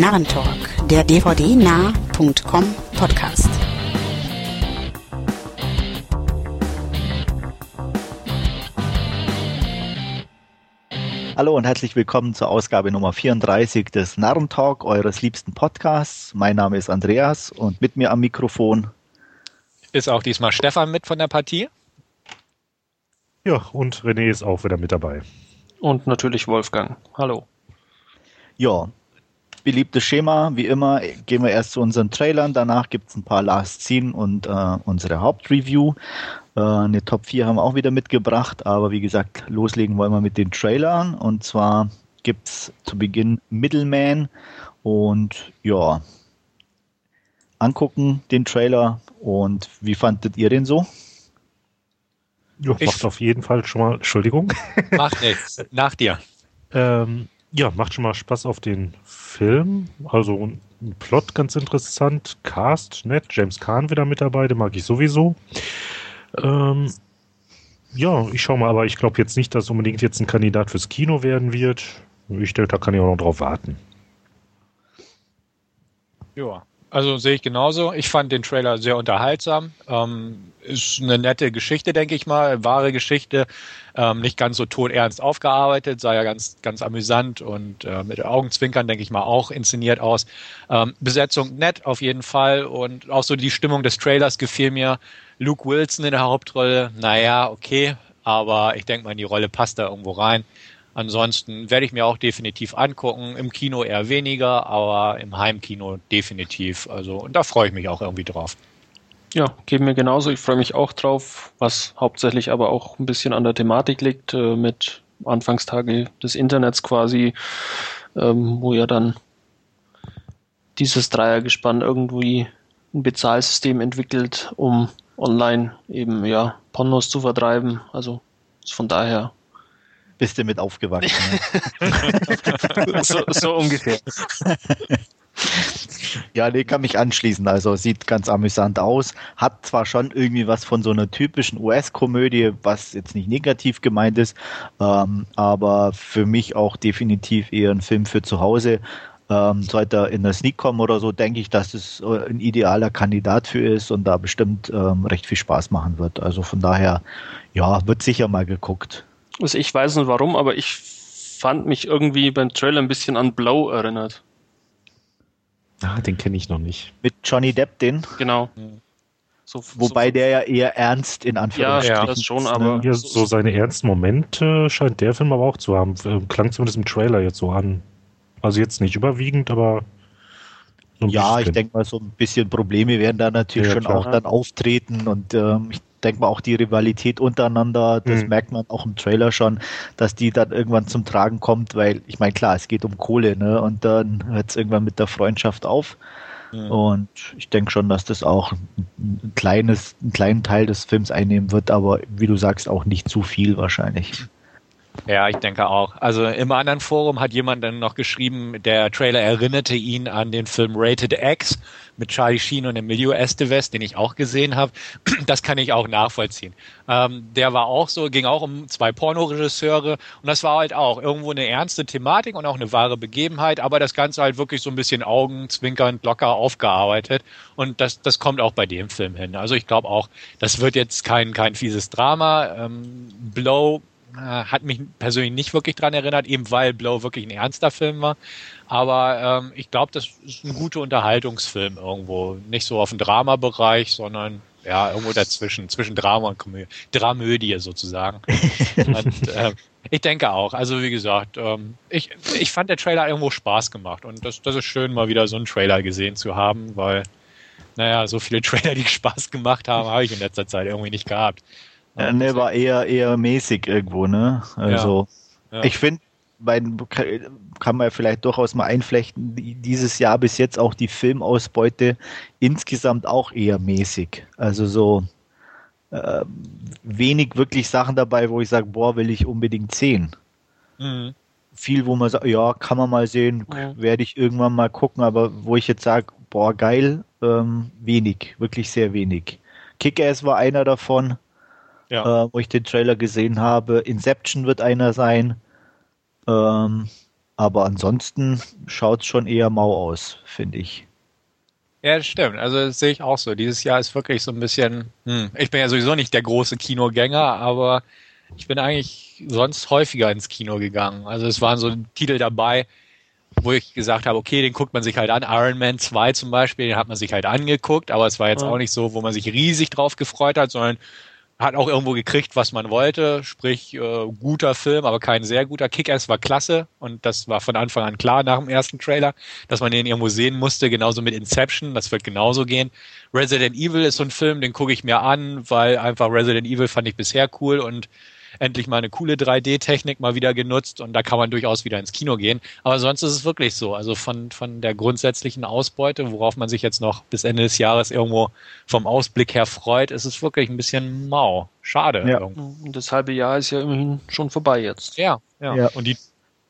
NARRENTALK, der dvdnah.com-Podcast. Hallo und herzlich willkommen zur Ausgabe Nummer 34 des NARRENTALK, eures liebsten Podcasts. Mein Name ist Andreas und mit mir am Mikrofon ist auch diesmal Stefan mit von der Partie. Ja, und René ist auch wieder mit dabei. Und natürlich Wolfgang. Hallo. Ja, beliebtes Schema, wie immer, gehen wir erst zu unseren Trailern, danach gibt es ein paar Last Scene und unsere Hauptreview. Eine Top 4 haben wir auch wieder mitgebracht, aber wie gesagt, loslegen wollen wir mit den Trailern. Und zwar gibt es zu Beginn Middleman und ja, angucken den Trailer. Und wie fandet ihr den so? Jo, macht auf jeden Fall schon mal, Entschuldigung. Macht nichts, nach dir. Ja, macht schon mal Spaß auf den Film. Also ein Plot ganz interessant. Cast, nett. James Kahn wieder mit dabei, den mag ich sowieso. Ja, ich schau mal, aber ich glaube jetzt nicht, dass unbedingt jetzt ein Kandidat fürs Kino werden wird. Ich denke, da kann ich auch noch drauf warten. Ja. Also sehe ich genauso. Ich fand den Trailer sehr unterhaltsam. Ist eine nette Geschichte, denke ich mal. Wahre Geschichte. Nicht ganz so todernst aufgearbeitet. Sah ja ganz, ganz amüsant und mit Augenzwinkern, denke ich mal, auch inszeniert aus. Besetzung nett auf jeden Fall. Und auch so die Stimmung des Trailers gefiel mir. Luke Wilson in der Hauptrolle. Naja, okay. Aber ich denke mal, in die Rolle passt da irgendwo rein. Ansonsten werde ich mir auch definitiv angucken. Im Kino eher weniger, aber im Heimkino definitiv. Also, und da freue ich mich auch irgendwie drauf. Ja, geht mir genauso. Ich freue mich auch drauf, was hauptsächlich aber auch ein bisschen an der Thematik liegt, mit Anfangstage des Internets quasi, wo ja dann dieses Dreiergespann irgendwie ein Bezahlsystem entwickelt, um online eben ja Pornos zu vertreiben. Also von daher. Bist du mit aufgewachsen? Ne? so ungefähr. Ja, nee, kann mich anschließen. Also sieht ganz amüsant aus. Hat zwar schon irgendwie was von so einer typischen US-Komödie, was jetzt nicht negativ gemeint ist, aber für mich auch definitiv eher ein Film für zu Hause. Sollte er in der Sneak kommen oder so, denke ich, dass es ein idealer Kandidat für ist und da bestimmt recht viel Spaß machen wird. Also von daher, ja, wird sicher mal geguckt. Also ich weiß nicht warum, aber ich fand mich irgendwie beim Trailer ein bisschen an Blow erinnert. Ah, den kenne ich noch nicht. Mit Johnny Depp den? Genau. Wobei der ja eher ernst in Anführungsstrichen ist. Ja, das schon, aber... Ja, so seine ernsten Momente scheint der Film aber auch zu haben. Klang zumindest im Trailer jetzt so an. Also jetzt nicht überwiegend, aber... Ja, ich denke mal, so ein bisschen Probleme werden da natürlich schon auch dann auftreten und ich denke mal auch die Rivalität untereinander, das merkt man auch im Trailer schon, dass die dann irgendwann zum Tragen kommt, weil ich meine, klar, es geht um Kohle, ne? Und dann hört es irgendwann mit der Freundschaft auf. Mhm. Und ich denke schon, dass das auch einen kleinen Teil des Films einnehmen wird, aber wie du sagst, auch nicht zu viel wahrscheinlich. Ja, ich denke auch. Also im anderen Forum hat jemand dann noch geschrieben, der Trailer erinnerte ihn an den Film Rated X mit Charlie Sheen und Emilio Estevez, den ich auch gesehen habe. Das kann ich auch nachvollziehen. Der war auch so, ging auch um zwei Pornoregisseure und das war halt auch irgendwo eine ernste Thematik und auch eine wahre Begebenheit, aber das Ganze halt wirklich so ein bisschen augenzwinkernd locker aufgearbeitet und das kommt auch bei dem Film hin. Also ich glaube auch, das wird jetzt kein fieses Drama. Blow hat mich persönlich nicht wirklich dran erinnert, eben weil Blow wirklich ein ernster Film war. Aber ich glaube, das ist ein guter Unterhaltungsfilm irgendwo. Nicht so auf dem Drama-Bereich, sondern ja, irgendwo dazwischen, zwischen Drama und Komödie. Dramödie sozusagen. Und, ich denke auch. Also wie gesagt, ich fand der Trailer irgendwo Spaß gemacht. Und das ist schön, mal wieder so einen Trailer gesehen zu haben, weil, naja, so viele Trailer, die Spaß gemacht haben, habe ich in letzter Zeit irgendwie nicht gehabt. Ne, war eher mäßig irgendwo, ne? Also, ja. Ja. Ich finde, kann man ja vielleicht durchaus mal einflechten, dieses Jahr bis jetzt auch die Filmausbeute insgesamt auch eher mäßig. Also so wenig wirklich Sachen dabei, wo ich sage, boah, will ich unbedingt sehen. Mhm. Viel, wo man sagt, ja, kann man mal sehen, werde ich irgendwann mal gucken, aber wo ich jetzt sage, boah, geil, wenig, wirklich sehr wenig. Kick-Ass war einer davon. Ja. Wo ich den Trailer gesehen habe. Inception wird einer sein. Aber ansonsten schaut es schon eher mau aus, finde ich. Ja, das stimmt. Also das sehe ich auch so. Dieses Jahr ist wirklich so ein bisschen, ich bin ja sowieso nicht der große Kinogänger, aber ich bin eigentlich sonst häufiger ins Kino gegangen. Also es waren so Titel dabei, wo ich gesagt habe, okay, den guckt man sich halt an. Iron Man 2 zum Beispiel, den hat man sich halt angeguckt, aber es war jetzt auch nicht so, wo man sich riesig drauf gefreut hat, sondern hat auch irgendwo gekriegt, was man wollte, sprich guter Film, aber kein sehr guter. Kick-Ass war klasse und das war von Anfang an klar nach dem ersten Trailer, dass man den irgendwo sehen musste, genauso mit Inception, das wird genauso gehen. Resident Evil ist so ein Film, den gucke ich mir an, weil einfach Resident Evil fand ich bisher cool und endlich mal eine coole 3D-Technik mal wieder genutzt und da kann man durchaus wieder ins Kino gehen. Aber sonst ist es wirklich so. Also von der grundsätzlichen Ausbeute, worauf man sich jetzt noch bis Ende des Jahres irgendwo vom Ausblick her freut, ist es wirklich ein bisschen mau. Schade. Ja. Und das halbe Jahr ist ja immerhin schon vorbei jetzt. Ja.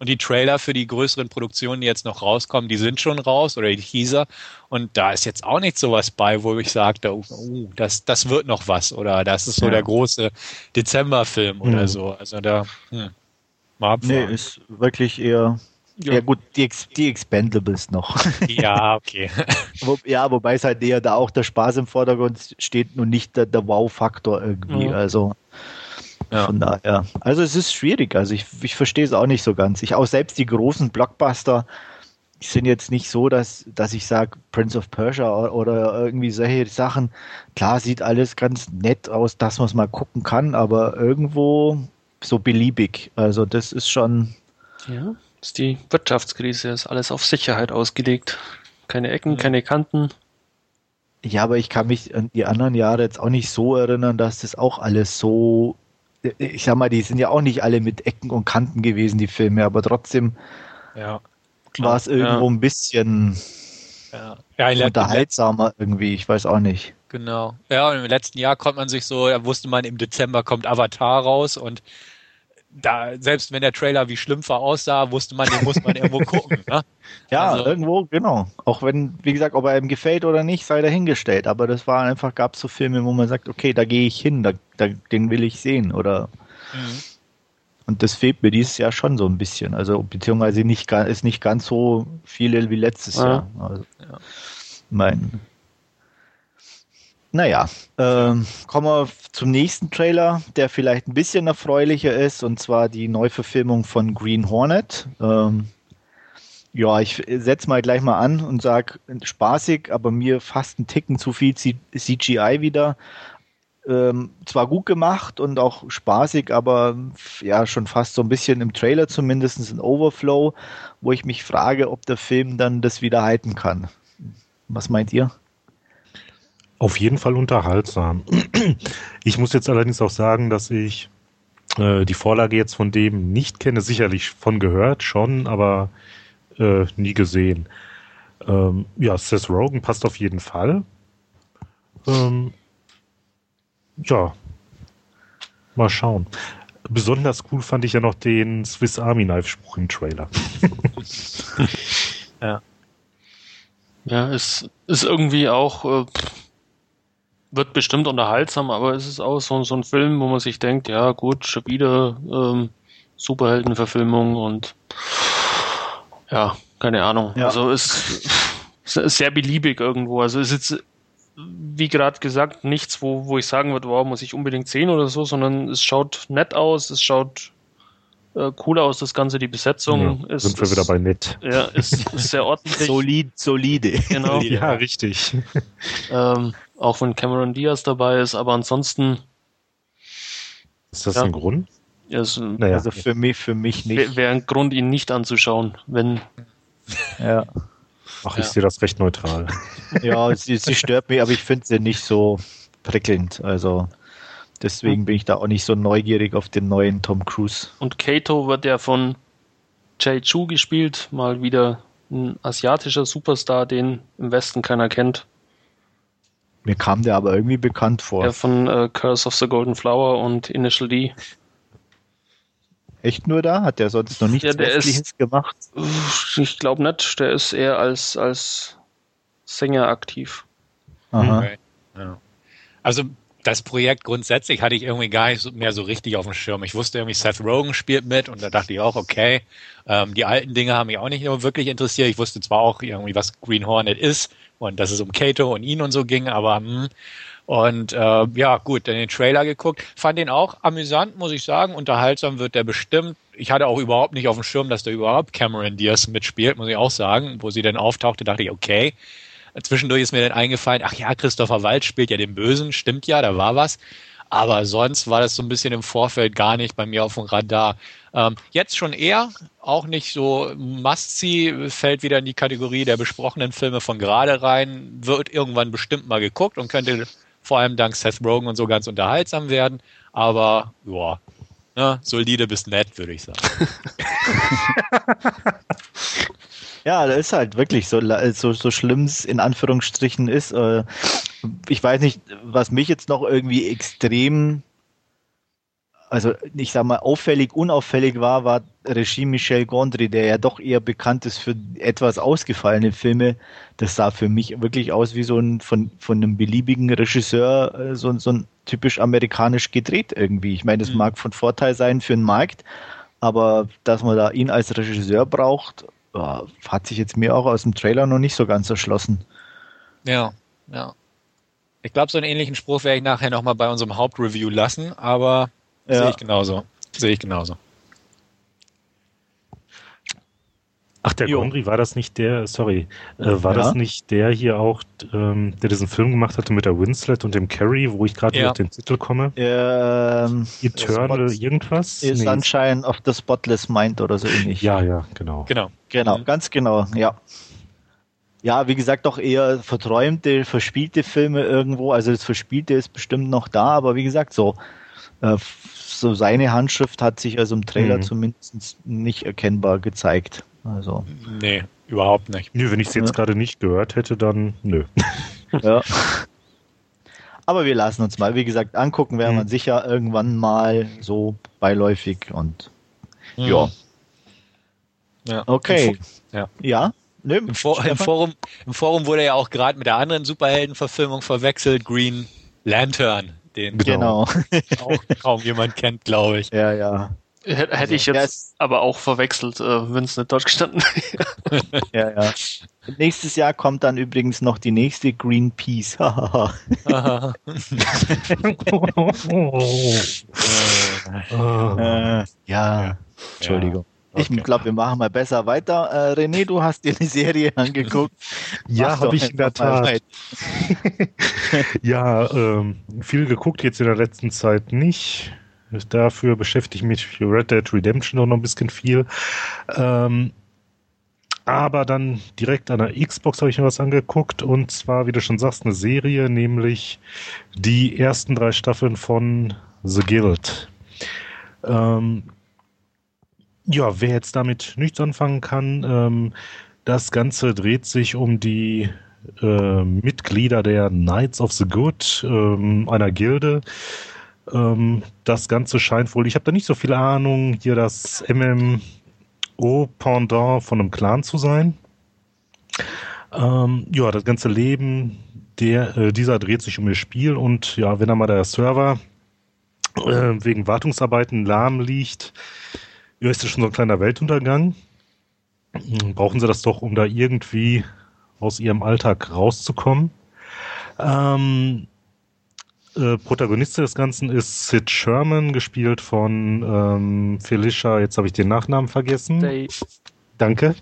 Und die Trailer für die größeren Produktionen, die jetzt noch rauskommen, die sind schon raus oder die Teaser. Und da ist jetzt auch nicht sowas bei, wo ich sagte, das wird noch was oder das ist so der große Dezemberfilm oder so. Also da mal abwarten. Nee, ist wirklich eher gut, die Expendables noch. Ja, okay. Ja, wobei es halt eher da auch der Spaß im Vordergrund steht und nicht der Wow-Faktor irgendwie. Mhm. Also von daher. Also es ist schwierig. Also ich verstehe es auch nicht so ganz. Auch selbst die großen Blockbuster sind jetzt nicht so, dass ich sage, Prince of Persia oder irgendwie solche Sachen. Klar sieht alles ganz nett aus, dass man es mal gucken kann, aber irgendwo so beliebig. Also das ist schon... Ja, das ist die Wirtschaftskrise, ist alles auf Sicherheit ausgelegt. Keine Ecken, keine Kanten. Ja, aber ich kann mich an die anderen Jahre jetzt auch nicht so erinnern, dass das auch alles so... Ich sag mal, die sind ja auch nicht alle mit Ecken und Kanten gewesen, die Filme, aber trotzdem war es irgendwo ein bisschen unterhaltsamer irgendwie, ich weiß auch nicht. Genau. Ja, und im letzten Jahr konnte man sich so, da wusste man, im Dezember kommt Avatar raus und da, selbst wenn der Trailer wie Schlümpfer aussah, wusste man, den muss man irgendwo gucken. Ne? Ja, also, irgendwo, genau. Auch wenn, wie gesagt, ob er einem gefällt oder nicht, sei dahingestellt. Aber das war einfach, gab es so Filme, wo man sagt, okay, da gehe ich hin, den will ich sehen. Oder Und das fehlt mir dieses Jahr schon so ein bisschen. Also beziehungsweise ist nicht ganz so viele wie letztes Jahr. Also, naja, kommen wir zum nächsten Trailer, der vielleicht ein bisschen erfreulicher ist, und zwar die Neuverfilmung von Green Hornet. Ich setze mal gleich mal an und sage, spaßig, aber mir fast einen Ticken zu viel CGI wieder. Zwar gut gemacht und auch spaßig, aber ja, schon fast so ein bisschen im Trailer zumindest ein Overflow, wo ich mich frage, ob der Film dann das wieder halten kann. Was meint ihr? Auf jeden Fall unterhaltsam. Ich muss jetzt allerdings auch sagen, dass ich die Vorlage jetzt von dem nicht kenne. Sicherlich von gehört, schon, aber nie gesehen. Seth Rogen passt auf jeden Fall. Mal schauen. Besonders cool fand ich ja noch den Swiss Army Knife-Spruch im Trailer. Ja, es ist irgendwie auch... wird bestimmt unterhaltsam, aber es ist auch so ein Film, wo man sich denkt, ja gut, schon wieder Superheldenverfilmung und keine Ahnung. Ja. Also es ist sehr beliebig irgendwo. Also es ist jetzt, wie gerade gesagt, nichts, wo ich sagen würde, wow, muss ich unbedingt sehen oder so, sondern es schaut nett aus, es schaut cool aus, das Ganze, die Besetzung. Ja, sind wir wieder bei nett. Ja, ist sehr ordentlich. Solide. Genau. Ja, richtig. Auch wenn Cameron Diaz dabei ist, aber ansonsten... Ist das ein Grund? Also für mich nicht. Wäre ein Grund, ihn nicht anzuschauen, wenn... Ja. Ach, ich sehe das recht neutral. Ja, sie stört mich, aber ich finde sie nicht so prickelnd, also... Deswegen bin ich da auch nicht so neugierig auf den neuen Tom Cruise. Und Kato wird ja von Jay Chu gespielt, mal wieder ein asiatischer Superstar, den im Westen keiner kennt. Mir kam der aber irgendwie bekannt vor. Der von Curse of the Golden Flower und Initial D. Echt nur da? Hat der sonst noch nichts Westliches gemacht? Ich glaube nicht. Der ist eher als Sänger aktiv. Aha. Okay. Ja. Also das Projekt grundsätzlich hatte ich irgendwie gar nicht mehr so richtig auf dem Schirm. Ich wusste irgendwie, Seth Rogen spielt mit und da dachte ich auch, okay, die alten Dinge haben mich auch nicht wirklich interessiert. Ich wusste zwar auch irgendwie, was Green Hornet ist und dass es um Kato und ihn und so ging, aber gut, dann den Trailer geguckt. Fand den auch amüsant, muss ich sagen. Unterhaltsam wird der bestimmt. Ich hatte auch überhaupt nicht auf dem Schirm, dass da überhaupt Cameron Diaz mitspielt, muss ich auch sagen. Wo sie dann auftauchte, dachte ich, okay. Zwischendurch ist mir dann eingefallen, ach ja, Christopher Waltz spielt ja den Bösen, stimmt ja, da war was. Aber sonst war das so ein bisschen im Vorfeld gar nicht bei mir auf dem Radar. Jetzt schon eher, auch nicht so must-see, fällt wieder in die Kategorie der besprochenen Filme von gerade rein, wird irgendwann bestimmt mal geguckt und könnte vor allem dank Seth Rogen und so ganz unterhaltsam werden. Aber, ja, ne, solide bis nett, würde ich sagen. Ja, das ist halt wirklich so schlimm es in Anführungsstrichen ist. Ich weiß nicht, was mich jetzt noch irgendwie extrem, also ich sag mal unauffällig war Regie Michel Gondry, der ja doch eher bekannt ist für etwas ausgefallene Filme. Das sah für mich wirklich aus wie so ein von einem beliebigen Regisseur, so ein typisch amerikanisch gedreht irgendwie. Ich meine, das mag von Vorteil sein für den Markt, aber dass man da ihn als Regisseur braucht, hat sich jetzt mir auch aus dem Trailer noch nicht so ganz erschlossen. Ja. Ich glaube, so einen ähnlichen Spruch werde ich nachher nochmal bei unserem Hauptreview lassen, aber ja. Sehe ich genauso. Ach, der Gondry, war das nicht der, das nicht der hier auch, der diesen Film gemacht hatte mit der Winslet und dem Carey, wo ich gerade auf den Titel komme? Eternal irgendwas? Sunshine of the Spotless Mind oder so ähnlich. Ja, genau. Genau, ganz genau, ja. Ja, wie gesagt, doch eher verträumte, verspielte Filme irgendwo, also das Verspielte ist bestimmt noch da, aber wie gesagt, so seine Handschrift hat sich also im Trailer zumindest nicht erkennbar gezeigt. Also. Nee, überhaupt nicht. Nö, wenn ich es jetzt gerade nicht gehört hätte, dann nö. Ja. Aber wir lassen uns mal, wie gesagt, angucken werden wir sicher irgendwann mal so beiläufig und ja. Okay. Ja? Nö, Im Forum wurde ja auch gerade mit der anderen Superheldenverfilmung verwechselt, Green Lantern. Den genau. Auch kaum jemand kennt, glaube ich. Ja. Hätte ich jetzt aber auch verwechselt, wenn es nicht dort gestanden wäre. Ja. Nächstes Jahr kommt dann übrigens noch die nächste Greenpeace. Ja, Entschuldigung. Okay. Ich glaube, wir machen mal besser weiter. René, du hast dir die Serie angeguckt. Ja, habe ich in der Tat. Viel geguckt jetzt in der letzten Zeit nicht. Dafür beschäftige ich mich für Red Dead Redemption auch noch ein bisschen viel. Aber dann direkt an der Xbox habe ich mir was angeguckt. Und zwar, wie du schon sagst, eine Serie, nämlich die ersten 3 Staffeln von The Guild. Wer jetzt damit nichts anfangen kann, das Ganze dreht sich um die Mitglieder der Knights of the Good, einer Gilde. Das Ganze scheint wohl, ich habe da nicht so viel Ahnung, hier das MMO-Pendant von einem Clan zu sein. Das ganze Leben dieser dreht sich um das Spiel und ja, wenn da mal der Server wegen Wartungsarbeiten lahm liegt, ja, ist das schon so ein kleiner Weltuntergang. Brauchen sie das doch, um da irgendwie aus ihrem Alltag rauszukommen. Protagonist des Ganzen ist Sid Sherman, gespielt von Felicia, jetzt habe ich den Nachnamen vergessen. Day. Danke.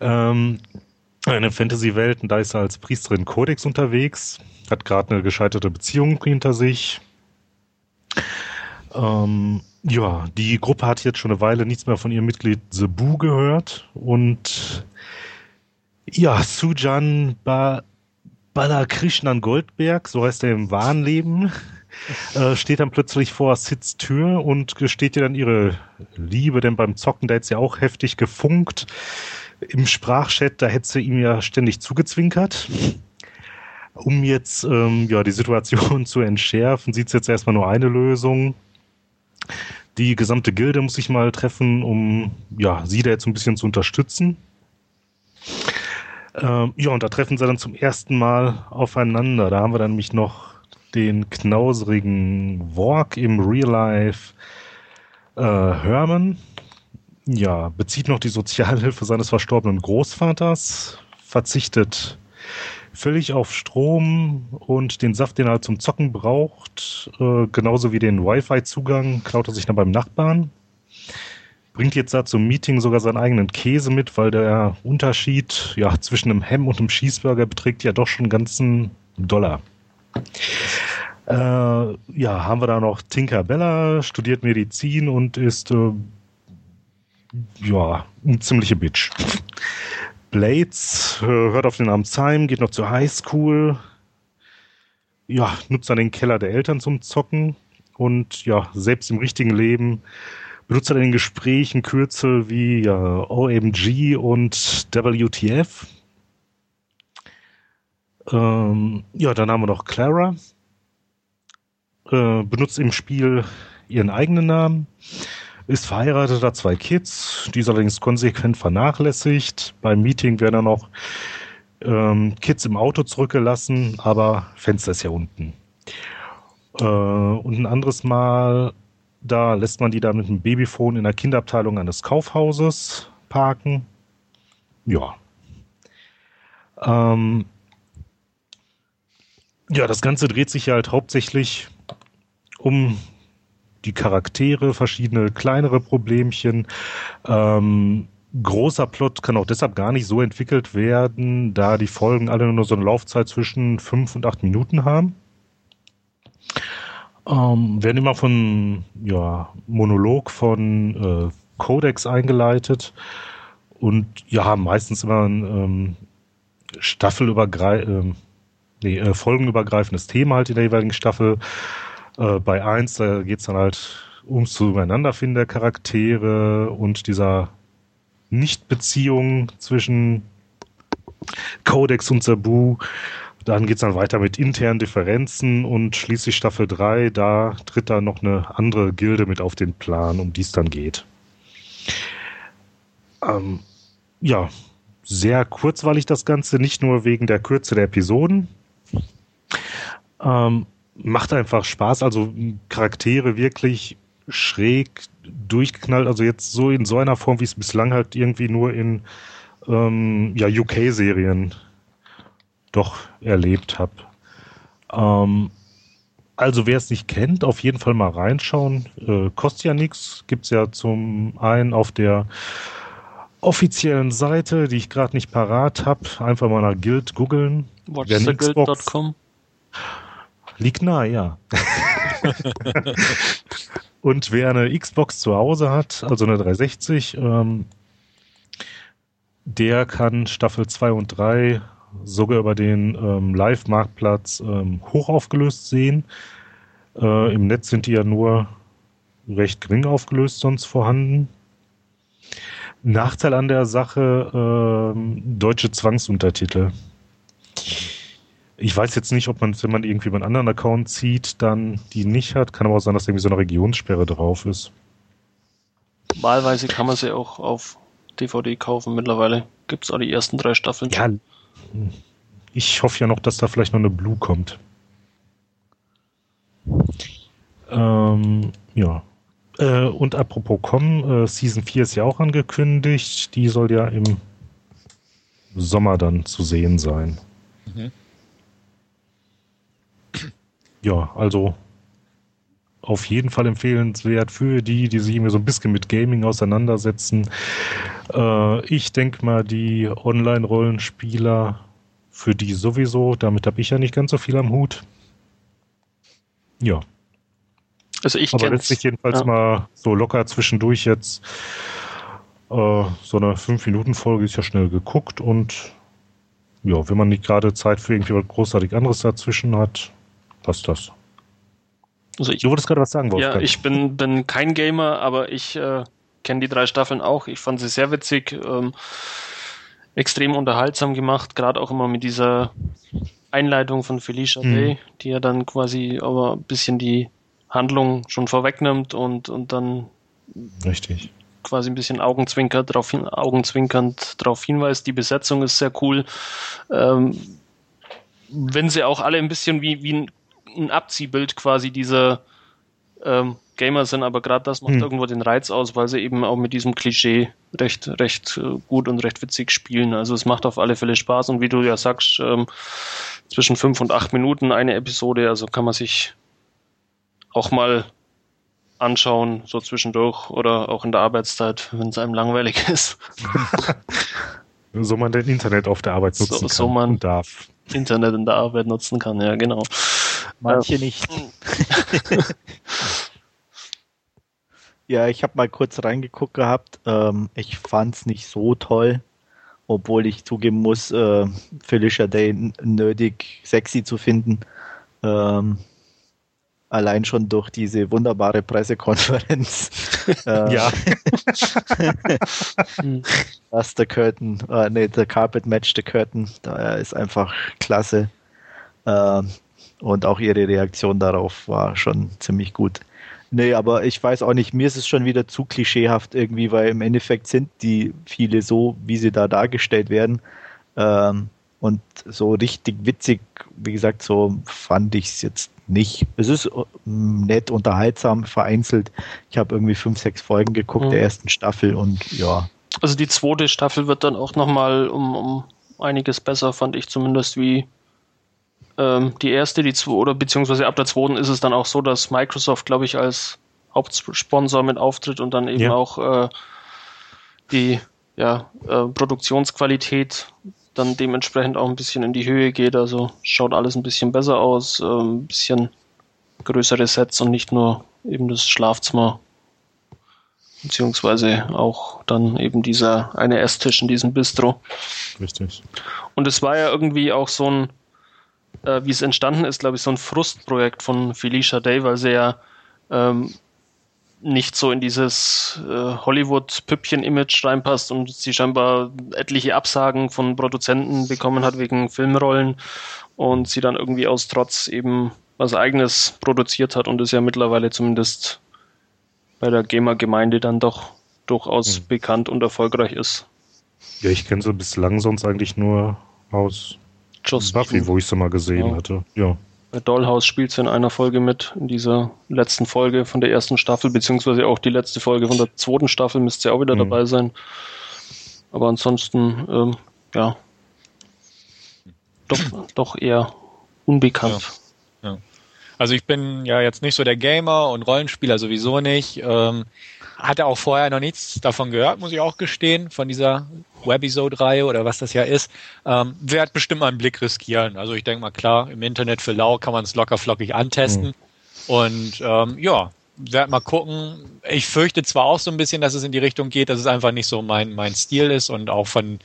Eine Fantasy-Welt, und da ist er als Priesterin Codex unterwegs, hat gerade eine gescheiterte Beziehung hinter sich. Die Gruppe hat jetzt schon eine Weile nichts mehr von ihrem Mitglied Zebu gehört und Sujan Balakrishnan Goldberg, so heißt er im wahren Leben, steht dann plötzlich vor Sids Tür und gesteht ihr dann ihre Liebe, denn beim Zocken, da hätte sie auch heftig gefunkt. Im Sprachchat, da hätte sie ihm ja ständig zugezwinkert. Um jetzt die Situation zu entschärfen, sieht es jetzt erstmal nur eine Lösung. Die gesamte Gilde muss sich mal treffen, um sie da jetzt ein bisschen zu unterstützen. Und da treffen sie dann zum ersten Mal aufeinander. Da haben wir dann nämlich noch den knauserigen Walk im Real Life Herman. Ja, bezieht noch die Sozialhilfe seines verstorbenen Großvaters, verzichtet völlig auf Strom und den Saft, den er zum Zocken braucht, genauso wie den Wi-Fi-Zugang, klaut er sich dann beim Nachbarn. Bringt jetzt da zum Meeting sogar seinen eigenen Käse mit, weil der Unterschied ja, zwischen einem Hamm und einem Cheeseburger beträgt ja doch schon einen ganzen $1. Ja, haben wir da noch Tinkerbella, studiert Medizin und ist ja, eine ziemliche Bitch. Blades hört auf den Namen Simon, geht noch zur Highschool, ja, nutzt dann den Keller der Eltern zum Zocken und ja, selbst im richtigen Leben benutzt er dann in Gesprächen Kürzel wie ja, OMG und WTF. Ja, dann haben wir noch Clara. Benutzt im Spiel ihren eigenen Namen. Ist verheiratet, hat 2 Kids. Die ist allerdings konsequent vernachlässigt. Beim Meeting werden dann auch Kids im Auto zurückgelassen, aber Fenster ist ja unten. Und ein anderes Mal, da lässt man die dann mit einem Babyphone in der Kinderabteilung eines Kaufhauses parken. Ja. Ja, das Ganze dreht sich ja halt hauptsächlich um die Charaktere, verschiedene kleinere Problemchen. Großer Plot kann auch deshalb gar nicht so entwickelt werden, da die Folgen alle nur so eine Laufzeit zwischen 5 und 8 Minuten haben. Werden immer von ja, Monolog von Codex eingeleitet und ja, meistens immer ein folgenübergreifendes Thema halt in der jeweiligen Staffel. Bei 1, da geht es dann halt ums Zueinanderfinden der Charaktere und dieser Nichtbeziehung zwischen Codex und Sabu. Dann geht es dann weiter mit internen Differenzen und schließlich Staffel 3, da tritt dann noch eine andere Gilde mit auf den Plan, um die es dann geht. Ja, sehr kurzweilig das Ganze, nicht nur wegen der Kürze der Episoden. Macht einfach Spaß, also Charaktere wirklich schräg durchgeknallt, also jetzt so in so einer Form, wie es bislang halt irgendwie nur in ja, UK-Serien doch erlebt habe. Also wer es nicht kennt, auf jeden Fall mal reinschauen. Kostet ja nichts, gibt es ja zum einen auf der offiziellen Seite, die ich gerade nicht parat habe, einfach mal nach Guild googeln. Watchtheguild.com liegt nahe, ja. Und wer eine Xbox zu Hause hat, also eine 360, der kann Staffel 2 und 3 sogar über den Live-Marktplatz hochaufgelöst sehen. Im Netz sind die ja nur recht gering aufgelöst sonst vorhanden. Nachteil an der Sache, deutsche Zwangsuntertitel. Ich weiß jetzt nicht, ob man, wenn man irgendwie einen anderen Account zieht, dann die nicht hat. Kann aber auch sein, dass irgendwie so eine Regionssperre drauf ist. Wahlweise kann man sie auch auf DVD kaufen. Mittlerweile gibt es auch die ersten 3 Staffeln. Ja, ich hoffe ja noch, dass da vielleicht noch eine Blue kommt. Ja. Und apropos kommen, Season 4 ist ja auch angekündigt. Die soll ja im Sommer dann zu sehen sein. Mhm. Ja, also auf jeden Fall empfehlenswert für die, die sich immer so ein bisschen mit Gaming auseinandersetzen. Ich denke mal, die Online-Rollenspieler für die sowieso. Damit habe ich ja nicht ganz so viel am Hut. Ja. Also ich aber letztlich jedenfalls ja. Mal so locker zwischendurch jetzt so eine 5-Minuten-Folge ist ja schnell geguckt und ja, wenn man nicht gerade Zeit für irgendwie was großartig anderes dazwischen hat, passt das. Also du wolltest gerade was sagen, Wolfgang. Ja, ich bin kein Gamer, aber ich kenne die 3 Staffeln auch. Ich fand sie sehr witzig, extrem unterhaltsam gemacht, gerade auch immer mit dieser Einleitung von Felicia Day, die ja dann quasi aber ein bisschen die Handlung schon vorwegnimmt und dann richtig quasi ein bisschen augenzwinkernd darauf hinweist. Die Besetzung ist sehr cool. Wenn sie auch alle ein bisschen wie ein Abziehbild quasi diese Gamer sind, aber gerade das macht irgendwo den Reiz aus, weil sie eben auch mit diesem Klischee recht gut und recht witzig spielen. Also es macht auf alle Fälle Spaß und wie du ja sagst, zwischen 5 und 8 Minuten eine Episode, also kann man sich auch mal anschauen, so zwischendurch oder auch in der Arbeitszeit, wenn es einem langweilig ist. So man das Internet auf der Arbeit nutzen kann so man und darf. Internet in der Arbeit nutzen kann, ja genau. Manche nicht. Ja, ich habe mal kurz reingeguckt gehabt. Ich fand's nicht so toll, obwohl ich zugeben muss, Felicia Day nötig sexy zu finden. Allein schon durch diese wunderbare Pressekonferenz. Ja. Das The Curtain, The Carpet Match The Curtain, da ist einfach klasse. Und auch ihre Reaktion darauf war schon ziemlich gut. Nee, aber ich weiß auch nicht, mir ist es schon wieder zu klischeehaft irgendwie, weil im Endeffekt sind die viele so, wie sie da dargestellt werden. Und so richtig witzig, wie gesagt, so fand ich es jetzt nicht. Es ist nett, unterhaltsam, vereinzelt. Ich habe irgendwie 5, 6 Folgen geguckt der ersten Staffel und ja. Also die zweite Staffel wird dann auch nochmal um einiges besser, fand ich zumindest, wie die erste, die zweite, oder beziehungsweise ab der zweiten ist es dann auch so, dass Microsoft, glaube ich, als Hauptsponsor mit auftritt und dann eben auch die Produktionsqualität dann dementsprechend auch ein bisschen in die Höhe geht, also schaut alles ein bisschen besser aus, ein bisschen größere Sets und nicht nur eben das Schlafzimmer, beziehungsweise auch dann eben dieser eine Esstisch in diesem Bistro. Richtig. Und es war ja irgendwie auch so ein, wie es entstanden ist, glaube ich, so ein Frustprojekt von Felicia Day, weil sie ja nicht so in dieses Hollywood-Püppchen-Image reinpasst und sie scheinbar etliche Absagen von Produzenten bekommen hat wegen Filmrollen und sie dann irgendwie aus Trotz eben was Eigenes produziert hat und ist ja mittlerweile zumindest bei der Gamer-Gemeinde dann doch durchaus bekannt und erfolgreich ist. Ja, ich kenne sie bislang sonst eigentlich nur aus Buffy, wo ich sie mal gesehen hatte, ja. Bei Dollhouse spielt sie in einer Folge mit, in dieser letzten Folge von der ersten Staffel, beziehungsweise auch die letzte Folge von der zweiten Staffel müsste sie auch wieder dabei sein. Aber ansonsten, doch eher unbekannt. Ja. Ja. Also ich bin ja jetzt nicht so der Gamer und Rollenspieler sowieso nicht. Hatte auch vorher noch nichts davon gehört, muss ich auch gestehen, von dieser Webisode-Reihe oder was das ja ist. Wird bestimmt mal einen Blick riskieren. Also ich denke mal, klar, im Internet für lau kann man es locker flockig antesten. Und werd mal gucken. Ich fürchte zwar auch so ein bisschen, dass es in die Richtung geht, dass es einfach nicht so mein Stil ist und auch von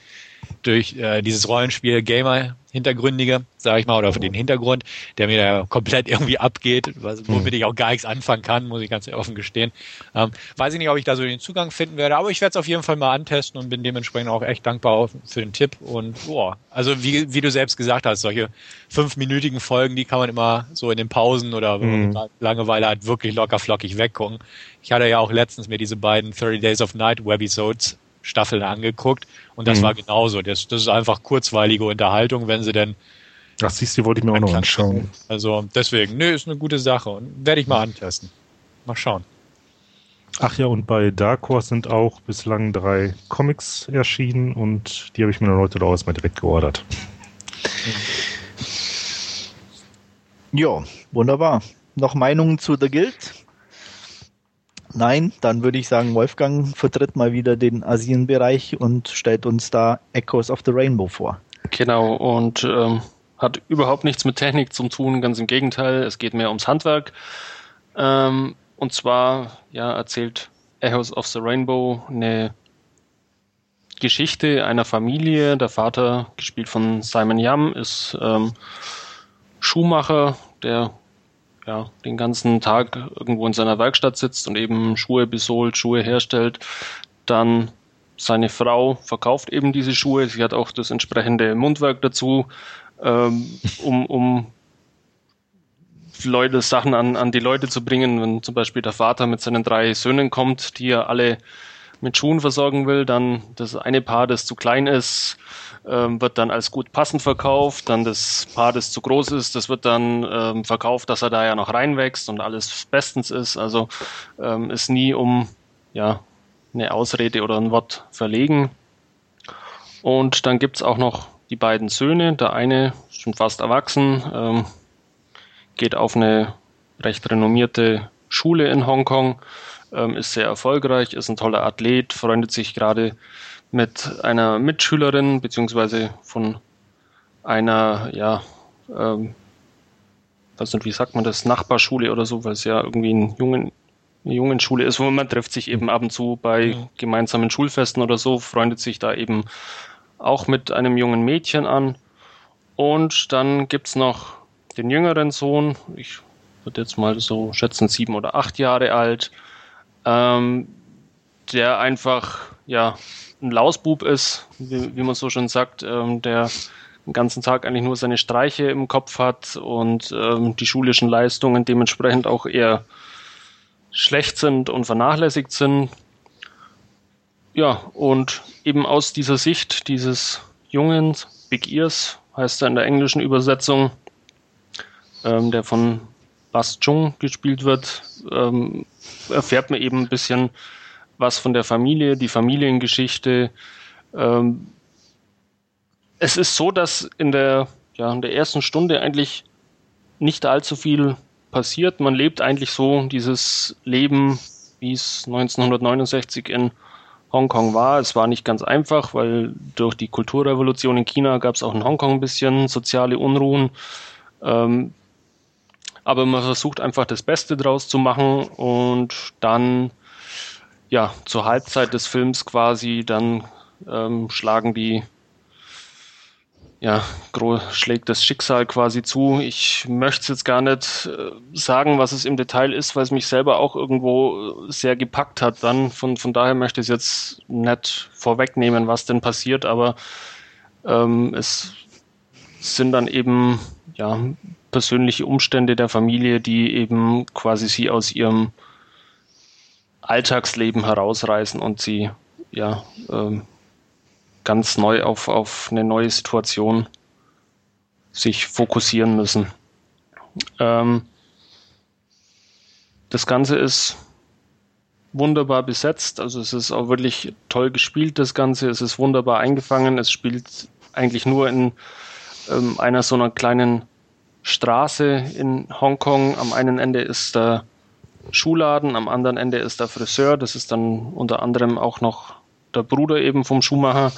durch dieses Rollenspiel Gamer-Hintergründige, sage ich mal, oder für den Hintergrund, der mir da komplett irgendwie abgeht, womit ich auch gar nichts anfangen kann, muss ich ganz offen gestehen. Weiß ich nicht, ob ich da so den Zugang finden werde, aber ich werde es auf jeden Fall mal antesten und bin dementsprechend auch echt dankbar für den Tipp. Und also wie du selbst gesagt hast, solche 5-minütigen Folgen, die kann man immer so in den Pausen oder wenn man Langeweile hat, wirklich locker flockig weggucken. Ich hatte ja auch letztens mir diese beiden 30 Days of Night Webisodes Staffeln angeguckt und das war genauso. Das ist einfach kurzweilige Unterhaltung, wenn sie denn... Ach siehst du, die wollte ich mir auch noch anschauen. Also deswegen, ist eine gute Sache und werde ich mal antesten. Mal schauen. Ach ja, und bei Dark Horse sind auch bislang 3 Comics erschienen und die habe ich mir dann heute daraus mal direkt geordert. Ja, wunderbar. Noch Meinungen zu The Guild? Nein, dann würde ich sagen, Wolfgang vertritt mal wieder den Asienbereich und stellt uns da Echoes of the Rainbow vor. Genau, und hat überhaupt nichts mit Technik zu tun, ganz im Gegenteil, es geht mehr ums Handwerk. Und zwar erzählt Echoes of the Rainbow eine Geschichte einer Familie. Der Vater, gespielt von Simon Yam, ist Schuhmacher, der den ganzen Tag irgendwo in seiner Werkstatt sitzt und eben Schuhe besohlt, Schuhe herstellt. Dann seine Frau verkauft eben diese Schuhe. Sie hat auch das entsprechende Mundwerk dazu, um Leute, Sachen an die Leute zu bringen. Wenn zum Beispiel der Vater mit seinen 3 Söhnen kommt, die ja alle mit Schuhen versorgen will, dann das eine Paar, das zu klein ist, wird dann als gut passend verkauft, dann das Paar, das zu groß ist, das wird dann verkauft, dass er da ja noch reinwächst und alles bestens ist, also ist nie um ja eine Ausrede oder ein Wort verlegen. Und dann gibt es auch noch die beiden Söhne, der eine ist schon fast erwachsen, geht auf eine recht renommierte Schule in Hongkong, ist sehr erfolgreich, ist ein toller Athlet, freundet sich gerade mit einer Mitschülerin beziehungsweise von einer, ja, weiß nicht, wie sagt man das, Nachbarschule oder so, weil es ja irgendwie eine Jungenschule ist, wo man trifft sich eben ab und zu bei gemeinsamen Schulfesten oder so, freundet sich da eben auch mit einem jungen Mädchen an. Und dann gibt es noch den jüngeren Sohn, ich würde jetzt mal so schätzen 7 oder 8 Jahre alt, der einfach ja ein Lausbub ist, wie man so schon sagt, der den ganzen Tag eigentlich nur seine Streiche im Kopf hat und die schulischen Leistungen dementsprechend auch eher schlecht sind und vernachlässigt sind. Ja, und eben aus dieser Sicht dieses Jungen, Big Ears, heißt er in der englischen Übersetzung, der von Bas Chung gespielt wird, erfährt man eben ein bisschen was von der Familie, die Familiengeschichte. Es ist so, dass in der ersten Stunde eigentlich nicht allzu viel passiert. Man lebt eigentlich so dieses Leben, wie es 1969 in Hongkong war. Es war nicht ganz einfach, weil durch die Kulturrevolution in China gab es auch in Hongkong ein bisschen soziale Unruhen. Aber man versucht einfach das Beste draus zu machen und dann, ja, zur Halbzeit des Films quasi, dann schlägt das Schicksal quasi zu. Ich möchte es jetzt gar nicht sagen, was es im Detail ist, weil es mich selber auch irgendwo sehr gepackt hat dann. Von daher möchte ich es jetzt nicht vorwegnehmen, was denn passiert, aber es sind dann eben, ja, persönliche Umstände der Familie, die eben quasi sie aus ihrem Alltagsleben herausreißen und sie ja ganz neu auf eine neue Situation sich fokussieren müssen. Das Ganze ist wunderbar besetzt, also es ist auch wirklich toll gespielt, das Ganze, es ist wunderbar eingefangen, es spielt eigentlich nur in einer so einer kleinen Straße in Hongkong. Am einen Ende ist der Schuhladen, am anderen Ende ist der Friseur. Das ist dann unter anderem auch noch der Bruder eben vom Schumacher.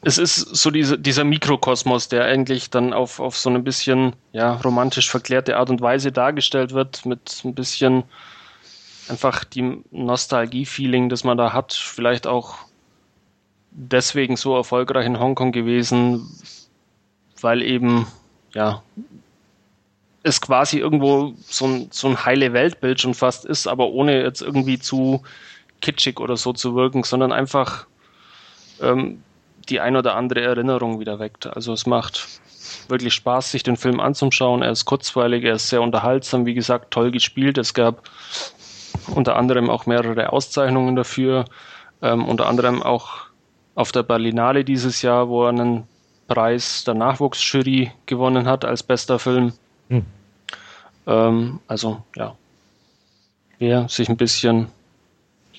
Es ist so dieser Mikrokosmos, der eigentlich dann auf so ein bisschen ja, romantisch verklärte Art und Weise dargestellt wird, mit ein bisschen einfach dem Nostalgie-Feeling, das man da hat. Vielleicht auch deswegen so erfolgreich in Hongkong gewesen, weil eben, ja, es quasi irgendwo so ein heile Weltbild schon fast ist, aber ohne jetzt irgendwie zu kitschig oder so zu wirken, sondern einfach die ein oder andere Erinnerung wieder weckt. Also es macht wirklich Spaß, sich den Film anzuschauen. Er ist kurzweilig, er ist sehr unterhaltsam, wie gesagt, toll gespielt. Es gab unter anderem auch mehrere Auszeichnungen dafür, unter anderem auch auf der Berlinale dieses Jahr, wo er einen Preis der Nachwuchsjury gewonnen hat als bester Film. Also ja, wer sich ein bisschen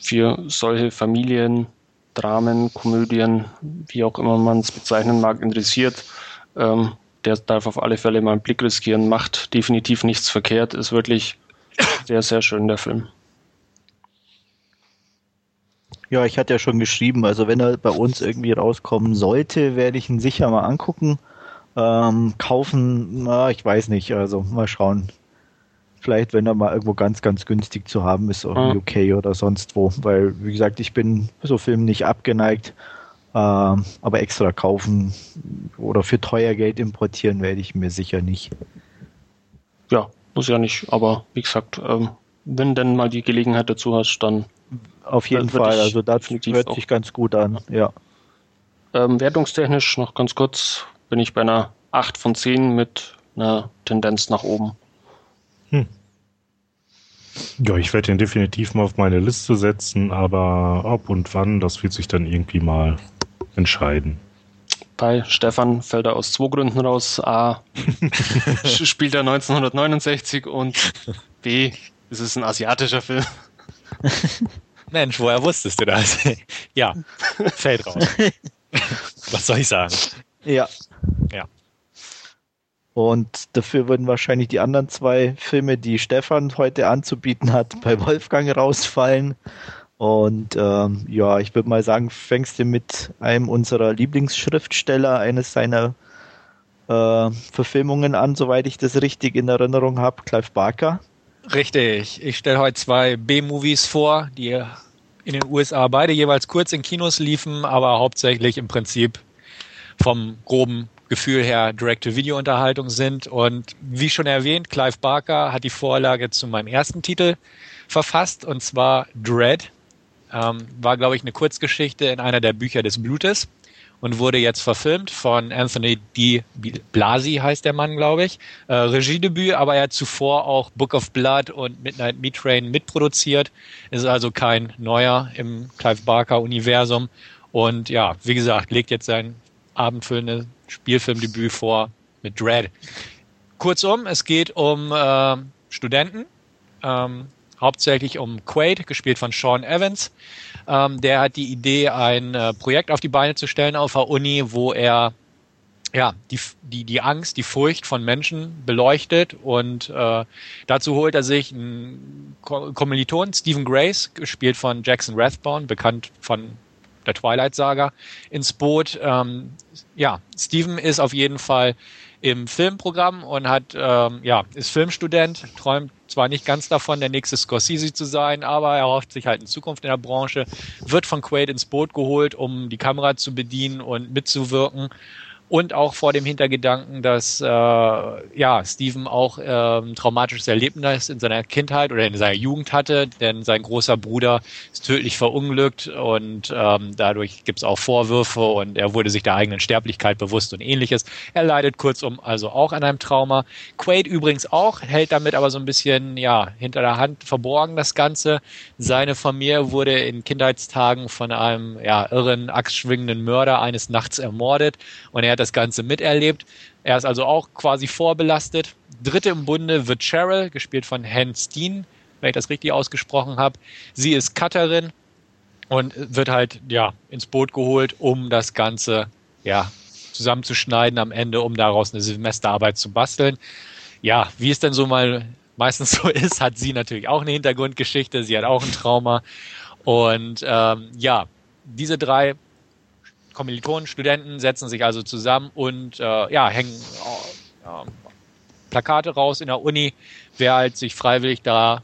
für solche Familien, Dramen, Komödien, wie auch immer man es bezeichnen mag, interessiert, der darf auf alle Fälle mal einen Blick riskieren, macht definitiv nichts verkehrt, ist wirklich sehr, sehr schön, der Film. Ja, ich hatte ja schon geschrieben, also wenn er bei uns irgendwie rauskommen sollte, werde ich ihn sicher mal angucken. Kaufen, na, ich weiß nicht, also mal schauen. Vielleicht, wenn er mal irgendwo ganz, ganz günstig zu haben ist, auch in UK oder sonst wo, weil, wie gesagt, ich bin so Filmen nicht abgeneigt, aber extra kaufen oder für teuer Geld importieren werde ich mir sicher nicht. Ja, muss ja nicht, aber wie gesagt, wenn denn mal die Gelegenheit dazu hast, dann auf jeden Fall, also das hört sich ganz gut an, ja. Wertungstechnisch noch ganz kurz, bin ich bei einer 8 von 10 mit einer Tendenz nach oben. Ja, ich werde den definitiv mal auf meine Liste setzen, aber ob und wann, das wird sich dann irgendwie mal entscheiden. Bei Stefan fällt er aus 2 Gründen raus. A, spielt er 1969 und B, es ist ein asiatischer Film. Mensch, woher wusstest du das? Ja, fällt raus. Was soll ich sagen? Ja. Und dafür würden wahrscheinlich die anderen 2 Filme, die Stefan heute anzubieten hat, bei Wolfgang rausfallen. Und ich würde mal sagen, fängst du mit einem unserer Lieblingsschriftsteller, eines seiner Verfilmungen an, soweit ich das richtig in Erinnerung habe, Clive Barker. Richtig. Ich stelle heute 2 B-Movies vor, die in den USA beide jeweils kurz in Kinos liefen, aber hauptsächlich im Prinzip vom groben Gefühl her Direct-to-Video-Unterhaltung sind. Und wie schon erwähnt, Clive Barker hat die Vorlage zu meinem ersten Titel verfasst, und zwar Dread. War, glaube ich, eine Kurzgeschichte in einer der Bücher des Blutes und wurde jetzt verfilmt von Anthony D. Blasi, heißt der Mann, glaube ich. Regiedebüt, aber er hat zuvor auch Book of Blood und Midnight Meat Train mitproduziert. Ist also kein Neuer im Clive Barker-Universum. Und ja, wie gesagt, legt jetzt sein abendfüllendes Spielfilmdebüt vor mit Dread. Kurzum, es geht um Studenten, hauptsächlich um Quaid, gespielt von Sean Evans. Der hat die Idee, ein Projekt auf die Beine zu stellen auf der Uni, wo er die Angst, die Furcht von Menschen beleuchtet, und dazu holt er sich einen Kommilitonen, Stephen Grace, gespielt von Jackson Rathbone, bekannt von der Twilight-Saga, ins Boot. Steven ist auf jeden Fall im Filmprogramm und ist Filmstudent, träumt zwar nicht ganz davon, der nächste Scorsese zu sein, aber er hofft sich halt in Zukunft in der Branche, wird von Quaid ins Boot geholt, um die Kamera zu bedienen und mitzuwirken, und auch vor dem Hintergedanken, dass Steven auch ein traumatisches Erlebnis in seiner Kindheit oder in seiner Jugend hatte, denn sein großer Bruder ist tödlich verunglückt, und dadurch gibt es auch Vorwürfe, und er wurde sich der eigenen Sterblichkeit bewusst und ähnliches. Er leidet kurzum also auch an einem Trauma. Quaid übrigens auch, hält damit aber so ein bisschen hinter der Hand verborgen das Ganze. Seine Familie wurde in Kindheitstagen von einem irren, axtschwingenden Mörder eines Nachts ermordet, und er hat das Ganze miterlebt. Er ist also auch quasi vorbelastet. Dritte im Bunde wird Cheryl, gespielt von Hans Dean, wenn ich das richtig ausgesprochen habe. Sie ist Cutterin und wird halt ins Boot geholt, um das Ganze zusammenzuschneiden am Ende, um daraus eine Semesterarbeit zu basteln. Ja, wie es denn so mal meistens so ist, hat sie natürlich auch eine Hintergrundgeschichte. Sie hat auch ein Trauma. Und diese 3 Kommilitonen, Studenten setzen sich also zusammen und hängen Plakate raus in der Uni, wer halt sich freiwillig da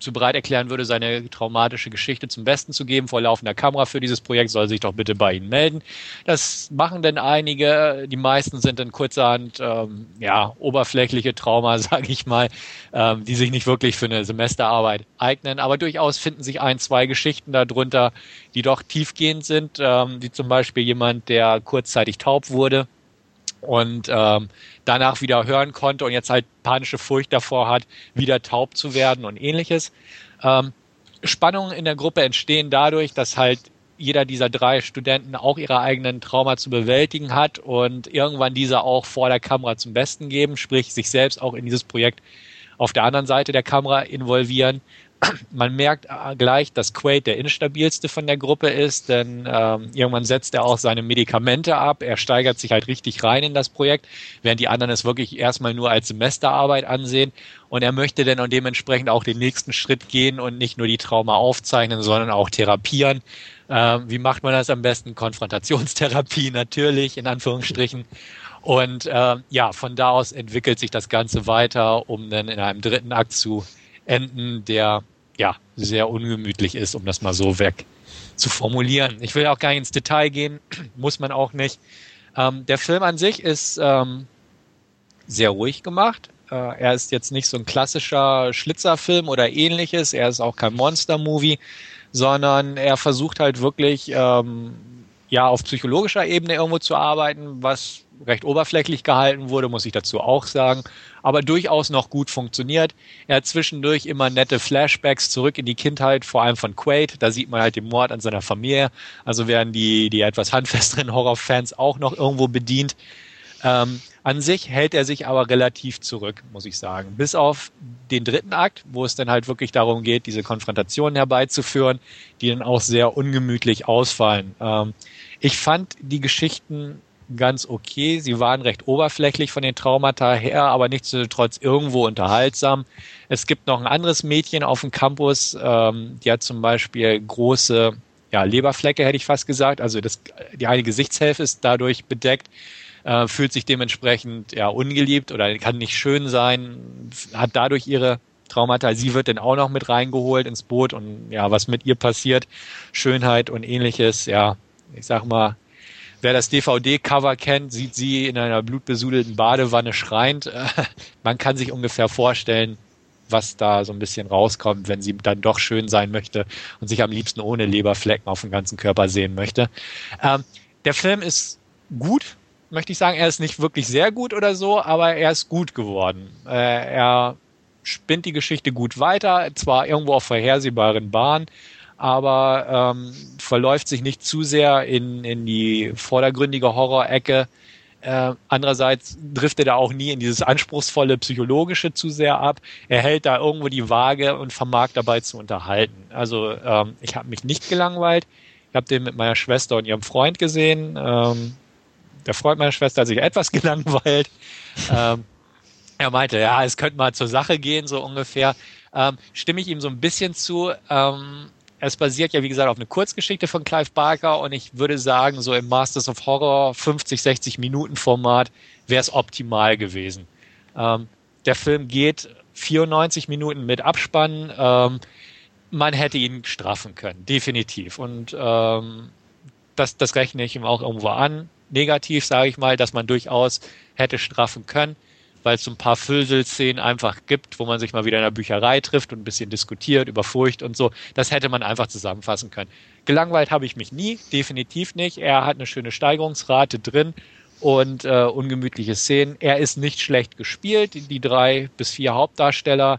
zu bereit erklären würde, seine traumatische Geschichte zum Besten zu geben vor laufender Kamera für dieses Projekt, soll sich doch bitte bei ihnen melden. Das machen denn einige, die meisten sind dann kurzerhand oberflächliche Trauma, sage ich mal, die sich nicht wirklich für eine Semesterarbeit eignen, aber durchaus finden sich 1-2 Geschichten darunter, die doch tiefgehend sind, wie zum Beispiel jemand, der kurzzeitig taub wurde und danach wieder hören konnte und jetzt halt panische Furcht davor hat, wieder taub zu werden und ähnliches. Spannungen in der Gruppe entstehen dadurch, dass halt jeder dieser 3 Studenten auch ihre eigenen Trauma zu bewältigen hat und irgendwann diese auch vor der Kamera zum Besten geben, sprich sich selbst auch in dieses Projekt auf der anderen Seite der Kamera involvieren. Man merkt gleich, dass Quaid der instabilste von der Gruppe ist, denn irgendwann setzt er auch seine Medikamente ab, er steigert sich halt richtig rein in das Projekt, während die anderen es wirklich erstmal nur als Semesterarbeit ansehen, und er möchte dann und dementsprechend auch den nächsten Schritt gehen und nicht nur die Trauma aufzeichnen, sondern auch therapieren. Wie macht man das am besten? Konfrontationstherapie natürlich, in Anführungsstrichen. Und von da aus entwickelt sich das Ganze weiter, um dann in einem 3. Akt zu enden, der sehr ungemütlich ist, um das mal so weg zu formulieren. Ich will auch gar nicht ins Detail gehen, muss man auch nicht. Der Film an sich ist sehr ruhig gemacht. Er ist jetzt nicht so ein klassischer Schlitzerfilm oder ähnliches. Er ist auch kein Monster-Movie, sondern er versucht halt wirklich auf psychologischer Ebene irgendwo zu arbeiten, was recht oberflächlich gehalten wurde, muss ich dazu auch sagen, aber durchaus noch gut funktioniert. Er hat zwischendurch immer nette Flashbacks zurück in die Kindheit, vor allem von Quaid. Da sieht man halt den Mord an seiner Familie. Also werden die etwas handfesteren Horrorfans auch noch irgendwo bedient. An sich hält er sich aber relativ zurück, muss ich sagen. Bis auf den dritten Akt, wo es dann halt wirklich darum geht, diese Konfrontationen herbeizuführen, die dann auch sehr ungemütlich ausfallen. Ich fand die Geschichten ganz okay. Sie waren recht oberflächlich von den Traumata her, aber nichtsdestotrotz irgendwo unterhaltsam. Es gibt noch ein anderes Mädchen auf dem Campus, die hat zum Beispiel große Leberflecke, hätte ich fast gesagt. Also die eine Gesichtshälfte ist dadurch bedeckt. Fühlt sich dementsprechend ungeliebt oder kann nicht schön sein, hat dadurch ihre Traumata. Sie wird dann auch noch mit reingeholt ins Boot und was mit ihr passiert, Schönheit und ähnliches. Ja, ich sag mal, wer das DVD-Cover kennt, sieht sie in einer blutbesudelten Badewanne schreiend. Man kann sich ungefähr vorstellen, was da so ein bisschen rauskommt, wenn sie dann doch schön sein möchte und sich am liebsten ohne Leberflecken auf dem ganzen Körper sehen möchte. Der Film ist gut, möchte ich sagen. Er ist nicht wirklich sehr gut oder so, aber er ist gut geworden. Er spinnt die Geschichte gut weiter, zwar irgendwo auf vorhersehbaren Bahnen, aber verläuft sich nicht zu sehr in die vordergründige Horror-Ecke. Andererseits driftet er auch nie in dieses anspruchsvolle Psychologische zu sehr ab. Er hält da irgendwo die Waage und vermag dabei zu unterhalten. Also ich habe mich nicht gelangweilt. Ich habe den mit meiner Schwester und ihrem Freund gesehen. Der Freund meiner Schwester hat sich etwas gelangweilt. Er meinte, es könnte mal zur Sache gehen, so ungefähr. Stimme ich ihm so ein bisschen zu. Es basiert ja, wie gesagt, auf eine Kurzgeschichte von Clive Barker und ich würde sagen, so im Masters of Horror 50, 60 Minuten Format wäre es optimal gewesen. Der Film geht 94 Minuten mit Abspann. Man hätte ihn straffen können, definitiv. Und das rechne ich ihm auch irgendwo an. Negativ, sage ich mal, dass man durchaus hätte straffen können, weil es so ein paar Füllsel-Szenen einfach gibt, wo man sich mal wieder in der Bücherei trifft und ein bisschen diskutiert über Furcht und so. Das hätte man einfach zusammenfassen können. Gelangweilt habe ich mich nie, definitiv nicht. Er hat eine schöne Steigerungsrate drin und ungemütliche Szenen. Er ist nicht schlecht gespielt. Die 3 bis 4 Hauptdarsteller,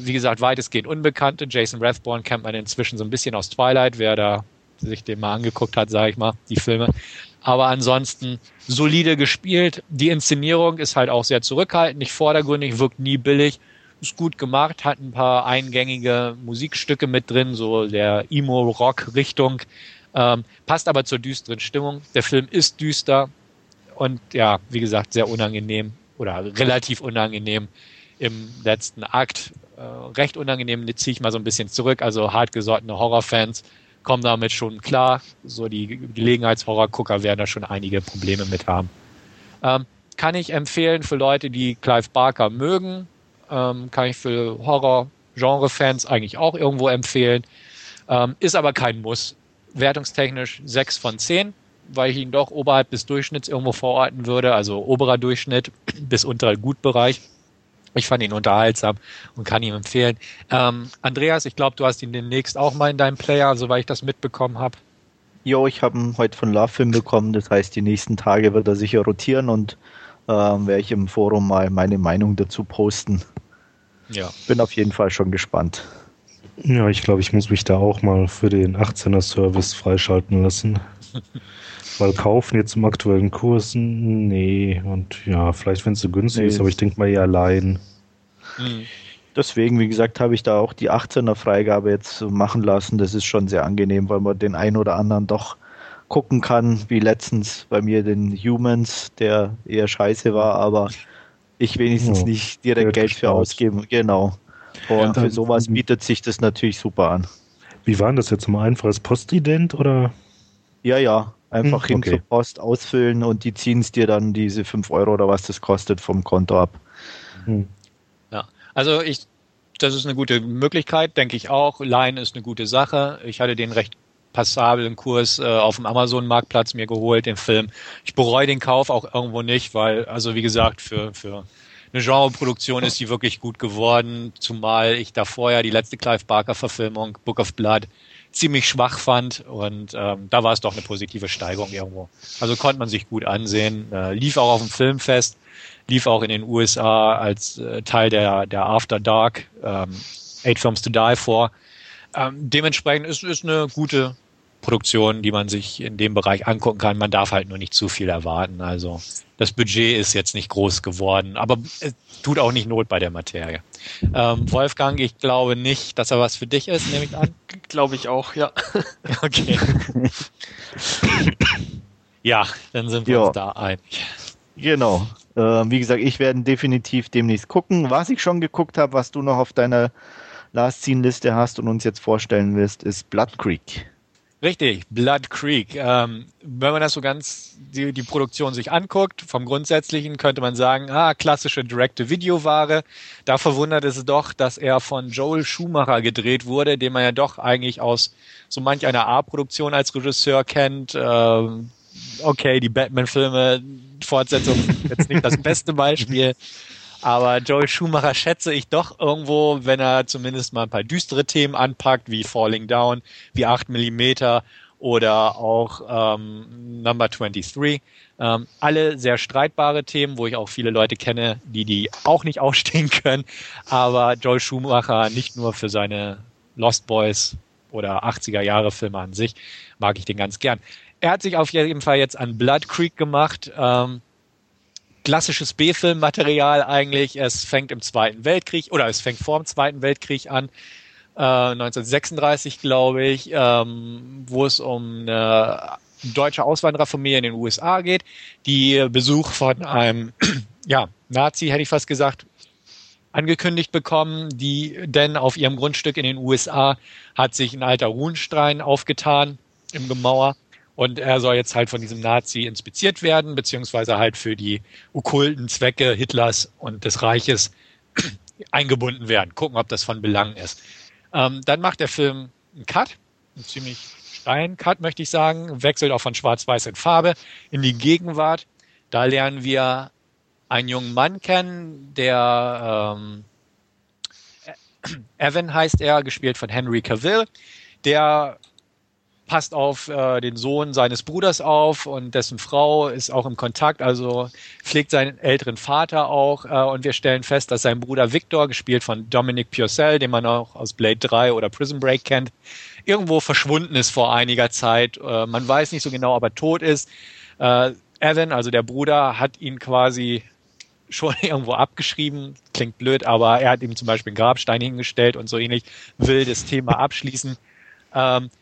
wie gesagt, weitestgehend Unbekannte. Jason Rathborn kennt man inzwischen so ein bisschen aus Twilight, wer da sich den mal angeguckt hat, sage ich mal, die Filme. Aber ansonsten solide gespielt. Die Inszenierung ist halt auch sehr zurückhaltend, nicht vordergründig, wirkt nie billig. Ist gut gemacht, hat ein paar eingängige Musikstücke mit drin, so der Emo-Rock-Richtung. Passt aber zur düsteren Stimmung. Der Film ist düster und ja, wie gesagt, sehr unangenehm oder relativ unangenehm im letzten Akt. Recht unangenehm, ziehe ich mal so ein bisschen zurück. Also hartgesottene Horrorfans kommen damit schon klar. So die Gelegenheitshorror-Gucker werden da schon einige Probleme mit haben. Kann ich empfehlen für Leute, die Clive Barker mögen. Kann ich für Horror-Genre-Fans eigentlich auch irgendwo empfehlen. Ist aber kein Muss. Wertungstechnisch 6 von 10, weil ich ihn doch oberhalb des Durchschnitts irgendwo verorten würde. Also oberer Durchschnitt bis unterer Gutbereich. Ich fand ihn unterhaltsam und kann ihm empfehlen. Andreas, ich glaube, du hast ihn demnächst auch mal in deinem Player, soweit ich das mitbekommen habe. Jo, ich habe ihn heute von LoveFilm bekommen. Das heißt, die nächsten Tage wird er sicher rotieren und werde ich im Forum mal meine Meinung dazu posten. Ja. Bin auf jeden Fall schon gespannt. Ja, ich glaube, ich muss mich da auch mal für den 18er-Service freischalten lassen. Weil kaufen jetzt im aktuellen Kursen, nee. Und ja, vielleicht wenn es so günstig ist, aber ich denke mal eher allein. Deswegen, wie gesagt, habe ich da auch die 18er Freigabe jetzt machen lassen. Das ist schon sehr angenehm, weil man den einen oder anderen doch gucken kann, wie letztens bei mir den Humans, der eher scheiße war, aber ich wenigstens nicht direkt Geld für ausgeben. Genau. Und für sowas bietet sich das natürlich super an. Wie war das jetzt mal einfach als Postident oder? Ja. Einfach hin zur Post ausfüllen und die ziehen es dir dann diese 5 Euro oder was das kostet vom Konto ab. Ja, also das ist eine gute Möglichkeit, denke ich auch. Leihen ist eine gute Sache. Ich hatte den recht passablen Kurs auf dem Amazon-Marktplatz mir geholt, den Film. Ich bereue den Kauf auch irgendwo nicht, weil, also wie gesagt, für eine Genreproduktion ist die wirklich gut geworden, zumal ich da vorher die letzte Clive Barker-Verfilmung, Book of Blood, ziemlich schwach fand, und da war es doch eine positive Steigerung irgendwo. Also konnte man sich gut ansehen, lief auch auf dem Filmfest, lief auch in den USA als Teil der After Dark, Eight Films to Die For. Dementsprechend ist eine gute Produktion, die man sich in dem Bereich angucken kann. Man darf halt nur nicht zu viel erwarten. Also das Budget ist jetzt nicht groß geworden, aber es tut auch nicht Not bei der Materie. Wolfgang, ich glaube nicht, dass er was für dich ist, nehme ich an. Glaube ich auch, ja. Okay. Ja, dann sind wir uns da einig. Genau. Wie gesagt, ich werde definitiv demnächst gucken. Was ich schon geguckt habe, was du noch auf deiner Last-Scene-Liste hast und uns jetzt vorstellen willst, ist Blood Creek. Richtig, Blood Creek. Wenn man das so ganz die Produktion sich anguckt, vom Grundsätzlichen könnte man sagen, klassische Direct-to-Video-Ware. Da verwundert es doch, dass er von Joel Schumacher gedreht wurde, den man ja doch eigentlich aus so manch einer A-Produktion als Regisseur kennt. Okay, die Batman-Filme, Fortsetzung, jetzt nicht das beste Beispiel. Aber Joel Schumacher schätze ich doch irgendwo, wenn er zumindest mal ein paar düstere Themen anpackt, wie Falling Down, wie 8mm oder auch Number 23. Alle sehr streitbare Themen, wo ich auch viele Leute kenne, die auch nicht aufstehen können. Aber Joel Schumacher nicht nur für seine Lost Boys oder 80er-Jahre-Filme an sich, mag ich den ganz gern. Er hat sich auf jeden Fall jetzt an Blood Creek gemacht, klassisches B-Film-Material eigentlich. Es fängt vor dem Zweiten Weltkrieg an, 1936, glaube ich, wo es um eine deutsche Auswandererfamilie in den USA geht, die Besuch von einem Nazi, hätte ich fast gesagt, angekündigt bekommen, denn auf ihrem Grundstück in den USA hat sich ein alter Runenstein aufgetan im Gemauer. Und er soll jetzt halt von diesem Nazi inspiziert werden, beziehungsweise halt für die okkulten Zwecke Hitlers und des Reiches eingebunden werden. Gucken, ob das von Belang ist. Dann macht der Film einen Cut, einen ziemlich steilen Cut, möchte ich sagen, wechselt auch von Schwarz-Weiß in Farbe in die Gegenwart. Da lernen wir einen jungen Mann kennen, der Evan heißt er, gespielt von Henry Cavill, der passt auf den Sohn seines Bruders auf und dessen Frau ist auch im Kontakt, also pflegt seinen älteren Vater auch. Und wir stellen fest, dass sein Bruder Victor, gespielt von Dominic Purcell, den man auch aus Blade 3 oder Prison Break kennt, irgendwo verschwunden ist vor einiger Zeit. Man weiß nicht so genau, ob er tot ist. Evan, also der Bruder, hat ihn quasi schon irgendwo abgeschrieben. Klingt blöd, aber er hat ihm zum Beispiel einen Grabstein hingestellt und so ähnlich. Will das Thema abschließen.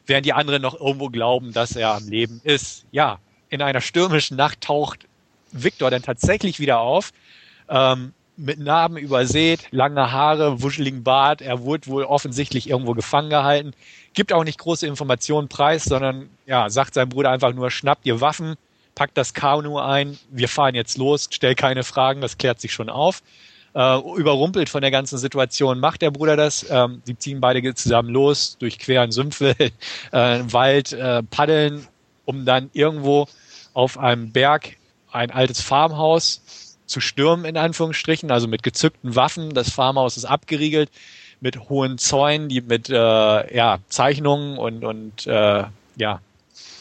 Während die anderen noch irgendwo glauben, dass er am Leben ist. Ja, in einer stürmischen Nacht taucht Victor dann tatsächlich wieder auf, mit Narben übersät, lange Haare, wuscheligen Bart. Er wurde wohl offensichtlich irgendwo gefangen gehalten, gibt auch nicht große Informationen preis, sondern sagt seinem Bruder einfach nur, schnappt ihr Waffen, packt das Kanu ein, wir fahren jetzt los, stell keine Fragen, das klärt sich schon auf. Überrumpelt von der ganzen Situation macht der Bruder das. Sie ziehen beide zusammen los, durchqueren Sümpfe, Wald, paddeln, um dann irgendwo auf einem Berg ein altes Farmhaus zu stürmen, in Anführungsstrichen, also mit gezückten Waffen. Das Farmhaus ist abgeriegelt mit hohen Zäunen, die mit Zeichnungen und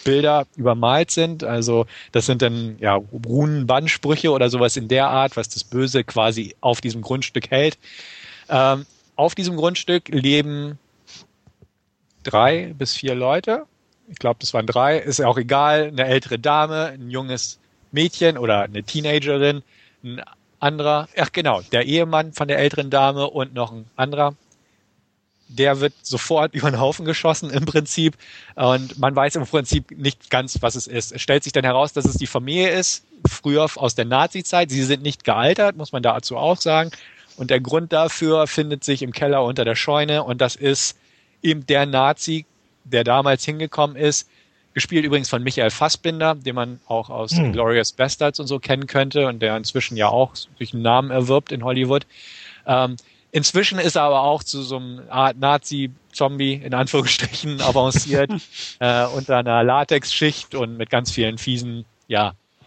Bilder übermalt sind, also das sind dann Runenbandsprüche oder sowas in der Art, was das Böse quasi auf diesem Grundstück hält. Auf diesem Grundstück leben 3 bis 4 Leute. Ich glaube, das waren 3, ist auch egal. Eine ältere Dame, ein junges Mädchen oder eine Teenagerin, ein anderer, der Ehemann von der älteren Dame und noch ein anderer. Der wird sofort über den Haufen geschossen im Prinzip und man weiß im Prinzip nicht ganz, was es ist. Es stellt sich dann heraus, dass es die Familie ist, früher aus der Nazi-Zeit. Sie sind nicht gealtert, muss man dazu auch sagen. Und der Grund dafür findet sich im Keller unter der Scheune und das ist eben der Nazi, der damals hingekommen ist, gespielt übrigens von Michael Fassbender, den man auch aus Inglourious Bastards und so kennen könnte und der inzwischen ja auch durch einen Namen erwirbt in Hollywood. Inzwischen ist er aber auch zu so einer Art Nazi-Zombie, in Anführungsstrichen, avanciert, unter einer Latexschicht und mit ganz vielen fiesen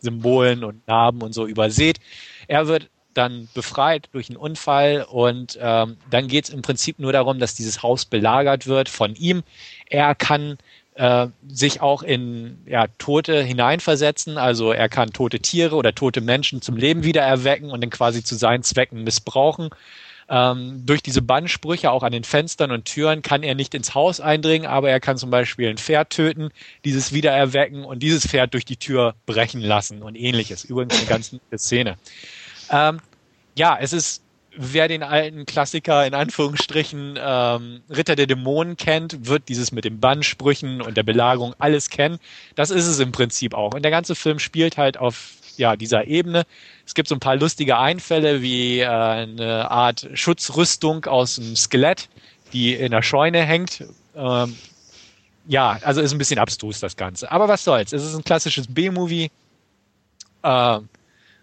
Symbolen und Narben und so übersät. Er wird dann befreit durch einen Unfall und dann geht es im Prinzip nur darum, dass dieses Haus belagert wird von ihm. Er kann sich auch in Tote hineinversetzen, also er kann tote Tiere oder tote Menschen zum Leben wieder erwecken und dann quasi zu seinen Zwecken missbrauchen. Durch diese Bannsprüche auch an den Fenstern und Türen kann er nicht ins Haus eindringen, aber er kann zum Beispiel ein Pferd töten, dieses wiedererwecken und dieses Pferd durch die Tür brechen lassen und ähnliches. Übrigens eine ganz nette Szene. Es ist, wer den alten Klassiker in Anführungsstrichen Ritter der Dämonen kennt, wird dieses mit den Bannsprüchen und der Belagerung alles kennen. Das ist es im Prinzip auch. Und der ganze Film spielt halt auf dieser Ebene. Es gibt so ein paar lustige Einfälle wie eine Art Schutzrüstung aus einem Skelett, die in der Scheune hängt. Also ist ein bisschen abstrus das Ganze. Aber was soll's? Es ist ein klassisches B-Movie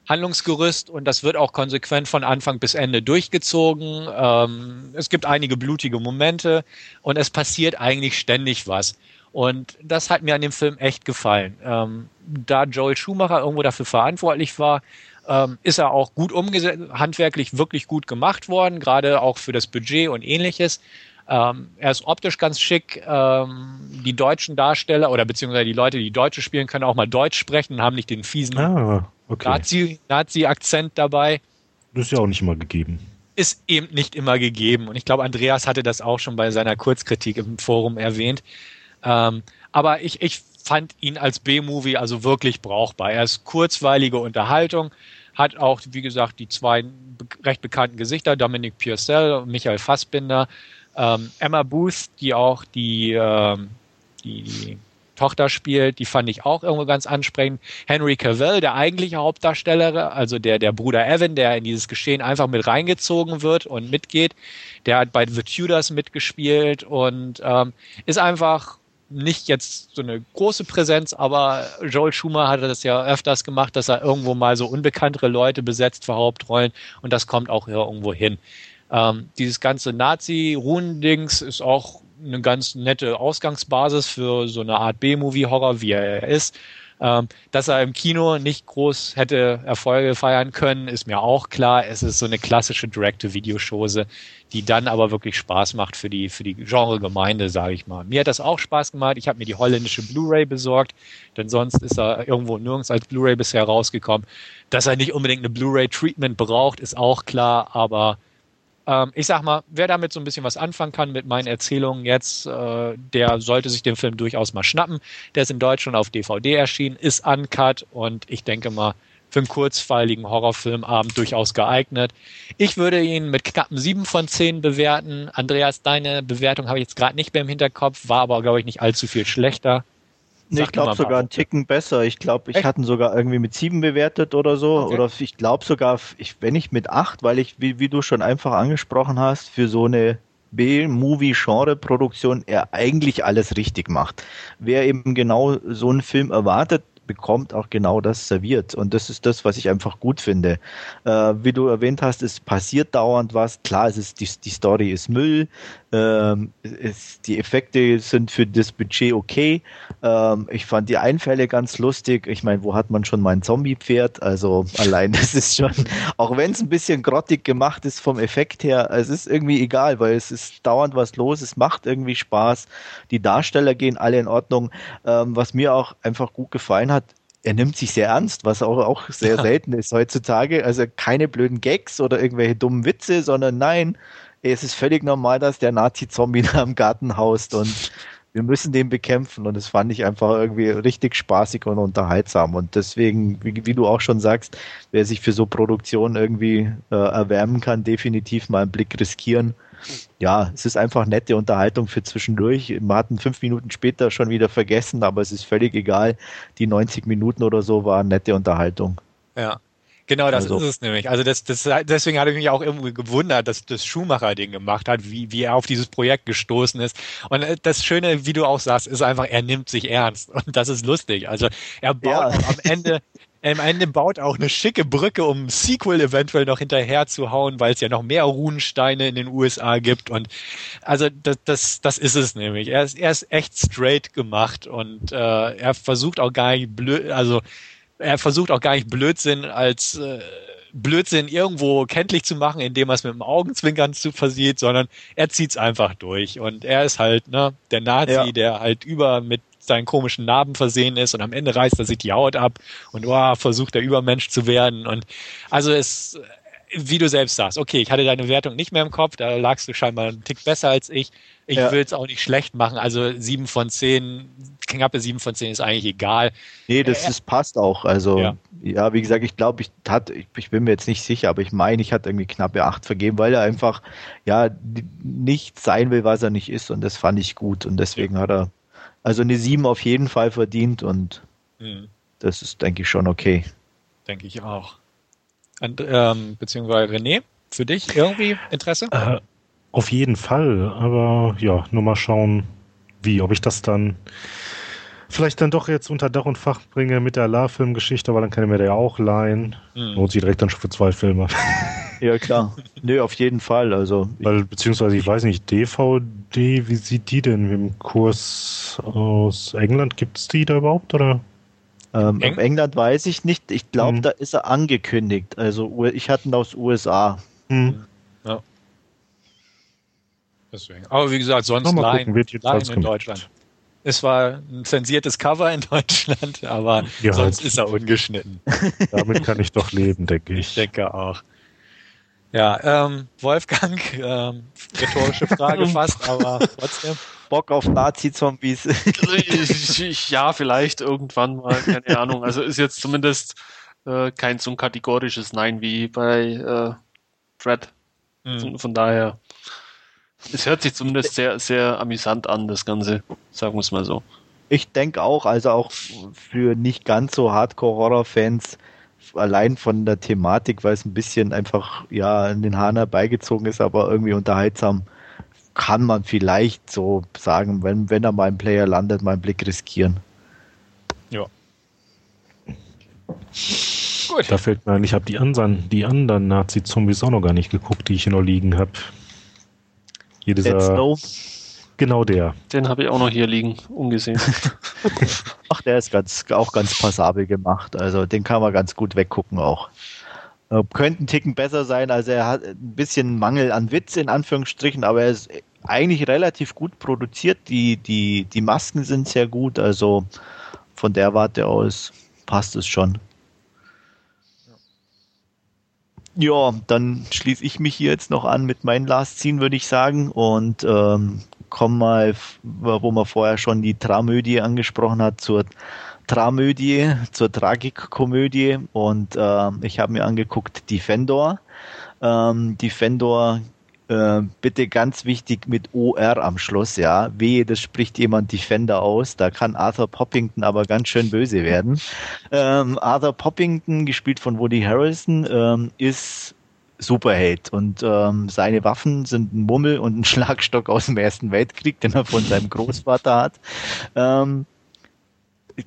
Handlungsgerüst und das wird auch konsequent von Anfang bis Ende durchgezogen. Es gibt einige blutige Momente und es passiert eigentlich ständig was. Und das hat mir an dem Film echt gefallen. Da Joel Schumacher irgendwo dafür verantwortlich war, ist er auch gut umgesetzt, handwerklich wirklich gut gemacht worden, gerade auch für das Budget und ähnliches. Er ist optisch ganz schick. Die deutschen Darsteller oder beziehungsweise die Leute, die Deutsche spielen, können auch mal Deutsch sprechen und haben nicht den fiesen Nazi-Akzent dabei. Das ist ja auch nicht immer gegeben. Ist eben nicht immer gegeben. Und ich glaube, Andreas hatte das auch schon bei seiner Kurzkritik im Forum erwähnt. Aber ich fand ihn als B-Movie also wirklich brauchbar. Er ist kurzweilige Unterhaltung, hat auch, wie gesagt, die zwei recht bekannten Gesichter, Dominic Purcell und Michael Fassbender, Emma Booth, die auch die Tochter spielt, die fand ich auch irgendwo ganz ansprechend. Henry Cavill, der eigentliche Hauptdarsteller, also der Bruder Evan, der in dieses Geschehen einfach mit reingezogen wird und mitgeht, der hat bei The Tudors mitgespielt und ist einfach nicht jetzt so eine große Präsenz, aber Joel Schumacher hat das ja öfters gemacht, dass er irgendwo mal so unbekanntere Leute besetzt für Hauptrollen und das kommt auch irgendwo hin. Dieses ganze Nazi-Runen-Dings ist auch eine ganz nette Ausgangsbasis für so eine Art B-Movie-Horror, wie er ist. Dass er im Kino nicht groß hätte Erfolge feiern können, ist mir auch klar. Es ist so eine klassische Direct-to-Video-Chose, die dann aber wirklich Spaß macht für die Genre-Gemeinde, sage ich mal. Mir hat das auch Spaß gemacht. Ich habe mir die holländische Blu-ray besorgt, denn sonst ist er irgendwo nirgends als Blu-ray bisher rausgekommen. Dass er nicht unbedingt eine Blu-ray-Treatment braucht, ist auch klar, aber ich sag mal, wer damit so ein bisschen was anfangen kann mit meinen Erzählungen jetzt, der sollte sich den Film durchaus mal schnappen. Der ist in Deutschland auf DVD erschienen, ist uncut und ich denke mal für einen kurzweiligen Horrorfilmabend durchaus geeignet. Ich würde ihn mit knappen 7 von 10 bewerten. Andreas, deine Bewertung habe ich jetzt gerade nicht mehr im Hinterkopf, war aber, glaube ich, nicht allzu viel schlechter. Nee, ich glaube sogar einen Ticken besser. Ich glaube, ich hatte ihn sogar irgendwie mit 7 bewertet oder so. Okay. Oder ich glaube sogar, wenn nicht mit 8, weil ich, wie du schon einfach angesprochen hast, für so eine B-Movie-Genre-Produktion er eigentlich alles richtig macht. Wer eben genau so einen Film erwartet, bekommt auch genau das serviert. Und das ist das, was ich einfach gut finde. Wie du erwähnt hast, es passiert dauernd was. Klar, es ist die Story ist Müll. Die Effekte sind für das Budget okay. Ich fand die Einfälle ganz lustig. Ich meine, wo hat man schon mein Zombie-Pferd? Also allein, das ist schon, auch wenn es ein bisschen grottig gemacht ist vom Effekt her, es ist irgendwie egal, weil es ist dauernd was los, es macht irgendwie Spaß. Die Darsteller gehen alle in Ordnung. Was mir auch einfach gut gefallen hat, er nimmt sich sehr ernst, was auch sehr selten ist heutzutage. Also keine blöden Gags oder irgendwelche dummen Witze, sondern nein, es ist völlig normal, dass der Nazi-Zombie da im Garten haust und wir müssen den bekämpfen und das fand ich einfach irgendwie richtig spaßig und unterhaltsam und deswegen, wie du auch schon sagst, wer sich für so Produktionen irgendwie erwärmen kann, definitiv mal einen Blick riskieren. Ja, es ist einfach nette Unterhaltung für zwischendurch. Man hat ihn 5 Minuten später schon wieder vergessen, aber es ist völlig egal. Die 90 Minuten oder so waren nette Unterhaltung. Ja. Genau, das ist es nämlich. Also deswegen hatte ich mich auch irgendwie gewundert, dass das Schumacher den gemacht hat, wie er auf dieses Projekt gestoßen ist. Und das Schöne, wie du auch sagst, ist einfach, er nimmt sich ernst. Und das ist lustig. Also er baut am Ende baut auch eine schicke Brücke, um ein Sequel eventuell noch hinterher zu hauen, weil es ja noch mehr Runensteine in den USA gibt. Und also das ist es nämlich. Er ist echt straight gemacht und er versucht auch gar nicht Blödsinn als Blödsinn irgendwo kenntlich zu machen, indem er es mit dem Augenzwinkern zu versieht, sondern er zieht es einfach durch. Und er ist halt, ne, der Nazi, der halt mit seinen komischen Narben versehen ist und am Ende reißt er sich die Haut ab und versucht der Übermensch zu werden. Und also es, wie du selbst sagst, okay, ich hatte deine Wertung nicht mehr im Kopf, da lagst du scheinbar einen Tick besser als ich. Ich will es auch nicht schlecht machen, also 7 von 10, knappe 7 von 10 ist eigentlich egal. Nee, das passt auch, also ja, wie gesagt, ich glaube, ich bin mir jetzt nicht sicher, aber ich meine, ich hatte irgendwie knappe 8 vergeben, weil er einfach, nicht sein will, was er nicht ist, und das fand ich gut, und deswegen hat er also eine 7 auf jeden Fall verdient, und das ist, denke ich, schon okay. Denke ich auch. Und, beziehungsweise René, für dich irgendwie Interesse? Auf jeden Fall, aber ja, nur mal schauen, ob ich das dann vielleicht dann doch jetzt unter Dach und Fach bringe mit der La-Film-Geschichte, aber dann kann ich mir da ja auch leihen. Lohnt sich direkt dann schon für 2 Filme. Ja, klar. Nö, auf jeden Fall. Also, beziehungsweise, ich weiß nicht, DVD, wie sieht die denn im Kurs aus England? Gibt es die da überhaupt, oder? England weiß ich nicht. Ich glaube, da ist er angekündigt. Also, ich hatte ihn aus USA. Ja. Deswegen. Aber wie gesagt, sonst leihen in Deutschland. Es war ein zensiertes Cover in Deutschland, aber sonst ist er ungeschnitten. Damit kann ich doch leben, denke ich. Ich denke auch. Ja, Wolfgang, rhetorische Frage fast, aber trotzdem. Bock auf Nazi-Zombies. Ja, vielleicht irgendwann mal, keine Ahnung. Also ist jetzt zumindest kein so ein kategorisches Nein wie bei Dread. Von daher, es hört sich zumindest sehr, sehr amüsant an, das Ganze, sagen wir es mal so. Ich denke auch, also auch für nicht ganz so Hardcore-Horror-Fans, allein von der Thematik, weil es ein bisschen einfach an den Haaren herbeigezogen ist, aber irgendwie unterhaltsam, kann man vielleicht so sagen, wenn er mal im Player landet, mal einen Blick riskieren. Ja. Gut. Da fällt mir ein, ich habe die anderen Nazi-Zombies auch noch gar nicht geguckt, die ich hier noch liegen habe. Hier dieser, genau der. Den habe ich auch noch hier liegen, ungesehen. Ach, der ist auch ganz passabel gemacht. Also den kann man ganz gut weggucken auch. Könnte ein Ticken besser sein. Also er hat ein bisschen Mangel an Witz in Anführungsstrichen, aber er ist eigentlich relativ gut produziert. Die Masken sind sehr gut. Also von der Warte aus passt es schon. Ja, dann schließe ich mich hier jetzt noch an mit meinen Last Scene, würde ich sagen. Und kommen mal, wo man vorher schon die Dramödie angesprochen hat, zur Tragikkomödie. Und ich habe mir angeguckt Defendor. Defendor, bitte ganz wichtig mit OR am Schluss, ja. Wehe, das spricht jemand Defender aus. Da kann Arthur Poppington aber ganz schön böse werden. Arthur Poppington, gespielt von Woody Harrelson, ist Superheld, und seine Waffen sind ein Mummel und ein Schlagstock aus dem Ersten Weltkrieg, den er von seinem Großvater hat.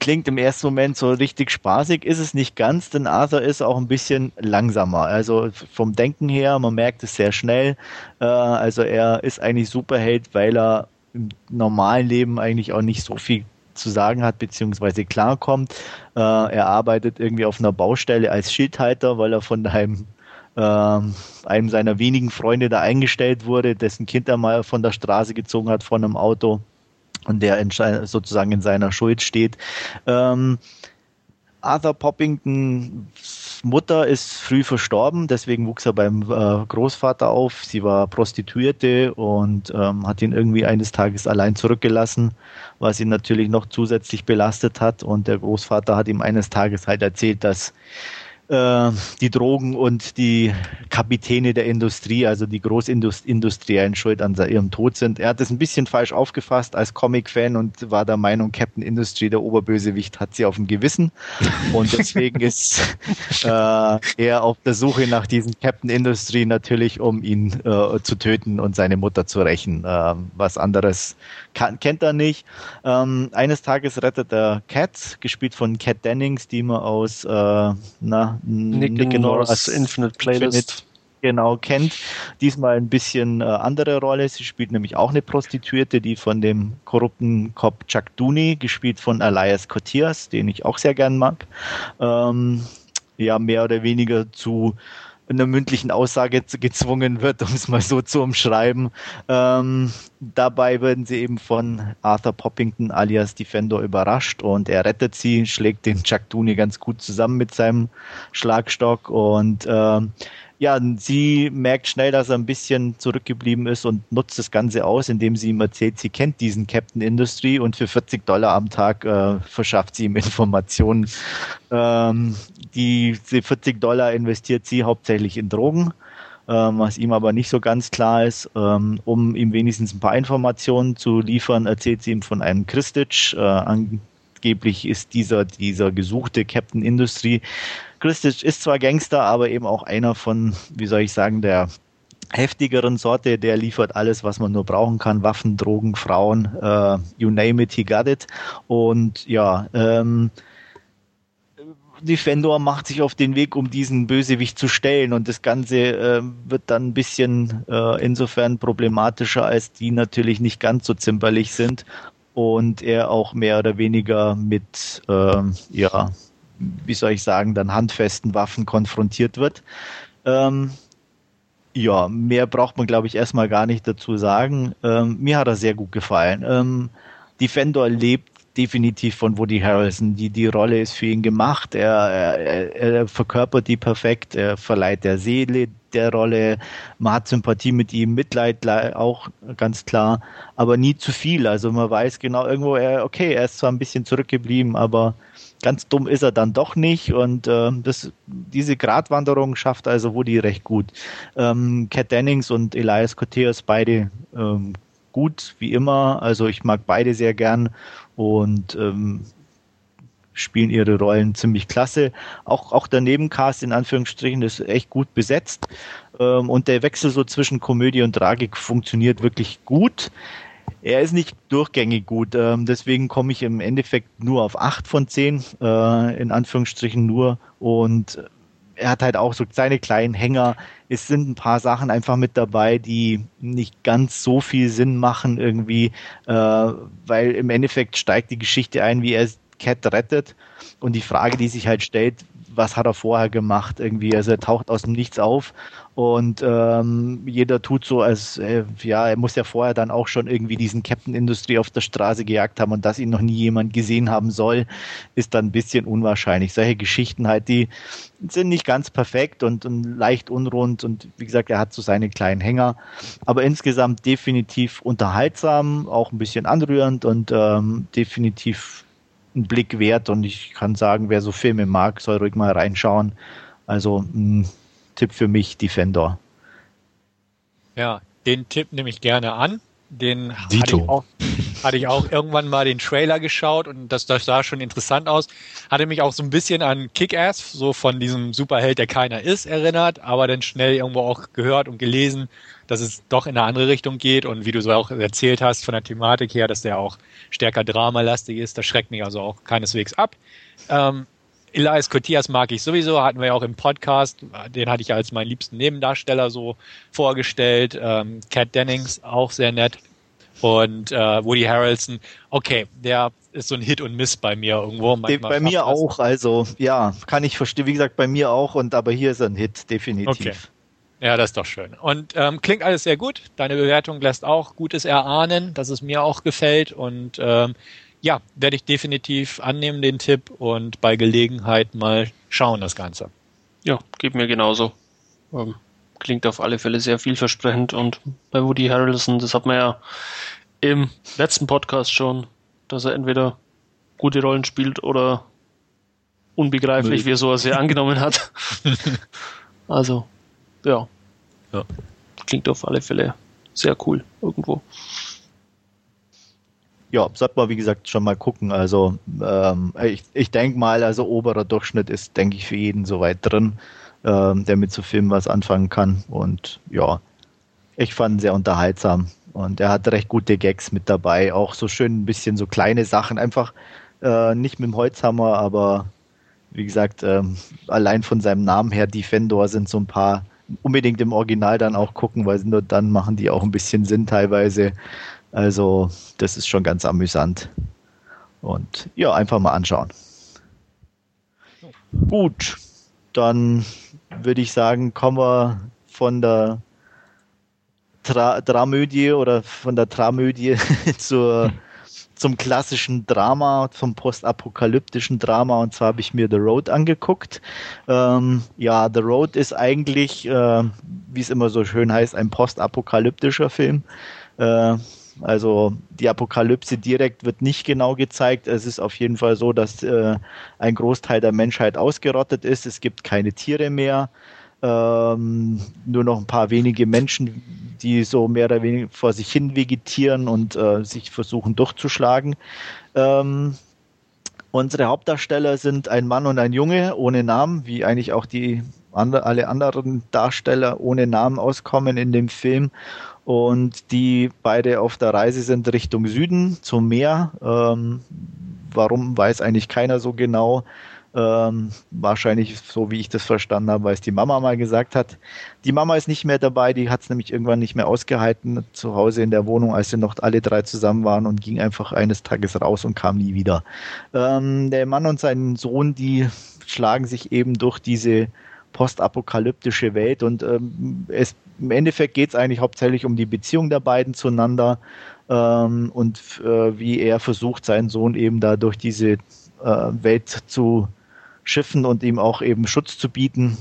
Klingt im ersten Moment so richtig spaßig, ist es nicht ganz, denn Arthur ist auch ein bisschen langsamer. Also vom Denken her, man merkt es sehr schnell. Also er ist eigentlich Superheld, weil er im normalen Leben eigentlich auch nicht so viel zu sagen hat, beziehungsweise klarkommt. Er arbeitet irgendwie auf einer Baustelle als Schildhalter, weil er von einem seiner wenigen Freunde da eingestellt wurde, dessen Kind er mal von der Straße gezogen hat, von einem Auto. Und der sozusagen in seiner Schuld steht. Arthur Poppingtons Mutter ist früh verstorben, deswegen wuchs er beim Großvater auf. Sie war Prostituierte und hat ihn irgendwie eines Tages allein zurückgelassen, was ihn natürlich noch zusätzlich belastet hat. Und der Großvater hat ihm eines Tages halt erzählt, dass die Drogen und die Kapitäne der Industrie, also die Großindustriellen, schuld an ihrem Tod sind. Er hat es ein bisschen falsch aufgefasst als Comic-Fan und war der Meinung, Captain Industry, der Oberbösewicht, hat sie auf dem Gewissen. Und deswegen ist er auf der Suche nach diesem Captain Industry natürlich, um ihn zu töten und seine Mutter zu rächen. Was anderes kennt er nicht. Eines Tages rettet er Cat, gespielt von Cat Dennings, die man aus Nick Norris Infinite Playlist genau kennt. Diesmal ein bisschen andere Rolle. Sie spielt nämlich auch eine Prostituierte, die von dem korrupten Cop Chuck Dooney, gespielt von Elias Koteas, den ich auch sehr gern mag, ja mehr oder weniger zu einer mündlichen Aussage gezwungen wird, um es mal so zu umschreiben. Dabei werden sie eben von Arthur Poppington alias Defender überrascht und er rettet sie, schlägt den Chuck Dooney ganz gut zusammen mit seinem Schlagstock und ja, sie merkt schnell, dass er ein bisschen zurückgeblieben ist und nutzt das Ganze aus, indem sie ihm erzählt, sie kennt diesen Captain Industry und für $40 am Tag verschafft sie ihm Informationen. Diese $40 investiert sie hauptsächlich in Drogen, was ihm aber nicht so ganz klar ist. Um ihm wenigstens ein paar Informationen zu liefern, erzählt sie ihm von einem Krstić. Angeblich ist dieser gesuchte Captain Industry. Krstić ist zwar Gangster, aber eben auch einer von, der heftigeren Sorte, der liefert alles, was man nur brauchen kann, Waffen, Drogen, Frauen, you name it, he got it. Und ja, Defendor macht sich auf den Weg, um diesen Bösewicht zu stellen und das Ganze wird dann ein bisschen insofern problematischer, als die natürlich nicht ganz so zimperlich sind und er auch mehr oder weniger mit, dann handfesten Waffen konfrontiert wird. Mehr braucht man, glaube ich, erstmal gar nicht dazu sagen. Mir hat er sehr gut gefallen. Defendor lebt definitiv von Woody Harrelson. Die Rolle ist für ihn gemacht. Er verkörpert die perfekt. Er verleiht der Seele der Rolle. Man hat Sympathie mit ihm, Mitleid auch ganz klar, aber nie zu viel. Also man weiß genau irgendwo, er ist zwar ein bisschen zurückgeblieben, aber ganz dumm ist er dann doch nicht und diese Gratwanderung schafft also Woody recht gut. Kat Dennings und Elias Koteas beide gut, wie immer. Also ich mag beide sehr gern und spielen ihre Rollen ziemlich klasse. Auch der Nebencast in Anführungsstrichen ist echt gut besetzt und der Wechsel so zwischen Komödie und Tragik funktioniert wirklich gut. Er ist nicht durchgängig gut, deswegen komme ich im Endeffekt nur auf 8 von 10, in Anführungsstrichen nur. Und er hat halt auch so seine kleinen Hänger. Es sind ein paar Sachen einfach mit dabei, die nicht ganz so viel Sinn machen irgendwie, weil im Endeffekt steigt die Geschichte ein, wie er Cat rettet. Und die Frage, die sich halt stellt, was hat er vorher gemacht irgendwie? Also er taucht aus dem Nichts auf und jeder tut so, als er muss ja vorher dann auch schon irgendwie diesen Captain Industry auf der Straße gejagt haben und dass ihn noch nie jemand gesehen haben soll, ist dann ein bisschen unwahrscheinlich. Solche Geschichten halt, die sind nicht ganz perfekt und leicht unrund und wie gesagt, er hat so seine kleinen Hänger, aber insgesamt definitiv unterhaltsam, auch ein bisschen anrührend und definitiv einen Blick wert und ich kann sagen, wer so Filme mag, soll ruhig mal reinschauen. Also ein Tipp für mich, Defender. Ja, den Tipp nehme ich gerne an. Den hatte ich auch irgendwann mal den Trailer geschaut und das sah schon interessant aus. Hatte mich auch so ein bisschen an Kick-Ass, so von diesem Superheld, der keiner ist, erinnert, aber dann schnell irgendwo auch gehört und gelesen, dass es doch in eine andere Richtung geht und wie du so auch erzählt hast von der Thematik her, dass der auch stärker dramalastig ist, das schreckt mich also auch keineswegs ab. Elias Koteas mag ich sowieso, hatten wir ja auch im Podcast, den hatte ich als meinen liebsten Nebendarsteller so vorgestellt. Kat Dennings, auch sehr nett. Und Woody Harrelson, okay, der ist so ein Hit und Miss bei mir irgendwo. Bei mir auch, also ja, kann ich verstehen, wie gesagt, bei mir auch, aber hier ist er ein Hit, definitiv. Okay. Ja, das ist doch schön. Und klingt alles sehr gut. Deine Bewertung lässt auch Gutes erahnen, dass es mir auch gefällt. Und werde ich definitiv annehmen, den Tipp, und bei Gelegenheit mal schauen, das Ganze. Ja, geht mir genauso. Klingt auf alle Fälle sehr vielversprechend. Und bei Woody Harrelson, das hat man ja im letzten Podcast schon, dass er entweder gute Rollen spielt oder unbegreiflich, wie er sowas hier angenommen hat. Also, ja. Klingt auf alle Fälle sehr cool irgendwo. Ja, sollte man, wie gesagt, schon mal gucken. Also ich denke mal, also oberer Durchschnitt ist, denke ich, für jeden soweit drin, der mit so Filmen was anfangen kann. Und ja, ich fand ihn sehr unterhaltsam. Und er hat recht gute Gags mit dabei. Auch so schön ein bisschen so kleine Sachen. Einfach nicht mit dem Holzhammer, aber wie gesagt, allein von seinem Namen her, Defendor, sind so ein paar... unbedingt im Original dann auch gucken, weil nur dann machen die auch ein bisschen Sinn teilweise. Also das ist schon ganz amüsant. Und ja, einfach mal anschauen. Gut, dann würde ich sagen, kommen wir von der Dramödie oder von der Tramödie zum klassischen Drama, zum postapokalyptischen Drama, und zwar habe ich mir The Road angeguckt. Ja, The Road ist eigentlich, wie es immer so schön heißt, ein postapokalyptischer Film. Also die Apokalypse direkt wird nicht genau gezeigt. Es ist auf jeden Fall so, dass ein Großteil der Menschheit ausgerottet ist. Es gibt keine Tiere mehr. Nur noch ein paar wenige Menschen, die so mehr oder weniger vor sich hin vegetieren und sich versuchen durchzuschlagen. Unsere Hauptdarsteller sind ein Mann und ein Junge ohne Namen, wie eigentlich auch alle anderen Darsteller ohne Namen auskommen in dem Film. Und die beide auf der Reise sind Richtung Süden, zum Meer. Warum, weiß eigentlich keiner so genau. Wahrscheinlich, so wie ich das verstanden habe, weil es die Mama mal gesagt hat. Die Mama ist nicht mehr dabei, die hat es nämlich irgendwann nicht mehr ausgehalten zu Hause in der Wohnung, als sie noch alle drei zusammen waren, und ging einfach eines Tages raus und kam nie wieder. Der Mann und sein Sohn, die schlagen sich eben durch diese postapokalyptische Welt, und im Endeffekt geht es eigentlich hauptsächlich um die Beziehung der beiden zueinander, und wie er versucht, seinen Sohn eben da durch diese Welt zu schiffen und ihm auch eben Schutz zu bieten.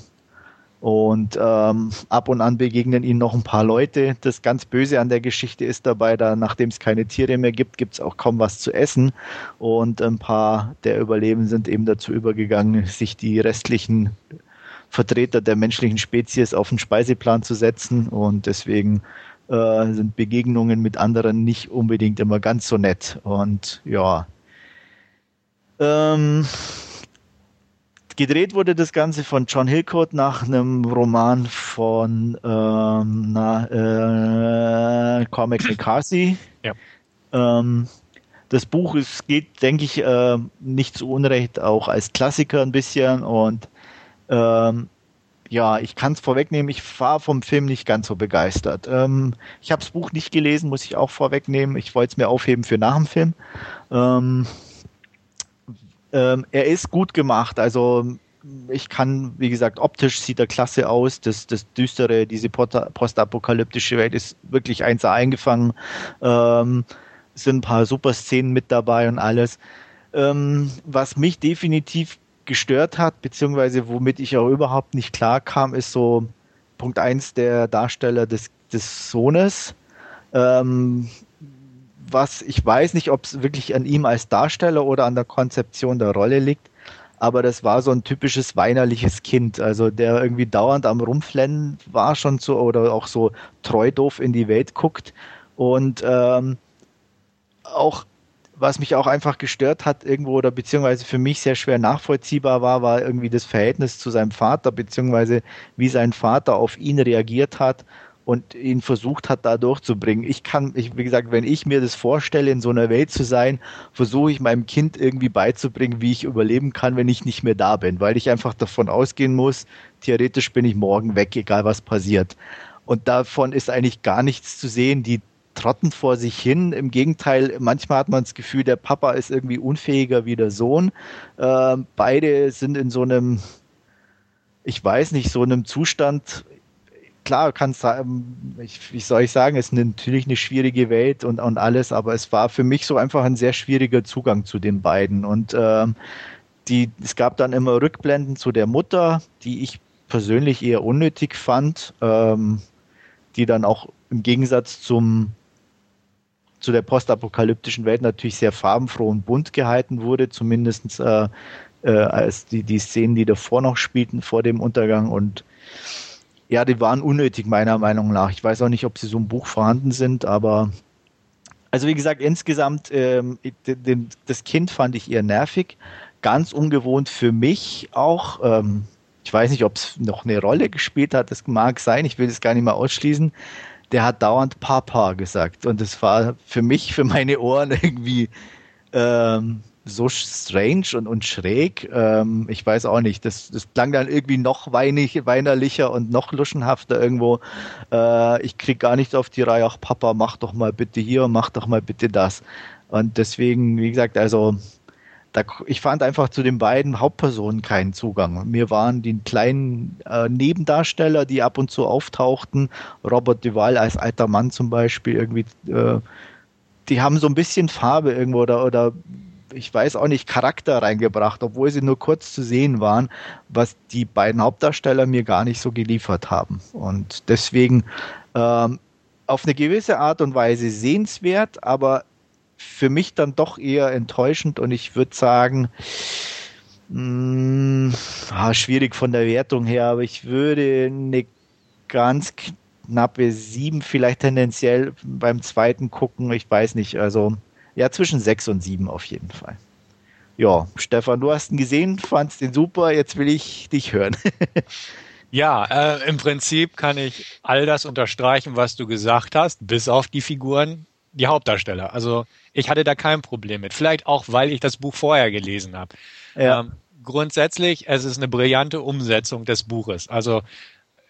Und ab und an begegnen ihnen noch ein paar Leute. Das ganz Böse an der Geschichte ist dabei, da nachdem es keine Tiere mehr gibt, gibt es auch kaum was zu essen. Und ein paar der Überlebenden sind eben dazu übergegangen, sich die restlichen Vertreter der menschlichen Spezies auf den Speiseplan zu setzen. Und deswegen sind Begegnungen mit anderen nicht unbedingt immer ganz so nett. Und ja, gedreht wurde das Ganze von John Hillcoat nach einem Roman von Cormac McCarthy. Ja. Das Buch gilt, denke ich, nicht zu Unrecht auch als Klassiker ein bisschen, und ja, ich kann es vorwegnehmen, ich war vom Film nicht ganz so begeistert. Ich habe das Buch nicht gelesen, muss ich auch vorwegnehmen. Ich wollte es mir aufheben für nach dem Film. Er ist gut gemacht, also ich kann, wie gesagt, optisch sieht er klasse aus, das Düstere, diese postapokalyptische Welt ist wirklich 1A eingefangen, sind ein paar super Szenen mit dabei und alles. Was mich definitiv gestört hat, beziehungsweise womit ich auch überhaupt nicht klar kam, ist so Punkt 1 der Darsteller des Sohnes, ich weiß nicht, ob es wirklich an ihm als Darsteller oder an der Konzeption der Rolle liegt, aber das war so ein typisches weinerliches Kind, also der irgendwie dauernd am Rumflennen war schon so, oder auch so treu doof in die Welt guckt. Und auch, was mich auch einfach gestört hat irgendwo, oder beziehungsweise für mich sehr schwer nachvollziehbar war irgendwie das Verhältnis zu seinem Vater, beziehungsweise wie sein Vater auf ihn reagiert hat und ihn versucht hat, da durchzubringen. Wie gesagt, wenn ich mir das vorstelle, in so einer Welt zu sein, versuche ich meinem Kind irgendwie beizubringen, wie ich überleben kann, wenn ich nicht mehr da bin, weil ich einfach davon ausgehen muss, theoretisch bin ich morgen weg, egal was passiert. Und davon ist eigentlich gar nichts zu sehen, die trotten vor sich hin. Im Gegenteil, manchmal hat man das Gefühl, der Papa ist irgendwie unfähiger wie der Sohn. Beide sind in so einem, ich weiß nicht, so einem Zustand. Klar, wie soll ich sagen, es ist natürlich eine schwierige Welt und alles, aber es war für mich so einfach ein sehr schwieriger Zugang zu den beiden. Und es gab dann immer Rückblenden zu der Mutter, die ich persönlich eher unnötig fand, die dann auch im Gegensatz zu der postapokalyptischen Welt natürlich sehr farbenfroh und bunt gehalten wurde, zumindest als die Szenen, die davor noch spielten, vor dem Untergang. Und ja, die waren unnötig, meiner Meinung nach. Ich weiß auch nicht, ob sie so im Buch vorhanden sind, aber also wie gesagt, insgesamt, das Kind fand ich eher nervig. Ganz ungewohnt für mich auch. Ich weiß nicht, ob es noch eine Rolle gespielt hat. Das mag sein, ich will das gar nicht mal ausschließen. Der hat dauernd Papa gesagt. Und das war für mich, für meine Ohren irgendwie so strange und schräg, ich weiß auch nicht, das klang dann irgendwie noch weinerlicher und noch luschenhafter irgendwo. Ich krieg gar nicht auf die Reihe, ach Papa, mach doch mal bitte hier, mach doch mal bitte das. Und deswegen, wie gesagt, also ich fand einfach zu den beiden Hauptpersonen keinen Zugang. Mir waren die kleinen Nebendarsteller, die ab und zu auftauchten, Robert Duvall als alter Mann zum Beispiel, irgendwie, die haben so ein bisschen Farbe irgendwo oder ich weiß auch nicht, Charakter reingebracht, obwohl sie nur kurz zu sehen waren, was die beiden Hauptdarsteller mir gar nicht so geliefert haben. Und deswegen auf eine gewisse Art und Weise sehenswert, aber für mich dann doch eher enttäuschend und ich würde sagen, schwierig von der Wertung her, aber ich würde eine ganz knappe 7 vielleicht tendenziell beim zweiten gucken, ich weiß nicht, also ja, zwischen 6 und 7 auf jeden Fall. Ja, Stefan, du hast ihn gesehen, fandst ihn super, jetzt will ich dich hören. Ja, im Prinzip kann ich all das unterstreichen, was du gesagt hast, bis auf die Figuren, die Hauptdarsteller. Also ich hatte da kein Problem mit. Vielleicht auch, weil ich das Buch vorher gelesen habe. Ja. Grundsätzlich, es ist eine brillante Umsetzung des Buches. Also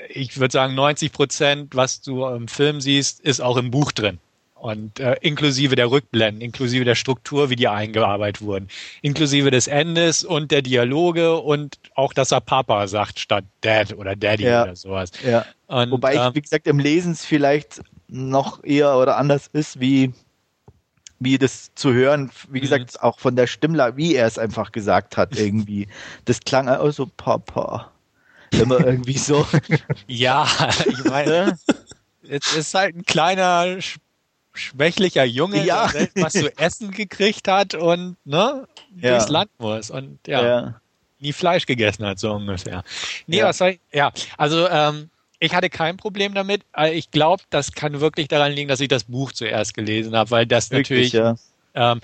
ich würde sagen, 90%, was du im Film siehst, ist auch im Buch drin. Und inklusive der Rückblenden, inklusive der Struktur, wie die eingearbeitet wurden, inklusive des Endes und der Dialoge und auch, dass er Papa sagt statt Dad oder Daddy oder sowas. Ja. Und, wobei ich, wie gesagt, im Lesen es vielleicht noch eher oder anders ist, wie das zu hören, wie gesagt, auch von der Stimmlage, wie er es einfach gesagt hat irgendwie. Das klang also Papa. Immer irgendwie so. Ja, ich meine, es ist halt ein kleiner schwächlicher Junge, der was zu essen gekriegt hat und durchs Land muss und nie Fleisch gegessen hat, so ungefähr. Nee, was soll ich? Ja, also ich hatte kein Problem damit. Ich glaube, das kann wirklich daran liegen, dass ich das Buch zuerst gelesen habe, weil das wirklich, natürlich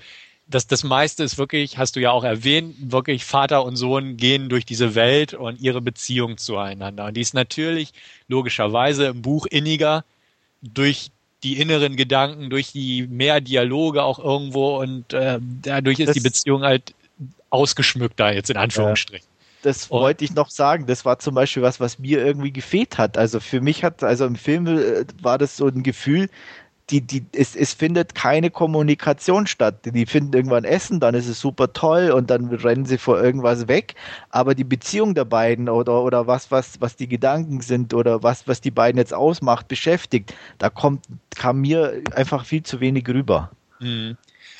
das meiste ist wirklich, hast du ja auch erwähnt, wirklich Vater und Sohn gehen durch diese Welt und ihre Beziehung zueinander. Und die ist natürlich logischerweise im Buch inniger durch die inneren Gedanken, durch die mehr Dialoge auch irgendwo und dadurch ist die Beziehung halt ausgeschmückter, jetzt in Anführungsstrichen. Das wollte ich noch sagen, das war zum Beispiel was mir irgendwie gefehlt hat. Also für mich also im Film war das so ein Gefühl, es findet keine Kommunikation statt. Die finden irgendwann Essen, dann ist es super toll und dann rennen sie vor irgendwas weg. Aber die Beziehung der beiden oder was die Gedanken sind oder was die beiden jetzt ausmacht, beschäftigt, da kam mir einfach viel zu wenig rüber.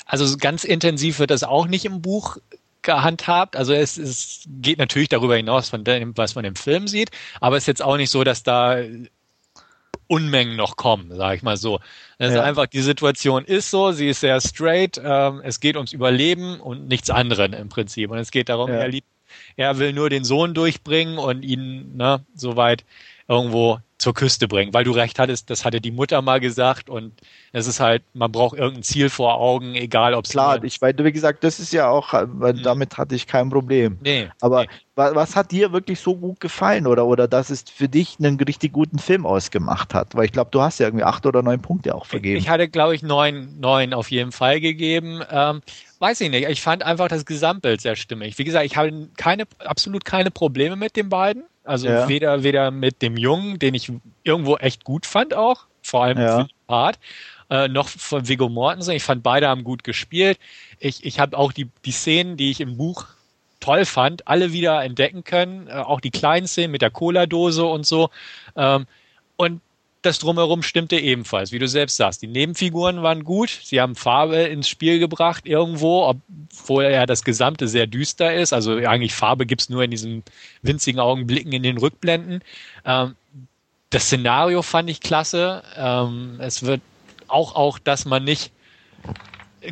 Also ganz intensiv wird das auch nicht im Buch gehandhabt. Also es geht natürlich darüber hinaus, von dem, was man im Film sieht, aber es ist jetzt auch nicht so, dass da Unmengen noch kommen, sage ich mal so. Also einfach, die Situation ist so, sie ist sehr straight, es geht ums Überleben und nichts anderes im Prinzip. Und es geht darum, er will nur den Sohn durchbringen und ihn so weit irgendwo zur Küste bringen. Weil du recht hattest, das hatte die Mutter mal gesagt und es ist halt, man braucht irgendein Ziel vor Augen, egal ob es... Klar, ich meine, wie gesagt, das ist ja auch, damit hatte ich kein Problem. Nee. Aber was hat dir wirklich so gut gefallen oder dass es für dich einen richtig guten Film ausgemacht hat? Weil ich glaube, du hast ja irgendwie 8 oder 9 Punkte auch vergeben. Ich hatte, glaube ich, 9 auf jeden Fall gegeben. Weiß ich nicht. Ich fand einfach das Gesamtbild sehr stimmig. Wie gesagt, ich habe absolut keine Probleme mit den beiden. Also weder mit dem Jungen, den ich irgendwo echt gut fand auch, vor allem für den Part, noch von Viggo Mortensen. Ich fand, beide haben gut gespielt. Ich habe auch die Szenen, die ich im Buch toll fand, alle wieder entdecken können. Auch die kleinen Szenen mit der Cola-Dose und so. Und das Drumherum stimmte ebenfalls, wie du selbst sagst. Die Nebenfiguren waren gut. Sie haben Farbe ins Spiel gebracht irgendwo, obwohl ja das Gesamte sehr düster ist. Also eigentlich Farbe gibt es nur in diesen winzigen Augenblicken in den Rückblenden. Das Szenario fand ich klasse. Es wird auch, dass man nicht...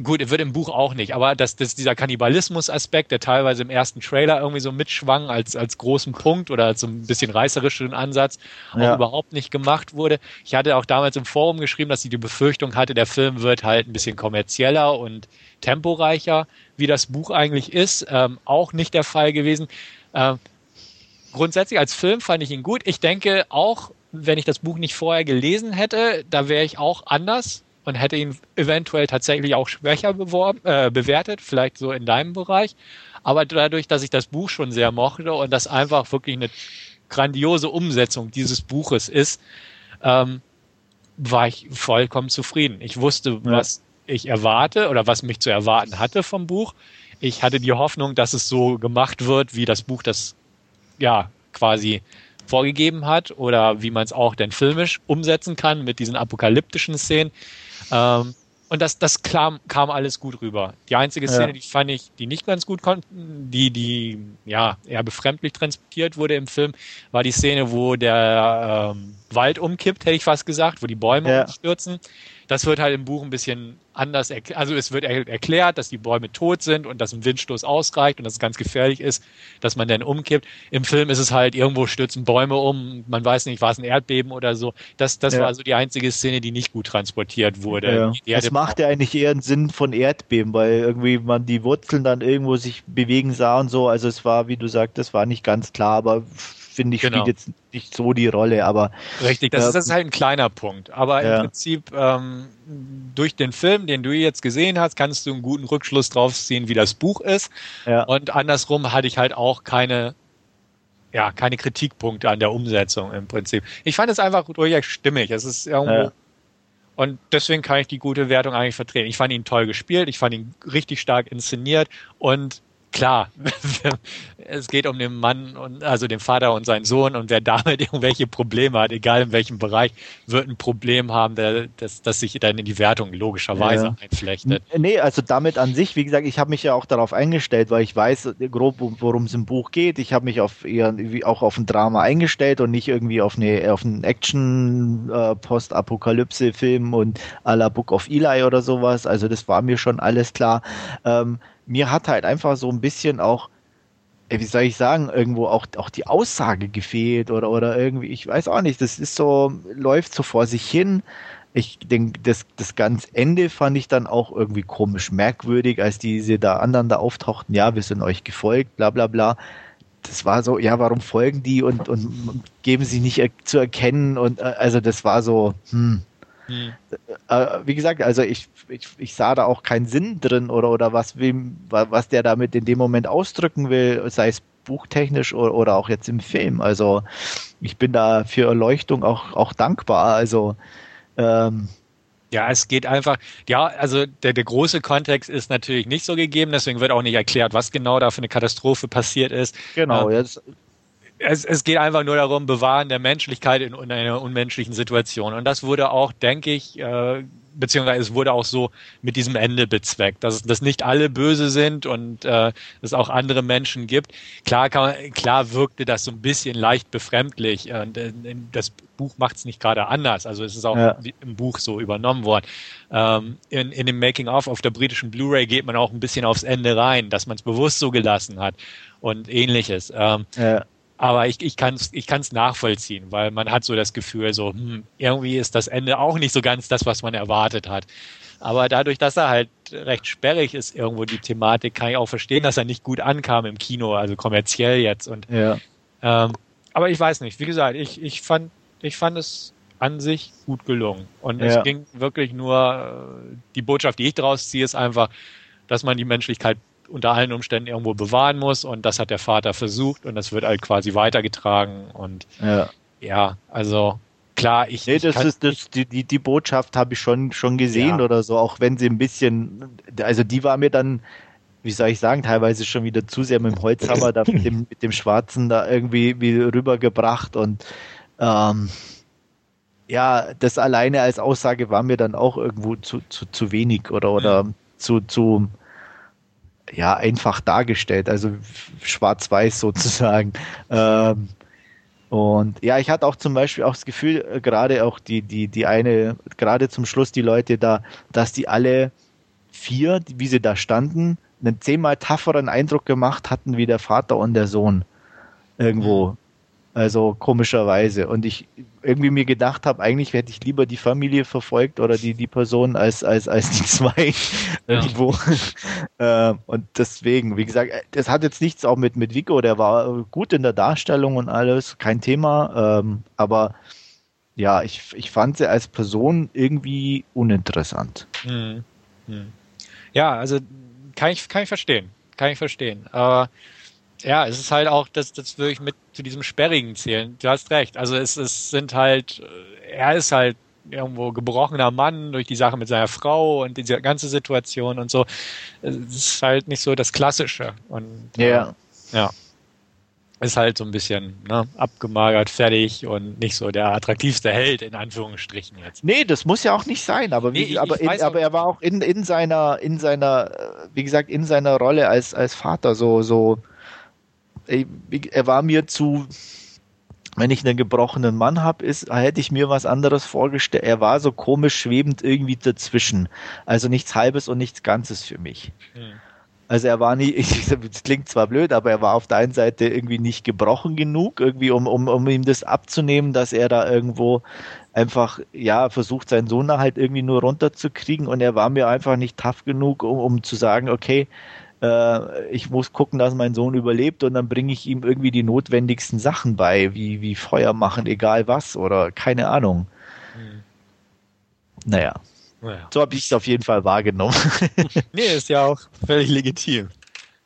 Gut, wird im Buch auch nicht, aber dass dieser Kannibalismus-Aspekt, der teilweise im ersten Trailer irgendwie so mitschwang als großen Punkt oder als so ein bisschen reißerischen Ansatz, auch überhaupt nicht gemacht wurde. Ich hatte auch damals im Forum geschrieben, dass ich die Befürchtung hatte, der Film wird halt ein bisschen kommerzieller und temporeicher, wie das Buch eigentlich ist. Auch nicht der Fall gewesen. Grundsätzlich als Film fand ich ihn gut. Ich denke auch, wenn ich das Buch nicht vorher gelesen hätte, da wäre ich auch anders und hätte ihn eventuell tatsächlich auch schwächer bewertet, vielleicht so in deinem Bereich. Aber dadurch, dass ich das Buch schon sehr mochte und das einfach wirklich eine grandiose Umsetzung dieses Buches ist, war ich vollkommen zufrieden. Ich wusste, was ich erwarte oder was mich zu erwarten hatte vom Buch. Ich hatte die Hoffnung, dass es so gemacht wird, wie das Buch das ja quasi vorgegeben hat oder wie man es auch dann filmisch umsetzen kann mit diesen apokalyptischen Szenen. Und das kam alles gut rüber. Die einzige Szene, die fand ich, die nicht ganz gut konnten, die ja eher befremdlich transportiert wurde im Film, war die Szene, wo der Wald umkippt, hätte ich fast gesagt, wo die Bäume umstürzen. Das wird halt im Buch ein bisschen anders erklärt. Also es wird erklärt, dass die Bäume tot sind und dass ein Windstoß ausreicht und dass es ganz gefährlich ist, dass man dann umkippt. Im Film ist es halt, irgendwo stürzen Bäume um, man weiß nicht, war es ein Erdbeben oder so. Das war also die einzige Szene, die nicht gut transportiert wurde. Ja. Das macht ja eigentlich eher einen Sinn von Erdbeben, weil irgendwie man die Wurzeln dann irgendwo sich bewegen sah und so. Also es war, wie du sagtest, war nicht ganz klar, aber finde ich, spielt jetzt nicht so die Rolle, aber... Richtig, das ist halt ein kleiner Punkt. Aber im Prinzip, durch den Film, den du jetzt gesehen hast, kannst du einen guten Rückschluss drauf ziehen, wie das Buch ist. Ja. Und andersrum hatte ich halt auch keine Kritikpunkte an der Umsetzung im Prinzip. Ich fand es einfach durchaus stimmig. Es ist irgendwo... Ja. Und deswegen kann ich die gute Wertung eigentlich vertreten. Ich fand ihn toll gespielt, ich fand ihn richtig stark inszeniert und klar, es geht um den Mann, also den Vater und seinen Sohn, und wer damit irgendwelche Probleme hat, egal in welchem Bereich, wird ein Problem haben, das sich dann in die Wertung logischerweise einflechtet. Nee, also damit an sich, wie gesagt, ich habe mich ja auch darauf eingestellt, weil ich weiß grob, worum es im Buch geht. Ich habe mich auch auf ein Drama eingestellt und nicht irgendwie auf einen Action Postapokalypse-Film und à la Book of Eli oder sowas. Also das war mir schon alles klar. Mir hat halt einfach so ein bisschen auch, wie soll ich sagen, irgendwo auch die Aussage gefehlt oder irgendwie, ich weiß auch nicht, das ist so, läuft so vor sich hin. Ich denke, das ganze Ende fand ich dann auch irgendwie komisch, merkwürdig, als diese anderen da auftauchten, ja, wir sind euch gefolgt, bla bla bla. Das war so, ja, warum folgen die und geben sie nicht zu erkennen und also das war so, Wie gesagt, also ich sah da auch keinen Sinn drin oder was der damit in dem Moment ausdrücken will, sei es buchtechnisch oder auch jetzt im Film. Also ich bin da für Erleuchtung auch dankbar. Also ja, es geht einfach, ja, also der große Kontext ist natürlich nicht so gegeben, deswegen wird auch nicht erklärt, was genau da für eine Katastrophe passiert ist. Genau, jetzt. Es geht einfach nur darum, Bewahren der Menschlichkeit in einer unmenschlichen Situation. Und das wurde auch, denke ich, beziehungsweise es wurde auch so mit diesem Ende bezweckt, dass nicht alle böse sind und es auch andere Menschen gibt. Klar wirkte das so ein bisschen leicht befremdlich. Das Buch macht es nicht gerade anders. Also es ist auch im Buch so übernommen worden. In dem Making-of auf der britischen Blu-ray geht man auch ein bisschen aufs Ende rein, dass man es bewusst so gelassen hat und Ähnliches. Aber ich kann's nachvollziehen, weil man hat so das Gefühl, so irgendwie ist das Ende auch nicht so ganz das, was man erwartet hat. Aber dadurch, dass er halt recht sperrig ist irgendwo die Thematik, kann ich auch verstehen, dass er nicht gut ankam im Kino, also kommerziell jetzt. Und aber ich weiß nicht, wie gesagt, ich fand es an sich gut gelungen. Und es ging wirklich nur, die Botschaft, die ich daraus ziehe, ist einfach, dass man die Menschlichkeit unter allen Umständen irgendwo bewahren muss, und das hat der Vater versucht und das wird halt quasi weitergetragen und also klar, ich... Nee, die Botschaft habe ich schon gesehen oder so, auch wenn sie ein bisschen, also die war mir dann, wie soll ich sagen, teilweise schon wieder zu sehr mit dem Holzhammer da mit dem Schwarzen da irgendwie wie rübergebracht und das alleine als Aussage war mir dann auch irgendwo zu wenig oder zu einfach dargestellt, also schwarz-weiß sozusagen. Und ja, ich hatte auch zum Beispiel auch das Gefühl, gerade auch die eine, gerade zum Schluss die Leute da, dass die alle vier, wie sie da standen, einen 10-mal tafferen Eindruck gemacht hatten wie der Vater und der Sohn. Irgendwo. Also komischerweise. Und ich irgendwie mir gedacht habe, eigentlich hätte ich lieber die Familie verfolgt oder die Person als die zwei irgendwo. Und deswegen, wie gesagt, das hat jetzt nichts auch mit Vico, der war gut in der Darstellung und alles, kein Thema. Aber ja, ich fand sie als Person irgendwie uninteressant. Mhm. Mhm. Ja, also kann ich verstehen. Kann ich verstehen. Aber ja, es ist halt auch, das würde ich mit zu diesem Sperrigen zählen. Du hast recht. Also es sind halt, er ist halt irgendwo gebrochener Mann durch die Sache mit seiner Frau und diese ganze Situation und so. Es ist halt nicht so das Klassische. Und ja. Ist halt so ein bisschen abgemagert, fertig und nicht so der attraktivste Held, in Anführungsstrichen jetzt. Nee, das muss ja auch nicht sein, aber er war auch in seiner Rolle als Vater so. Er war mir zu, wenn ich einen gebrochenen Mann habe, hätte ich mir was anderes vorgestellt. Er war so komisch schwebend irgendwie dazwischen. Also nichts Halbes und nichts Ganzes für mich. Hm. Also er war nie, das klingt zwar blöd, aber er war auf der einen Seite irgendwie nicht gebrochen genug, irgendwie um ihm das abzunehmen, dass er da irgendwo einfach, versucht, seinen Sohn da halt irgendwie nur runterzukriegen, und er war mir einfach nicht tough genug, um zu sagen, okay, ich muss gucken, dass mein Sohn überlebt, und dann bringe ich ihm irgendwie die notwendigsten Sachen bei, wie Feuer machen, egal was, oder keine Ahnung. Hm. Naja. So habe ich es auf jeden Fall wahrgenommen. Nee, ist ja auch völlig legitim.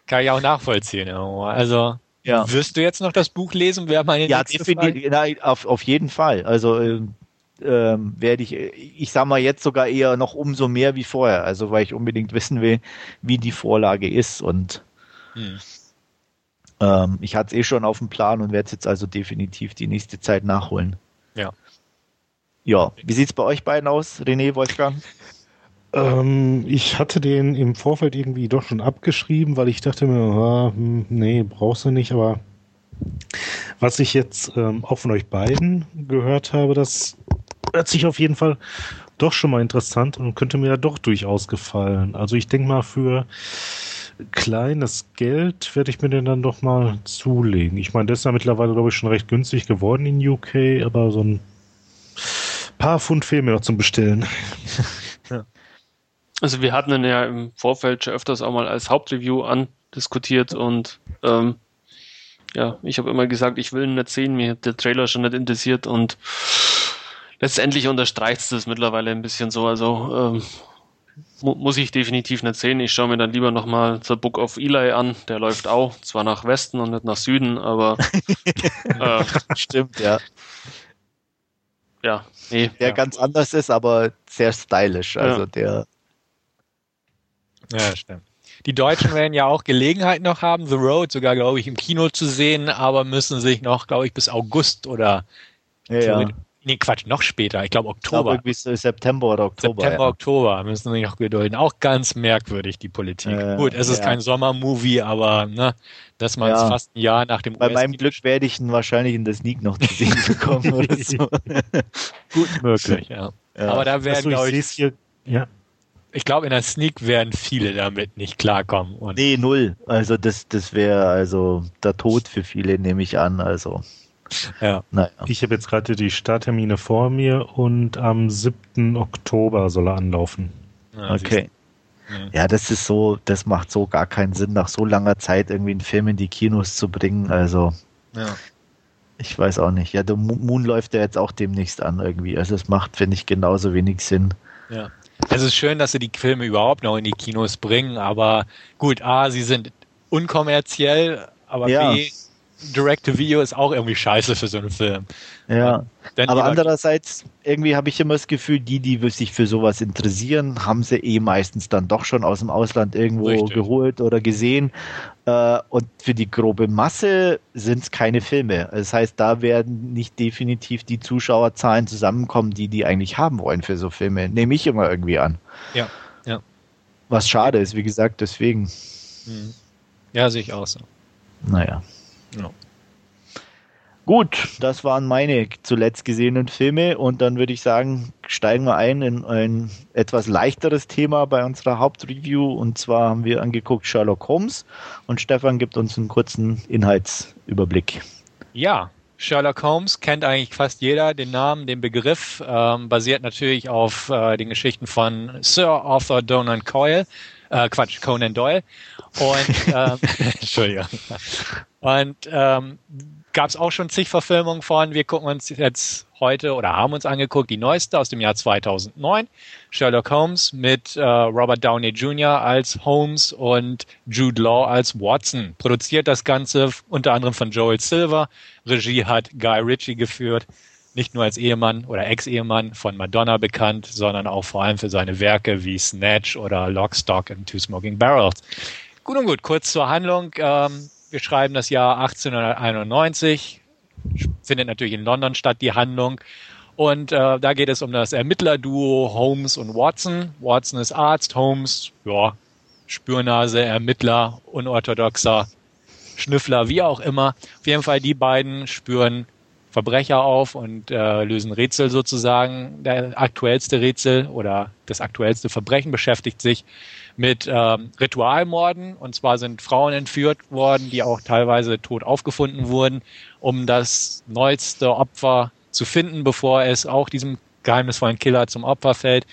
Kann ich auch nachvollziehen. Also, Wirst du jetzt noch das Buch lesen? Wäre meine nächste Frage. Nein, auf jeden Fall. Also werde ich sag mal jetzt sogar eher noch umso mehr wie vorher. Also, weil ich unbedingt wissen will, wie die Vorlage ist. Und ich hatte es schon auf dem Plan und werde es jetzt also definitiv die nächste Zeit nachholen. Ja. Ja, wie sieht's bei euch beiden aus, René, Wolfgang? Ich hatte den im Vorfeld irgendwie doch schon abgeschrieben, weil ich dachte mir, nee, brauchst du nicht, aber was ich jetzt auch von euch beiden gehört habe, das hört sich auf jeden Fall doch schon mal interessant und könnte mir da doch durchaus gefallen. Also ich denke mal, für kleines Geld werde ich mir den dann doch mal zulegen. Ich meine, das ist ja mittlerweile, glaube ich, schon recht günstig geworden in UK, aber so ein paar Pfund fehlen mir noch zum Bestellen. Ja. Also wir hatten ihn ja im Vorfeld schon öfters auch mal als Hauptreview andiskutiert und ich habe immer gesagt, ich will ihn nicht sehen, mir hat der Trailer schon nicht interessiert, und letztendlich unterstreicht es das mittlerweile ein bisschen so, also muss ich definitiv nicht sehen. Ich schaue mir dann lieber nochmal The Book of Eli an, der läuft auch, zwar nach Westen und nicht nach Süden, aber stimmt, ja. Ja, nee. Der ganz anders ist, aber sehr stylisch. Also der. Ja, stimmt. Die Deutschen werden ja auch Gelegenheit noch haben, The Road sogar, glaube ich, im Kino zu sehen, aber müssen sich noch, glaube ich, bis August oder. Ja. Nee, Quatsch, noch später. Ich glaube, Oktober. Ich glaube, September oder Oktober. Oktober müssen sich noch gedulden. Auch ganz merkwürdig, die Politik. Gut, es ist kein Sommermovie, aber dass man es fast ein Jahr nach dem Bei meinem Glück werde ich ihn wahrscheinlich in der Sneak noch zu sehen bekommen oder so. Gut möglich, ja. Aber da werden, glaube ich, ich glaube, in der Sneak werden viele damit nicht klarkommen. Und nee, null. Also das wäre also der Tod für viele, nehme ich an. Also. Ja. Naja. Ich habe jetzt gerade die Starttermine vor mir und am 7. Oktober soll er anlaufen. Ja, okay. Ja, das macht so gar keinen Sinn, nach so langer Zeit irgendwie einen Film in die Kinos zu bringen. Also, ich weiß auch nicht. Ja, der Moon läuft ja jetzt auch demnächst an irgendwie. Also, es macht, finde ich, genauso wenig Sinn. Ja. Es ist schön, dass sie die Filme überhaupt noch in die Kinos bringen, aber gut, A, sie sind unkommerziell, aber B, Direct-to-Video ist auch irgendwie scheiße für so einen Film. Ja, aber andererseits irgendwie habe ich immer das Gefühl, die sich für sowas interessieren, haben sie meistens dann doch schon aus dem Ausland irgendwo geholt oder gesehen. Und für die grobe Masse sind es keine Filme. Das heißt, da werden nicht definitiv die Zuschauerzahlen zusammenkommen, die eigentlich haben wollen für so Filme. Nehme ich immer irgendwie an. Ja. Was schade ist, wie gesagt, deswegen. Ja, sehe ich auch so. Naja. No. Gut, das waren meine zuletzt gesehenen Filme, und dann würde ich sagen, steigen wir ein in ein etwas leichteres Thema bei unserer Hauptreview, und zwar haben wir angeguckt Sherlock Holmes, und Stefan gibt uns einen kurzen Inhaltsüberblick. Ja, Sherlock Holmes kennt eigentlich fast jeder, den Namen, den Begriff, basiert natürlich auf den Geschichten von Sir Arthur Conan Doyle. Und Entschuldigung. Und gab es auch schon zig Verfilmungen von. Wir gucken uns jetzt heute oder haben uns angeguckt die neueste aus dem Jahr 2009, Sherlock Holmes, mit Robert Downey Jr. als Holmes und Jude Law als Watson. Produziert das Ganze unter anderem von Joel Silver. Regie hat Guy Ritchie geführt. nicht nur als Ehemann oder Ex-Ehemann von Madonna bekannt, sondern auch vor allem für seine Werke wie Snatch oder Lock, Stock and Two Smoking Barrels. Gut und gut, kurz zur Handlung. Wir schreiben das Jahr 1891, findet natürlich in London statt, die Handlung. Und da geht es um das Ermittlerduo Holmes und Watson. Watson ist Arzt, Holmes, ja, Spürnase, Ermittler, unorthodoxer Schnüffler, wie auch immer. Auf jeden Fall, die beiden spüren Verbrecher auf und lösen Rätsel sozusagen. Der aktuellste Rätsel oder das aktuellste Verbrechen beschäftigt sich mit Ritualmorden. Und zwar sind Frauen entführt worden, die auch teilweise tot aufgefunden wurden, um das neueste Opfer zu finden, bevor es auch diesem geheimnisvollen Killer zum Opfer fällt.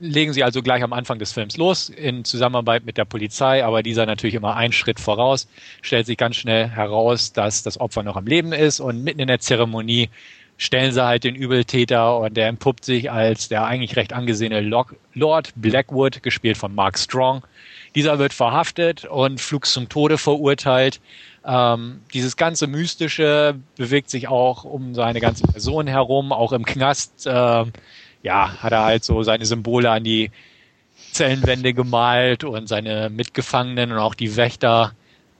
Legen sie also gleich am Anfang des Films los, in Zusammenarbeit mit der Polizei, aber dieser natürlich immer einen Schritt voraus, stellt sich ganz schnell heraus, dass das Opfer noch am Leben ist, und mitten in der Zeremonie stellen sie halt den Übeltäter, und der entpuppt sich als der eigentlich recht angesehene Lord Blackwood, gespielt von Mark Strong. Dieser wird verhaftet und flugs zum Tode verurteilt. Dieses ganze Mystische bewegt sich auch um seine ganze Person herum, auch im Knast, ja, hat er halt so seine Symbole an die Zellenwände gemalt, und seine Mitgefangenen und auch die Wächter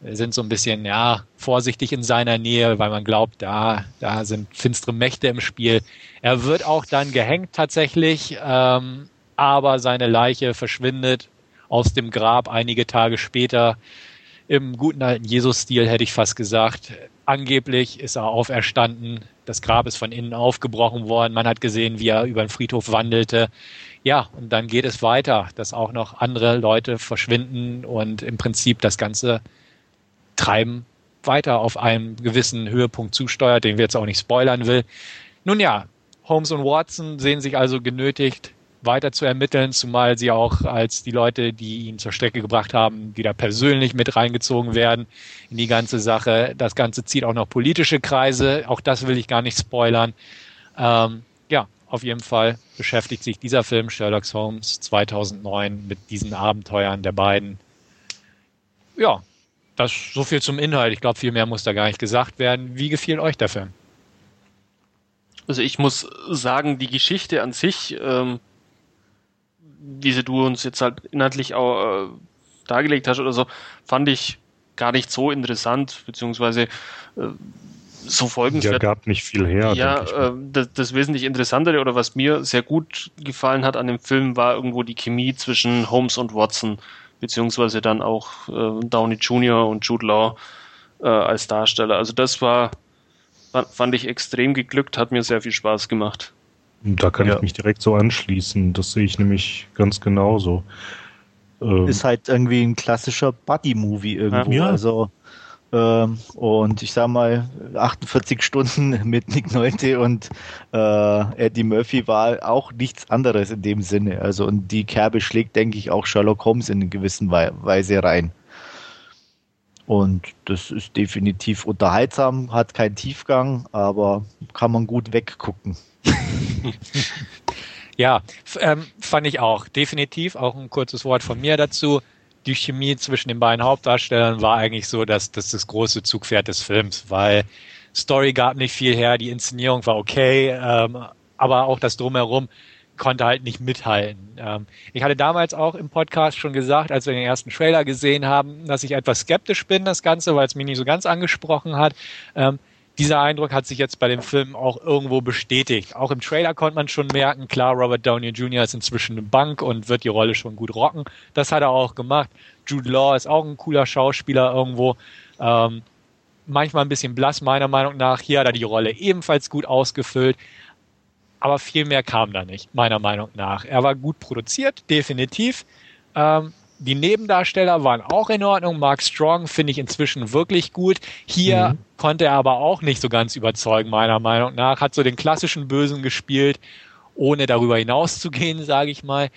sind so ein bisschen, ja, vorsichtig in seiner Nähe, weil man glaubt, da sind finstere Mächte im Spiel. Er wird auch dann gehängt tatsächlich, aber seine Leiche verschwindet aus dem Grab einige Tage später. Im guten alten Jesus-Stil hätte ich fast gesagt. Angeblich ist er auferstanden. Das Grab ist von innen aufgebrochen worden. Man hat gesehen, wie er über den Friedhof wandelte. Ja, und dann geht es weiter, dass auch noch andere Leute verschwinden und im Prinzip das ganze Treiben weiter auf einen gewissen Höhepunkt zusteuert, den wir jetzt auch nicht spoilern will. Nun ja, Holmes und Watson sehen sich also genötigt, weiter zu ermitteln, zumal sie auch als die Leute, die ihn zur Strecke gebracht haben, wieder persönlich mit reingezogen werden in die ganze Sache. Das Ganze zieht auch noch politische Kreise, auch das will ich gar nicht spoilern. Ja, auf jeden Fall beschäftigt sich dieser Film Sherlock Holmes 2009 mit diesen Abenteuern der beiden. Ja, das so viel zum Inhalt. Ich glaube, viel mehr muss da gar nicht gesagt werden. Wie gefiel euch der Film? Also ich muss sagen, die Geschichte an sich, wie sie du uns jetzt halt inhaltlich auch dargelegt hast oder so, fand ich gar nicht so interessant, beziehungsweise so folgenswert. Ja, gab nicht viel her. Ja, das wesentlich Interessantere oder was mir sehr gut gefallen hat an dem Film, war irgendwo die Chemie zwischen Holmes und Watson, beziehungsweise dann auch Downey Jr. und Jude Law als Darsteller. Also das war, fand ich extrem geglückt, hat mir sehr viel Spaß gemacht. Da kann ich mich direkt so anschließen. Das sehe ich nämlich ganz genauso. Ist halt irgendwie ein klassischer Buddy-Movie irgendwo. Ja. Also, und ich sag mal, 48 Stunden mit Nick Nolte und Eddie Murphy war auch nichts anderes in dem Sinne. Also, und die Kerbe schlägt, denke ich, auch Sherlock Holmes in einer gewissen Weise rein. Und das ist definitiv unterhaltsam, hat keinen Tiefgang, aber kann man gut weggucken. Ja, fand ich auch. Definitiv, auch ein kurzes Wort von mir dazu. Die Chemie zwischen den beiden Hauptdarstellern war eigentlich so, dass das große Zugpferd des Films, weil Story gab nicht viel her, die Inszenierung war okay, aber auch das Drumherum konnte halt nicht mithalten. Ich hatte damals auch im Podcast schon gesagt, als wir den ersten Trailer gesehen haben, dass ich etwas skeptisch bin, das Ganze, weil es mich nicht so ganz angesprochen hat. Dieser Eindruck hat sich jetzt bei dem Film auch irgendwo bestätigt. Auch im Trailer konnte man schon merken, klar, Robert Downey Jr. ist inzwischen eine Bank und wird die Rolle schon gut rocken. Das hat er auch gemacht. Jude Law ist auch ein cooler Schauspieler irgendwo. Manchmal ein bisschen blass, meiner Meinung nach. Hier hat er die Rolle ebenfalls gut ausgefüllt. Aber viel mehr kam da nicht, meiner Meinung nach. Er war gut produziert, definitiv. Die Nebendarsteller waren auch in Ordnung. Mark Strong finde ich inzwischen wirklich gut. Hier konnte er aber auch nicht so ganz überzeugen, meiner Meinung nach. Hat so den klassischen Bösen gespielt, ohne darüber hinauszugehen, sage ich mal.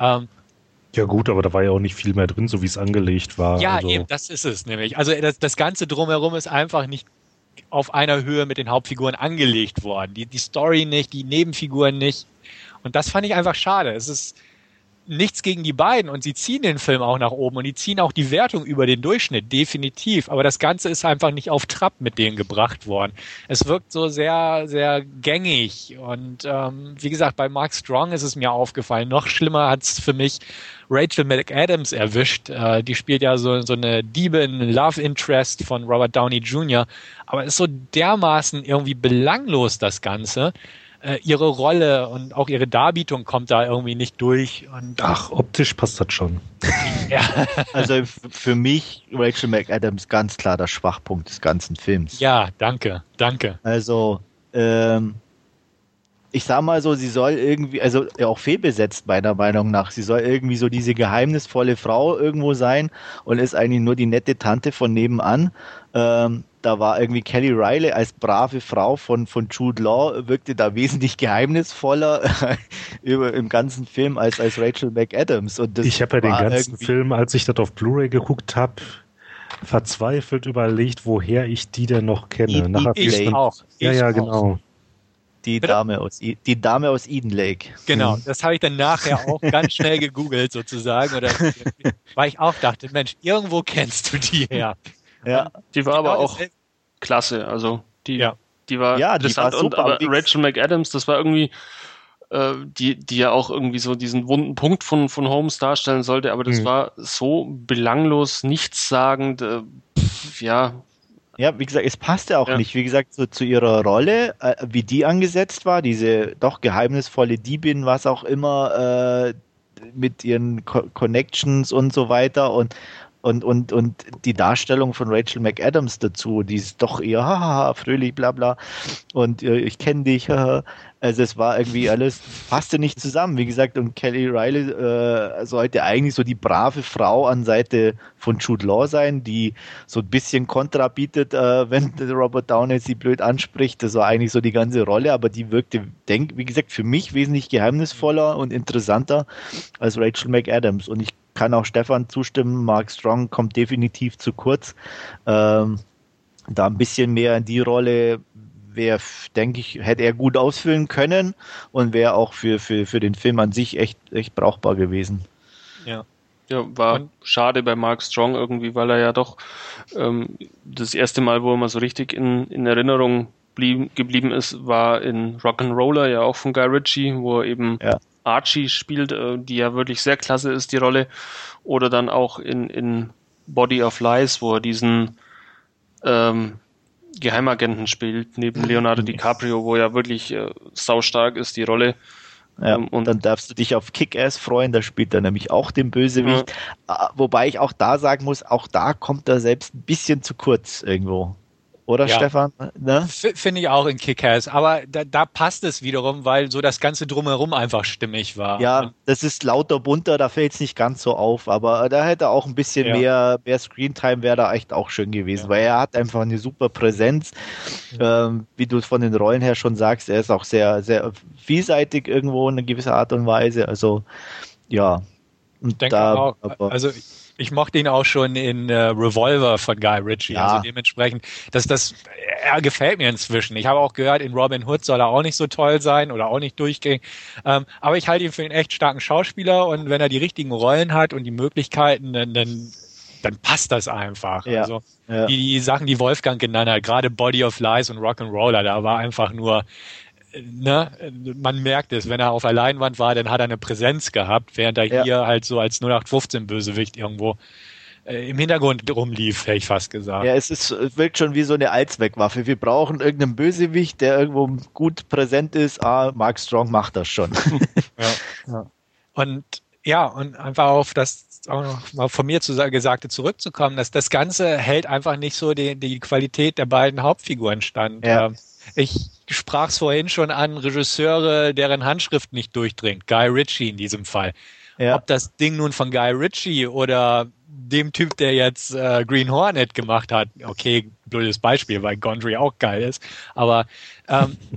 Ja gut, aber da war ja auch nicht viel mehr drin, so wie es angelegt war. Ja, also eben, das ist es nämlich. Also das Ganze drumherum ist einfach nicht auf einer Höhe mit den Hauptfiguren angelegt worden. Die Story nicht, die Nebenfiguren nicht. Und das fand ich einfach schade. Es ist nichts gegen die beiden und sie ziehen den Film auch nach oben und die ziehen auch die Wertung über den Durchschnitt, definitiv. Aber das Ganze ist einfach nicht auf Trab mit denen gebracht worden. Es wirkt so sehr, sehr gängig und wie gesagt, bei Mark Strong ist es mir aufgefallen. Noch schlimmer hat es für mich Rachel McAdams erwischt. Die spielt ja so eine Diebin, Love Interest von Robert Downey Jr., aber ist so dermaßen irgendwie belanglos das Ganze. Ihre Rolle und auch ihre Darbietung kommt da irgendwie nicht durch. Und ach, optisch passt das schon. Ja. Also für mich Rachel McAdams ganz klar der Schwachpunkt des ganzen Films. Ja, danke. Also, ich sag mal so, sie soll irgendwie, also ja, auch fehlbesetzt meiner Meinung nach, sie soll irgendwie so diese geheimnisvolle Frau irgendwo sein und ist eigentlich nur die nette Tante von nebenan. Da war irgendwie Kelly Riley als brave Frau von Jude Law, wirkte da wesentlich geheimnisvoller im ganzen Film als Rachel McAdams. Und das, ich habe ja den ganzen Film, als ich das auf Blu-ray geguckt habe, verzweifelt überlegt, woher ich die denn noch kenne. Ich auch. Die Dame aus Eden Lake. Genau, das habe ich dann nachher auch ganz schnell gegoogelt sozusagen, oder, weil ich auch dachte, Mensch, irgendwo kennst du die her. Ja, die war aber auch klasse, also die war interessant, die war super, aber Rachel McAdams, das war irgendwie, die ja auch irgendwie so diesen wunden Punkt von Holmes darstellen sollte, aber das war so belanglos, nichtssagend, ja. Ja, wie gesagt, es passte auch nicht, wie gesagt, so zu ihrer Rolle, wie die angesetzt war, diese doch geheimnisvolle Diebin, was auch immer, mit ihren Connections und so weiter und die Darstellung von Rachel McAdams dazu, die ist doch eher haha, fröhlich, bla bla und ich kenne dich, haha. Also es war irgendwie alles, passte nicht zusammen, wie gesagt, und Kelly Riley sollte eigentlich so die brave Frau an Seite von Jude Law sein, die so ein bisschen Kontra bietet, wenn Robert Downey sie blöd anspricht, das war eigentlich so die ganze Rolle, aber die wirkte, wie gesagt, für mich wesentlich geheimnisvoller und interessanter als Rachel McAdams, und ich kann auch Stefan zustimmen, Mark Strong kommt definitiv zu kurz. Da ein bisschen mehr in die Rolle, denke ich, hätte er gut ausfüllen können und wäre auch für den Film an sich echt brauchbar gewesen. Ja, war schade bei Mark Strong irgendwie, weil er ja doch das erste Mal, wo er mal so richtig in Erinnerung geblieben ist, war in Rock'n'Roller, ja auch von Guy Ritchie, wo er eben Archie spielt, die ja wirklich sehr klasse ist, die Rolle. Oder dann auch in Body of Lies, wo er diesen Geheimagenten spielt, neben Leonardo DiCaprio, wo ja wirklich saustark ist, die Rolle. Ja, und dann darfst du dich auf Kick-Ass freuen, da spielt er nämlich auch den Bösewicht. Ja. Wobei ich auch da sagen muss, auch da kommt er selbst ein bisschen zu kurz irgendwo. Oder, Stefan? Ne? Finde ich auch in Kick-Ass. Aber da passt es wiederum, weil so das Ganze drumherum einfach stimmig war. Ja, das ist lauter bunter, da fällt es nicht ganz so auf. Aber da hätte auch ein bisschen mehr Screentime wäre da echt auch schön gewesen. Ja. Weil er hat einfach eine super Präsenz. Wie du von den Rollen her schon sagst, er ist auch sehr, sehr vielseitig irgendwo in einer gewissen Art und Weise. Also, ja. Und ich denke auch, also... Ich mochte ihn auch schon in Revolver von Guy Ritchie, also dementsprechend, er gefällt mir inzwischen. Ich habe auch gehört, in Robin Hood soll er auch nicht so toll sein oder auch nicht durchgehen, aber ich halte ihn für einen echt starken Schauspieler und wenn er die richtigen Rollen hat und die Möglichkeiten, dann passt das einfach. Ja. Also die Sachen, die Wolfgang genannt hat, gerade Body of Lies und Rock'n'Roller, da war einfach nur... Ne? Man merkt es, wenn er auf der Leinwand war, dann hat er eine Präsenz gehabt, während er hier halt so als 0815-Bösewicht irgendwo im Hintergrund rumlief, hätte ich fast gesagt. Ja, es wirkt schon wie so eine Allzweckwaffe. Wir brauchen irgendeinen Bösewicht, der irgendwo gut präsent ist. Mark Strong macht das schon. Ja. Und einfach auf das auch noch mal von mir Gesagte zurückzukommen, dass das Ganze hält einfach nicht so die Qualität der beiden Hauptfiguren stand. Ja. Ich sprach es vorhin schon an, Regisseure, deren Handschrift nicht durchdringt. Guy Ritchie in diesem Fall. Ja. Ob das Ding nun von Guy Ritchie oder dem Typ, der jetzt Green Hornet gemacht hat, okay, blödes Beispiel, weil Gondry auch geil ist, aber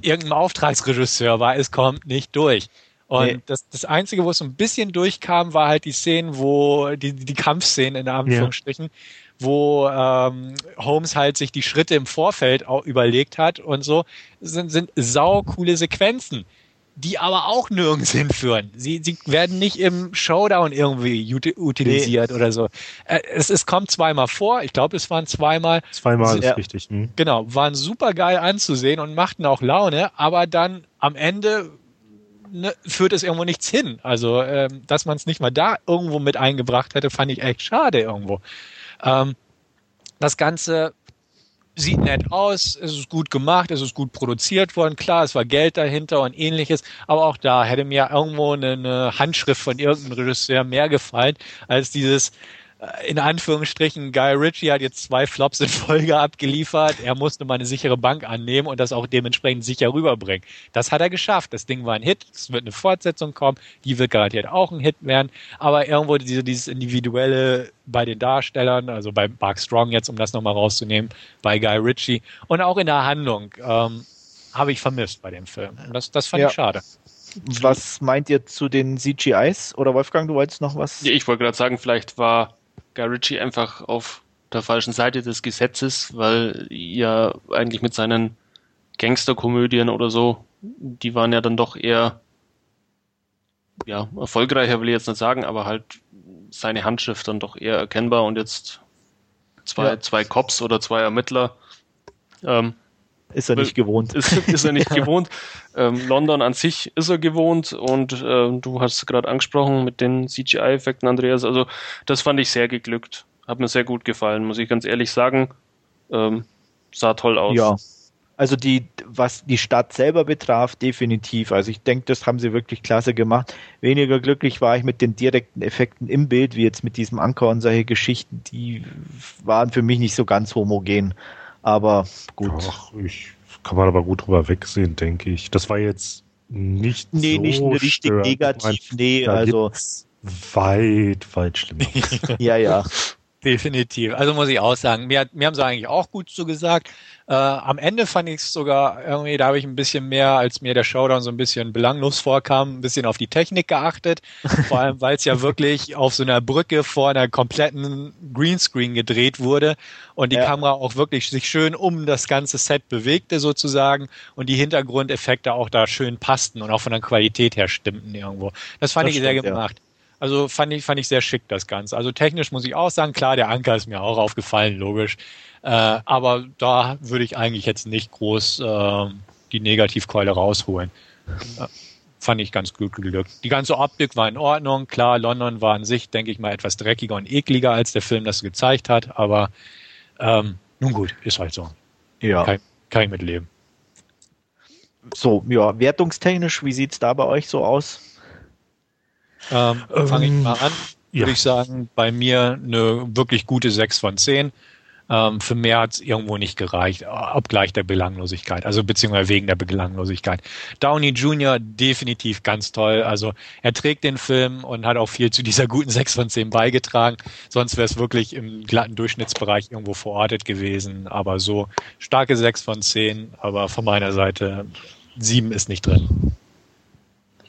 irgendein Auftragsregisseur war, es kommt nicht durch. Und das Einzige, wo es so ein bisschen durchkam, war halt die Szenen, wo die Kampfszenen in Anführungsstrichen, wo Holmes halt sich die Schritte im Vorfeld auch überlegt hat und so, sind saucoole Sequenzen. die aber auch nirgends hinführen. Sie werden nicht im Showdown irgendwie utilisiert oder so. Es kommt zweimal vor. Ich glaube, es waren zweimal. Zweimal ist richtig. Hm. Genau, waren super geil anzusehen und machten auch Laune, aber dann am Ende führt es irgendwo nichts hin. Also, dass man es nicht mal da irgendwo mit eingebracht hätte, fand ich echt schade irgendwo. Das Ganze sieht nett aus, es ist gut gemacht, es ist gut produziert worden, klar, es war Geld dahinter und ähnliches, aber auch da hätte mir irgendwo eine Handschrift von irgendeinem Regisseur mehr gefallen, als dieses, in Anführungsstrichen, Guy Ritchie hat jetzt 2 Flops in Folge abgeliefert, er musste mal eine sichere Bank annehmen und das auch dementsprechend sicher rüberbringen. Das hat er geschafft, das Ding war ein Hit, es wird eine Fortsetzung kommen, die wird garantiert auch ein Hit werden, aber irgendwo dieses individuelle bei den Darstellern, also bei Mark Strong jetzt, um das nochmal rauszunehmen, bei Guy Ritchie und auch in der Handlung habe ich vermisst bei dem Film. Das fand ich schade. Was meint ihr zu den CGIs? Oder Wolfgang, du wolltest noch was? Ja, ich wollte gerade sagen, vielleicht war Guy Ritchie einfach auf der falschen Seite des Gesetzes, weil ja eigentlich mit seinen Gangsterkomödien oder so, die waren ja dann doch eher erfolgreicher, will ich jetzt nicht sagen, aber halt seine Handschrift dann doch eher erkennbar und jetzt zwei Cops oder 2 Ermittler. Ist er nicht gewohnt. Ist er nicht gewohnt. London an sich ist er gewohnt und du hast es gerade angesprochen mit den CGI-Effekten, Andreas. Also das fand ich sehr geglückt. Hat mir sehr gut gefallen, muss ich ganz ehrlich sagen. Sah toll aus. Ja, also was die Stadt selber betraf, definitiv. Also ich denke, das haben sie wirklich klasse gemacht. Weniger glücklich war ich mit den direkten Effekten im Bild, wie jetzt mit diesem Anker und solche Geschichten. Die waren für mich nicht so ganz homogen. Aber gut. Ach, kann man aber gut drüber wegsehen, denke ich. Das war jetzt nicht so nicht richtig negativ. Nee, also weit schlimmer. Ja. Definitiv. Also muss ich auch sagen, mir haben sie eigentlich auch gut zugesagt. Am Ende fand ich es sogar irgendwie, da habe ich ein bisschen mehr, als mir der Showdown so ein bisschen belanglos vorkam, ein bisschen auf die Technik geachtet. Vor allem, weil es ja wirklich auf so einer Brücke vor einer kompletten Greenscreen gedreht wurde und die Kamera auch wirklich sich schön um das ganze Set bewegte sozusagen und die Hintergrundeffekte auch da schön passten und auch von der Qualität her stimmten irgendwo. Das fand ich sehr gemacht. Ja. Also fand ich sehr schick, das Ganze. Also technisch muss ich auch sagen, klar, der Anker ist mir auch aufgefallen, logisch. Aber da würde ich eigentlich jetzt nicht groß die Negativkeule rausholen. Fand ich ganz gut geglückt. Die ganze Optik war in Ordnung. Klar, London war an sich, denke ich mal, etwas dreckiger und ekliger, als der Film das gezeigt hat. Aber nun gut, ist halt so. Ja. Kann ich mitleben. So, ja, wertungstechnisch, wie sieht's da bei euch so aus? Fange ich mal an, würde ich sagen, bei mir eine wirklich gute 6/10. Für mehr hat es irgendwo nicht gereicht, obgleich der Belanglosigkeit, also beziehungsweise wegen der Belanglosigkeit. Downey Jr. definitiv ganz toll, also er trägt den Film und hat auch viel zu dieser guten 6/10 beigetragen, sonst wäre es wirklich im glatten Durchschnittsbereich irgendwo verortet gewesen, aber so starke 6/10, aber von meiner Seite 7 ist nicht drin.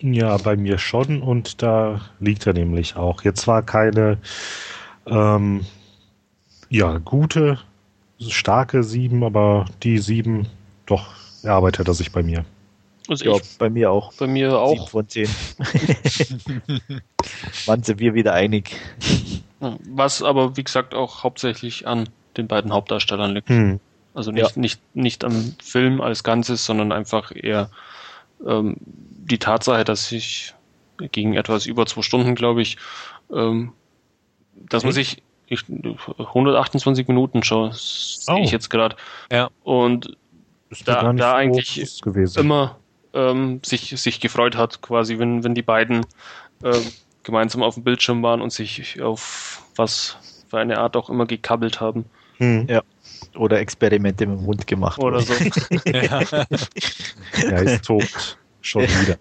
Ja, bei mir schon und da liegt er nämlich auch. Jetzt war keine gute, starke 7, aber die 7 doch erarbeitet er sich bei mir. Also ja, bei mir auch. Bei mir auch. 7/10. Wann sind wir wieder einig? Was aber, wie gesagt, auch hauptsächlich an den beiden Hauptdarstellern liegt. Also nicht am Film als Ganzes, sondern einfach eher die Tatsache, dass ich gegen etwas über 2 Stunden, glaube ich, dass man sich 128 Minuten schaue, sehe ich jetzt gerade. Ja. Und da eigentlich immer sich gefreut hat, quasi, wenn die beiden gemeinsam auf dem Bildschirm waren und sich auf was für eine Art auch immer gekabbelt haben. Ja. Oder Experimente mit dem Mund gemacht. Oder so. Er ist tot. Schon wieder.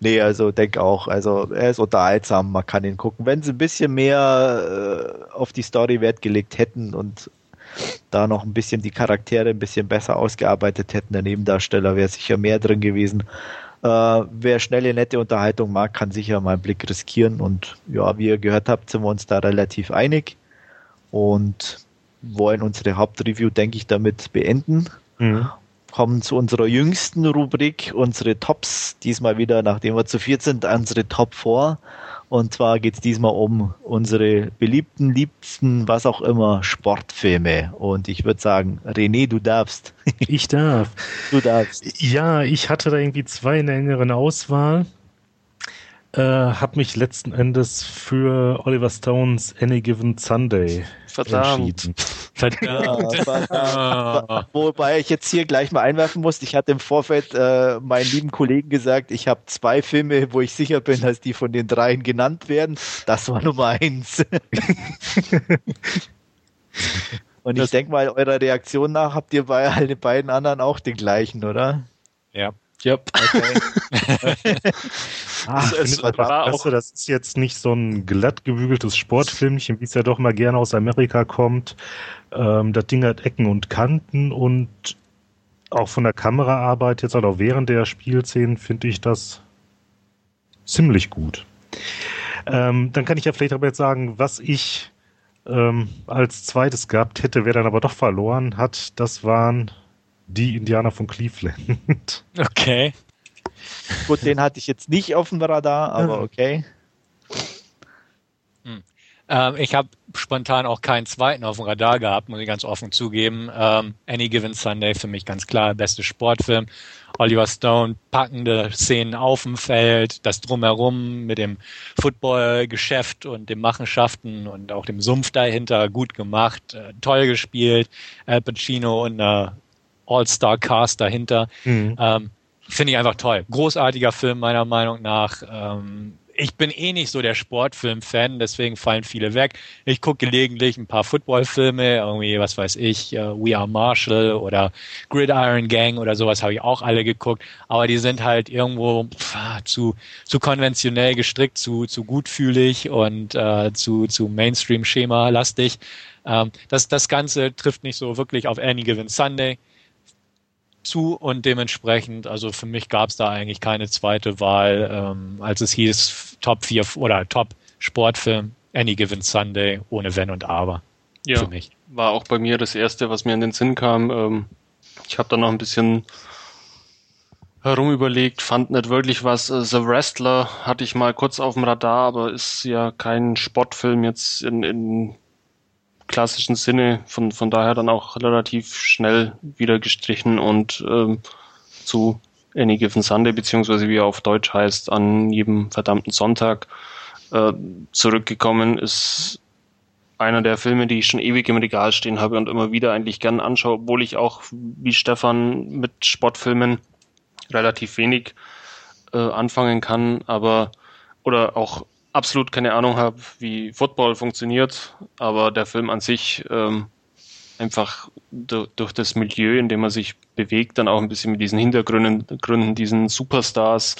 Nee, also denke auch, also er ist unterhaltsam, man kann ihn gucken. Wenn sie ein bisschen mehr auf die Story Wert gelegt hätten und da noch ein bisschen die Charaktere ein bisschen besser ausgearbeitet hätten, der Nebendarsteller wäre sicher mehr drin gewesen. Wer schnelle, nette Unterhaltung mag, kann sicher mal einen Blick riskieren und ja, wie ihr gehört habt, sind wir uns da relativ einig und wollen unsere Hauptreview, denke ich, damit beenden. Mhm. kommen zu unserer jüngsten Rubrik, unsere Tops. Diesmal wieder, nachdem wir zu viert sind, unsere Top 4. Und zwar geht es diesmal um unsere beliebten, liebsten, was auch immer, Sportfilme. Und ich würde sagen, René, du darfst. Ich darf. Du darfst. Ja, ich hatte da irgendwie zwei in der engeren Auswahl. Habe mich letzten Endes für Oliver Stones Any Given Sunday entschieden. Verdammt. Ja. Wobei ich jetzt hier gleich mal einwerfen muss, ich hatte im Vorfeld meinen lieben Kollegen gesagt, ich habe zwei Filme, wo ich sicher bin, dass die von den dreien genannt werden. Das war Nummer 1. Und ich denke mal, eurer Reaktion nach habt ihr bei den beiden anderen auch den gleichen, oder? Ja. Yep. Okay. Das ist jetzt nicht so ein glatt gebügeltes Sportfilmchen, wie es ja doch mal gerne aus Amerika kommt. Das Ding hat Ecken und Kanten und auch von der Kameraarbeit jetzt halt auch während der Spielszenen finde ich das ziemlich gut. Dann kann ich ja vielleicht aber jetzt sagen, was ich als zweites gehabt hätte, wer dann aber doch verloren hat, das waren die Indianer von Cleveland. Okay. Gut, den hatte ich jetzt nicht auf dem Radar, aber okay. Ich habe spontan auch keinen zweiten auf dem Radar gehabt, muss ich ganz offen zugeben. Any Given Sunday für mich ganz klar, beste Sportfilm. Oliver Stone, packende Szenen auf dem Feld, das Drumherum mit dem Football-Geschäft und den Machenschaften und auch dem Sumpf dahinter, gut gemacht, toll gespielt. Al Pacino und eine All-Star-Cast dahinter. Finde ich einfach toll. Großartiger Film meiner Meinung nach. Ich bin eh nicht so der Sportfilm-Fan, deswegen fallen viele weg. Ich gucke gelegentlich ein paar Football-Filme, irgendwie, was weiß ich, We Are Marshall oder Gridiron Gang oder sowas habe ich auch alle geguckt, aber die sind halt irgendwo zu konventionell gestrickt, zu gutfühlig und zu Mainstream-Schema-lastig. Das Ganze trifft nicht so wirklich auf Any Given Sunday zu und dementsprechend, also für mich gab es da eigentlich keine zweite Wahl, als es hieß Top 4 oder Top Sportfilm, Any Given Sunday, ohne Wenn und Aber. Ja, für mich. War auch bei mir das Erste, was mir in den Sinn kam. Ich habe da noch ein bisschen herumüberlegt, fand nicht wirklich was. The Wrestler hatte ich mal kurz auf dem Radar, aber ist ja kein Sportfilm jetzt in klassischen Sinne, von daher dann auch relativ schnell wieder gestrichen und zu Any Given Sunday, beziehungsweise wie er auf Deutsch heißt, an jedem verdammten Sonntag zurückgekommen, ist einer der Filme, die ich schon ewig im Regal stehen habe und immer wieder eigentlich gern anschaue, obwohl ich auch, wie Stefan, mit Sportfilmen relativ wenig anfangen kann, aber oder auch absolut keine Ahnung habe, wie Football funktioniert, aber der Film an sich einfach durch das Milieu, in dem man sich bewegt, dann auch ein bisschen mit diesen Hintergründen, diesen Superstars,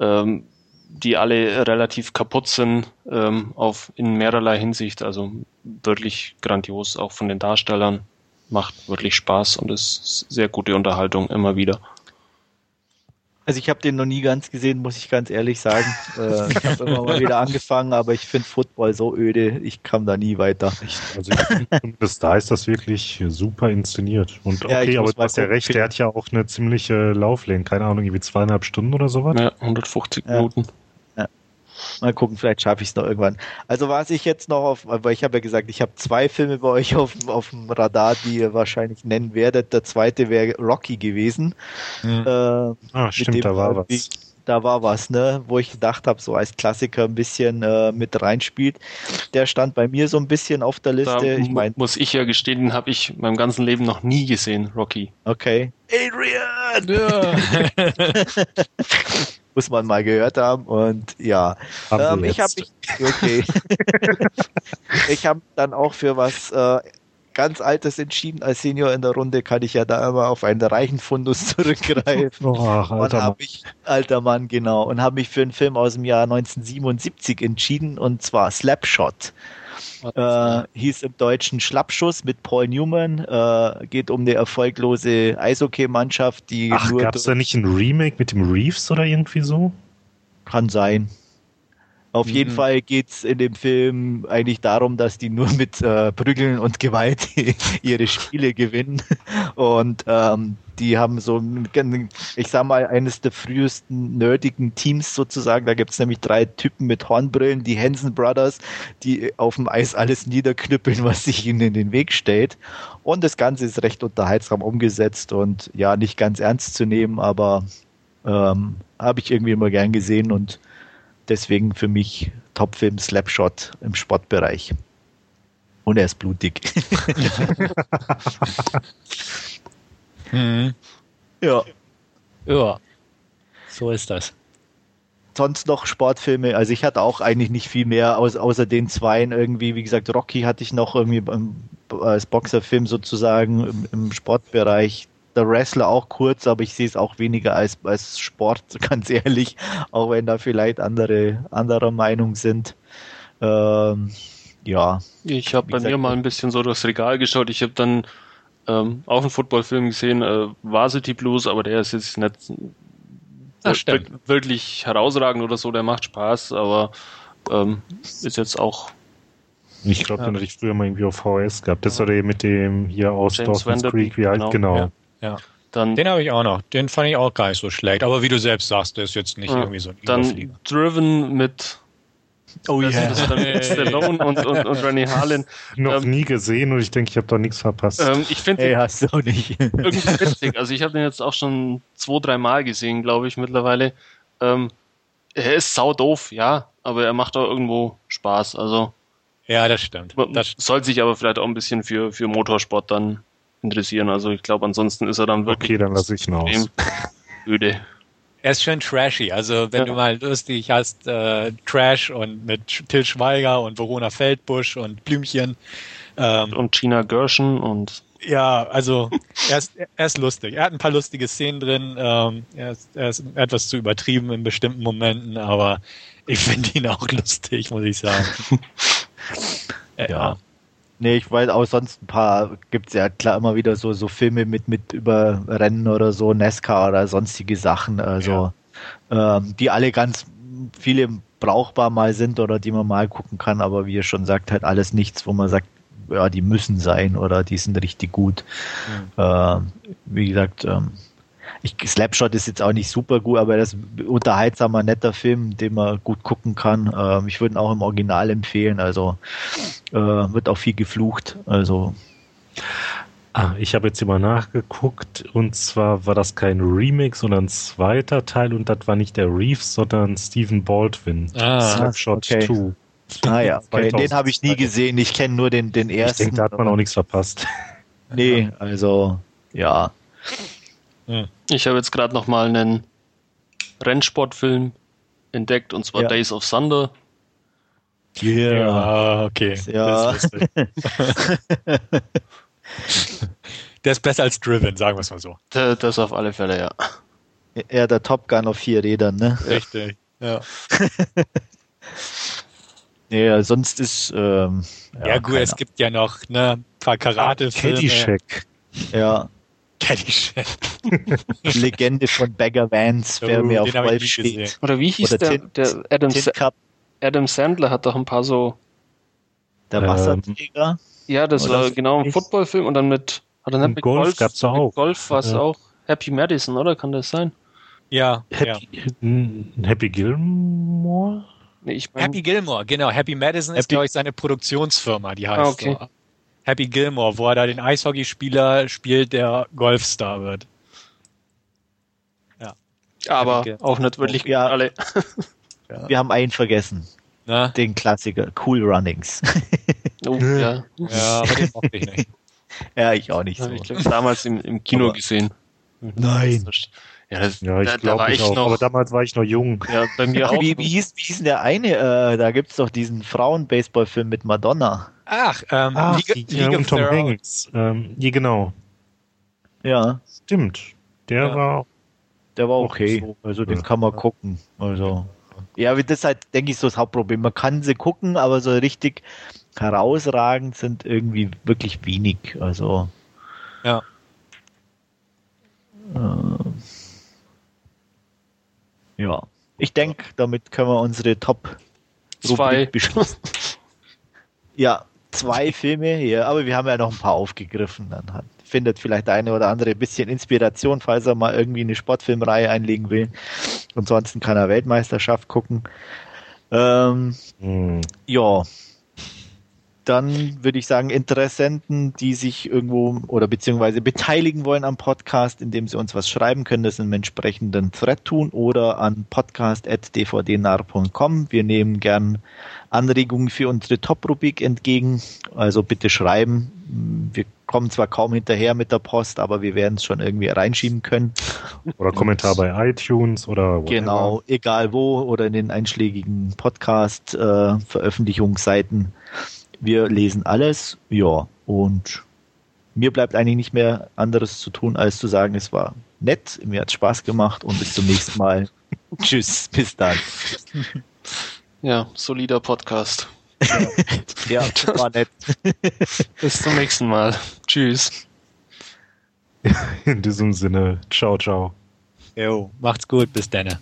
die alle relativ kaputt sind in mehrerlei Hinsicht, also wirklich grandios, auch von den Darstellern, macht wirklich Spaß und ist sehr gute Unterhaltung immer wieder. Also ich habe den noch nie ganz gesehen, muss ich ganz ehrlich sagen. Ich habe immer mal wieder angefangen, aber ich finde Football so öde, ich kam da nie weiter. Also da ist das wirklich super inszeniert. Und okay, ja, aber du hast ja recht, der hat ja auch eine ziemliche Lauflänge, keine Ahnung, irgendwie 2,5 Stunden oder sowas. Ja, 150 Minuten. Ja. Mal gucken, vielleicht schaffe ich es noch irgendwann. Also was ich jetzt noch weil ich habe ja gesagt, ich habe zwei Filme bei euch auf dem Radar, die ihr wahrscheinlich nennen werdet. Der zweite wäre Rocky gewesen. Ja. Stimmt, da war was. Da war was, ne, wo ich gedacht habe, so als Klassiker ein bisschen mit reinspielt. Der stand bei mir so ein bisschen auf der Liste. Da muss ich ja gestehen, den habe ich meinem ganzen Leben noch nie gesehen, Rocky. Okay. Adrian! Ja. Muss man mal gehört haben und ja. Ich habe dann auch für was ganz Altes entschieden. Als Senior in der Runde kann ich ja da immer auf einen reichen Fundus zurückgreifen. Alter Mann, genau. Und habe mich für einen Film aus dem Jahr 1977 entschieden und zwar Slapshot. Hieß im Deutschen Schlappschuss mit Paul Newman. Geht um eine erfolglose Eishockey-Mannschaft, die. Gab's da nicht ein Remake mit dem Reeves oder irgendwie so? Kann sein. Auf jeden Fall geht's in dem Film eigentlich darum, dass die nur mit Prügeln und Gewalt ihre Spiele gewinnen. Und die haben so, ich sag mal, eines der frühesten nerdigen Teams sozusagen. Da gibt's nämlich drei Typen mit Hornbrillen, die Hanson Brothers, die auf dem Eis alles niederknüppeln, was sich ihnen in den Weg stellt. Und das Ganze ist recht unterhaltsam umgesetzt und ja, nicht ganz ernst zu nehmen, aber habe ich irgendwie immer gern gesehen und deswegen für mich Topfilm Slapshot im Sportbereich. Und er ist blutig. Ja. Ja. So ist das. Sonst noch Sportfilme, also ich hatte auch eigentlich nicht viel mehr, außer den zweien irgendwie, wie gesagt, Rocky hatte ich noch irgendwie als Boxerfilm sozusagen im Sportbereich. Der Wrestler auch kurz, aber ich sehe es auch weniger als Sport, ganz ehrlich, auch wenn da vielleicht anderer Meinung sind. Ja. Ich habe bei mir mal ein bisschen so durchs Regal geschaut. Ich habe dann auch einen Footballfilm gesehen, Varsity Blues, aber der ist jetzt nicht wirklich herausragend oder so, der macht Spaß, aber ist jetzt auch... Ich glaube, den hatte ich früher mal irgendwie auf VHS gehabt. Das war der mit dem hier aus Dawson's Creek, wie alt, genau. Ja. Ja. Dann, den habe ich auch noch. Den fand ich auch gar nicht so schlecht. Aber wie du selbst sagst, der ist jetzt nicht irgendwie so ein Überflieger. Dann Driven mit Stallone und Rennie Harlin. Noch nie gesehen und ich denke, ich habe da nichts verpasst. Ich finde den hast du auch nicht. Irgendwie witzig. Also ich habe den jetzt auch schon 2-3 Mal gesehen, glaube ich, mittlerweile. Er ist saudoof, ja, aber er macht auch irgendwo Spaß. Also ja, das stimmt. Soll sich aber vielleicht auch ein bisschen für Motorsport dann interessieren. Also ich glaube, ansonsten ist er dann wirklich... Okay, dann lasse ich ihn aus. Öde. Er ist schön trashy. Also wenn du mal lustig hast, Trash und mit Til Schweiger und Verona Feldbusch und Blümchen. Und Gina Gershon und... Ja, also er ist lustig. Er hat ein paar lustige Szenen drin. Er ist etwas zu übertrieben in bestimmten Momenten, aber ich finde ihn auch lustig, muss ich sagen. Ja. Nee, ich weiß auch sonst ein paar, gibt es ja klar immer wieder so Filme mit über Rennen oder so, NASCAR oder sonstige Sachen, also die alle ganz viele brauchbar mal sind oder die man mal gucken kann, aber wie ihr schon sagt, halt alles nichts, wo man sagt, ja, die müssen sein oder die sind richtig gut. Mhm. Wie gesagt, Slapshot ist jetzt auch nicht super gut, aber das ist ein unterhaltsamer, netter Film, den man gut gucken kann. Ich würde ihn auch im Original empfehlen, also wird auch viel geflucht. Also. Ich habe jetzt immer nachgeguckt und zwar war das kein Remix, sondern ein zweiter Teil und das war nicht der Reeves, sondern Stephen Baldwin. Slapshot 2. Ah ja, okay. Den habe ich nie gesehen, ich kenne nur den ersten. Ich denke, da hat man auch nichts verpasst. Nee, also ja. Ich habe jetzt gerade nochmal einen Rennsportfilm entdeckt und zwar Days of Thunder. Ja, okay. Ja. Das ist der ist besser als Driven, sagen wir es mal so. Das auf alle Fälle, ja. Eher der Top Gun auf 4 Rädern, ne? Richtig, ja. Ja, sonst ist... ja gut, es gibt ja noch ein paar Karate-Filme. Caddyshack. Ja. Caddyshack. Legende von Bagger Vance, wer mir auf Wolf steht. Oder wie hieß der Adam Sandler hat doch ein paar so... Der Wasserträger? Ja, das war genau ein Footballfilm und dann mit... Hat er mit Golf gab's auch. Mit Golf war es auch Happy Madison, oder? Kann das sein? Ja. Happy Gilmore? Nee, Happy Gilmore, genau. Happy Madison ist, glaube ich, seine Produktionsfirma, die heißt so. Happy Gilmore, wo er da den Eishockeyspieler spielt, der Golfstar wird. Ja. Aber auch nicht wirklich alle. Ja. Wir haben einen vergessen. Na? Den Klassiker, Cool Runnings. Oh, ja, aber den mochte ich nicht. Ja, ich auch nicht so. Ich glaube, damals im Kino gesehen. Nein. Ja, ich glaube nicht auch, aber damals war ich noch jung. Ja, bei mir auch. Wie hieß der eine? Da gibt es doch diesen Frauen-Baseball-Film mit Madonna. Ach, League of Tom Hanks. Ja, genau. Ja. Stimmt. Der war okay. So. Also den kann man gucken. Also. Ja, das ist halt, denke ich, so das Hauptproblem. Man kann sie gucken, aber so richtig herausragend sind irgendwie wirklich wenig. Also. Ja. Ja, ich denke, damit können wir unsere Top so zwei. Ja, zwei Filme hier, aber wir haben ja noch ein paar aufgegriffen. Dann halt. Findet vielleicht eine oder andere ein bisschen Inspiration, falls er mal irgendwie eine Sportfilmreihe einlegen will. Ansonsten kann er Weltmeisterschaft gucken. Ja, dann würde ich sagen, Interessenten, die sich irgendwo oder beziehungsweise beteiligen wollen am Podcast, indem sie uns was schreiben, können das in einem entsprechenden Thread tun oder an podcast@dvdnar.com. Wir nehmen gern Anregungen für unsere Top-Rubrik entgegen, also bitte schreiben. Wir kommen zwar kaum hinterher mit der Post, aber wir werden es schon irgendwie reinschieben können. Oder Kommentar bei iTunes oder whatever. Genau, egal wo oder in den einschlägigen Podcast-Veröffentlichungsseiten. Wir lesen alles, ja, und mir bleibt eigentlich nicht mehr anderes zu tun, als zu sagen, es war nett, mir hat es Spaß gemacht und bis zum nächsten Mal. Tschüss, bis dann. Ja, solider Podcast. Ja, das war nett. Bis zum nächsten Mal. Tschüss. In diesem Sinne, ciao, ciao. Jo, macht's gut, bis dann.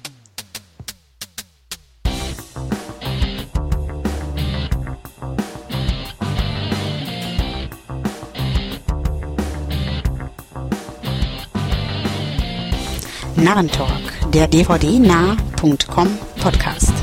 NARRENTALK, der dvdnah.com Podcast.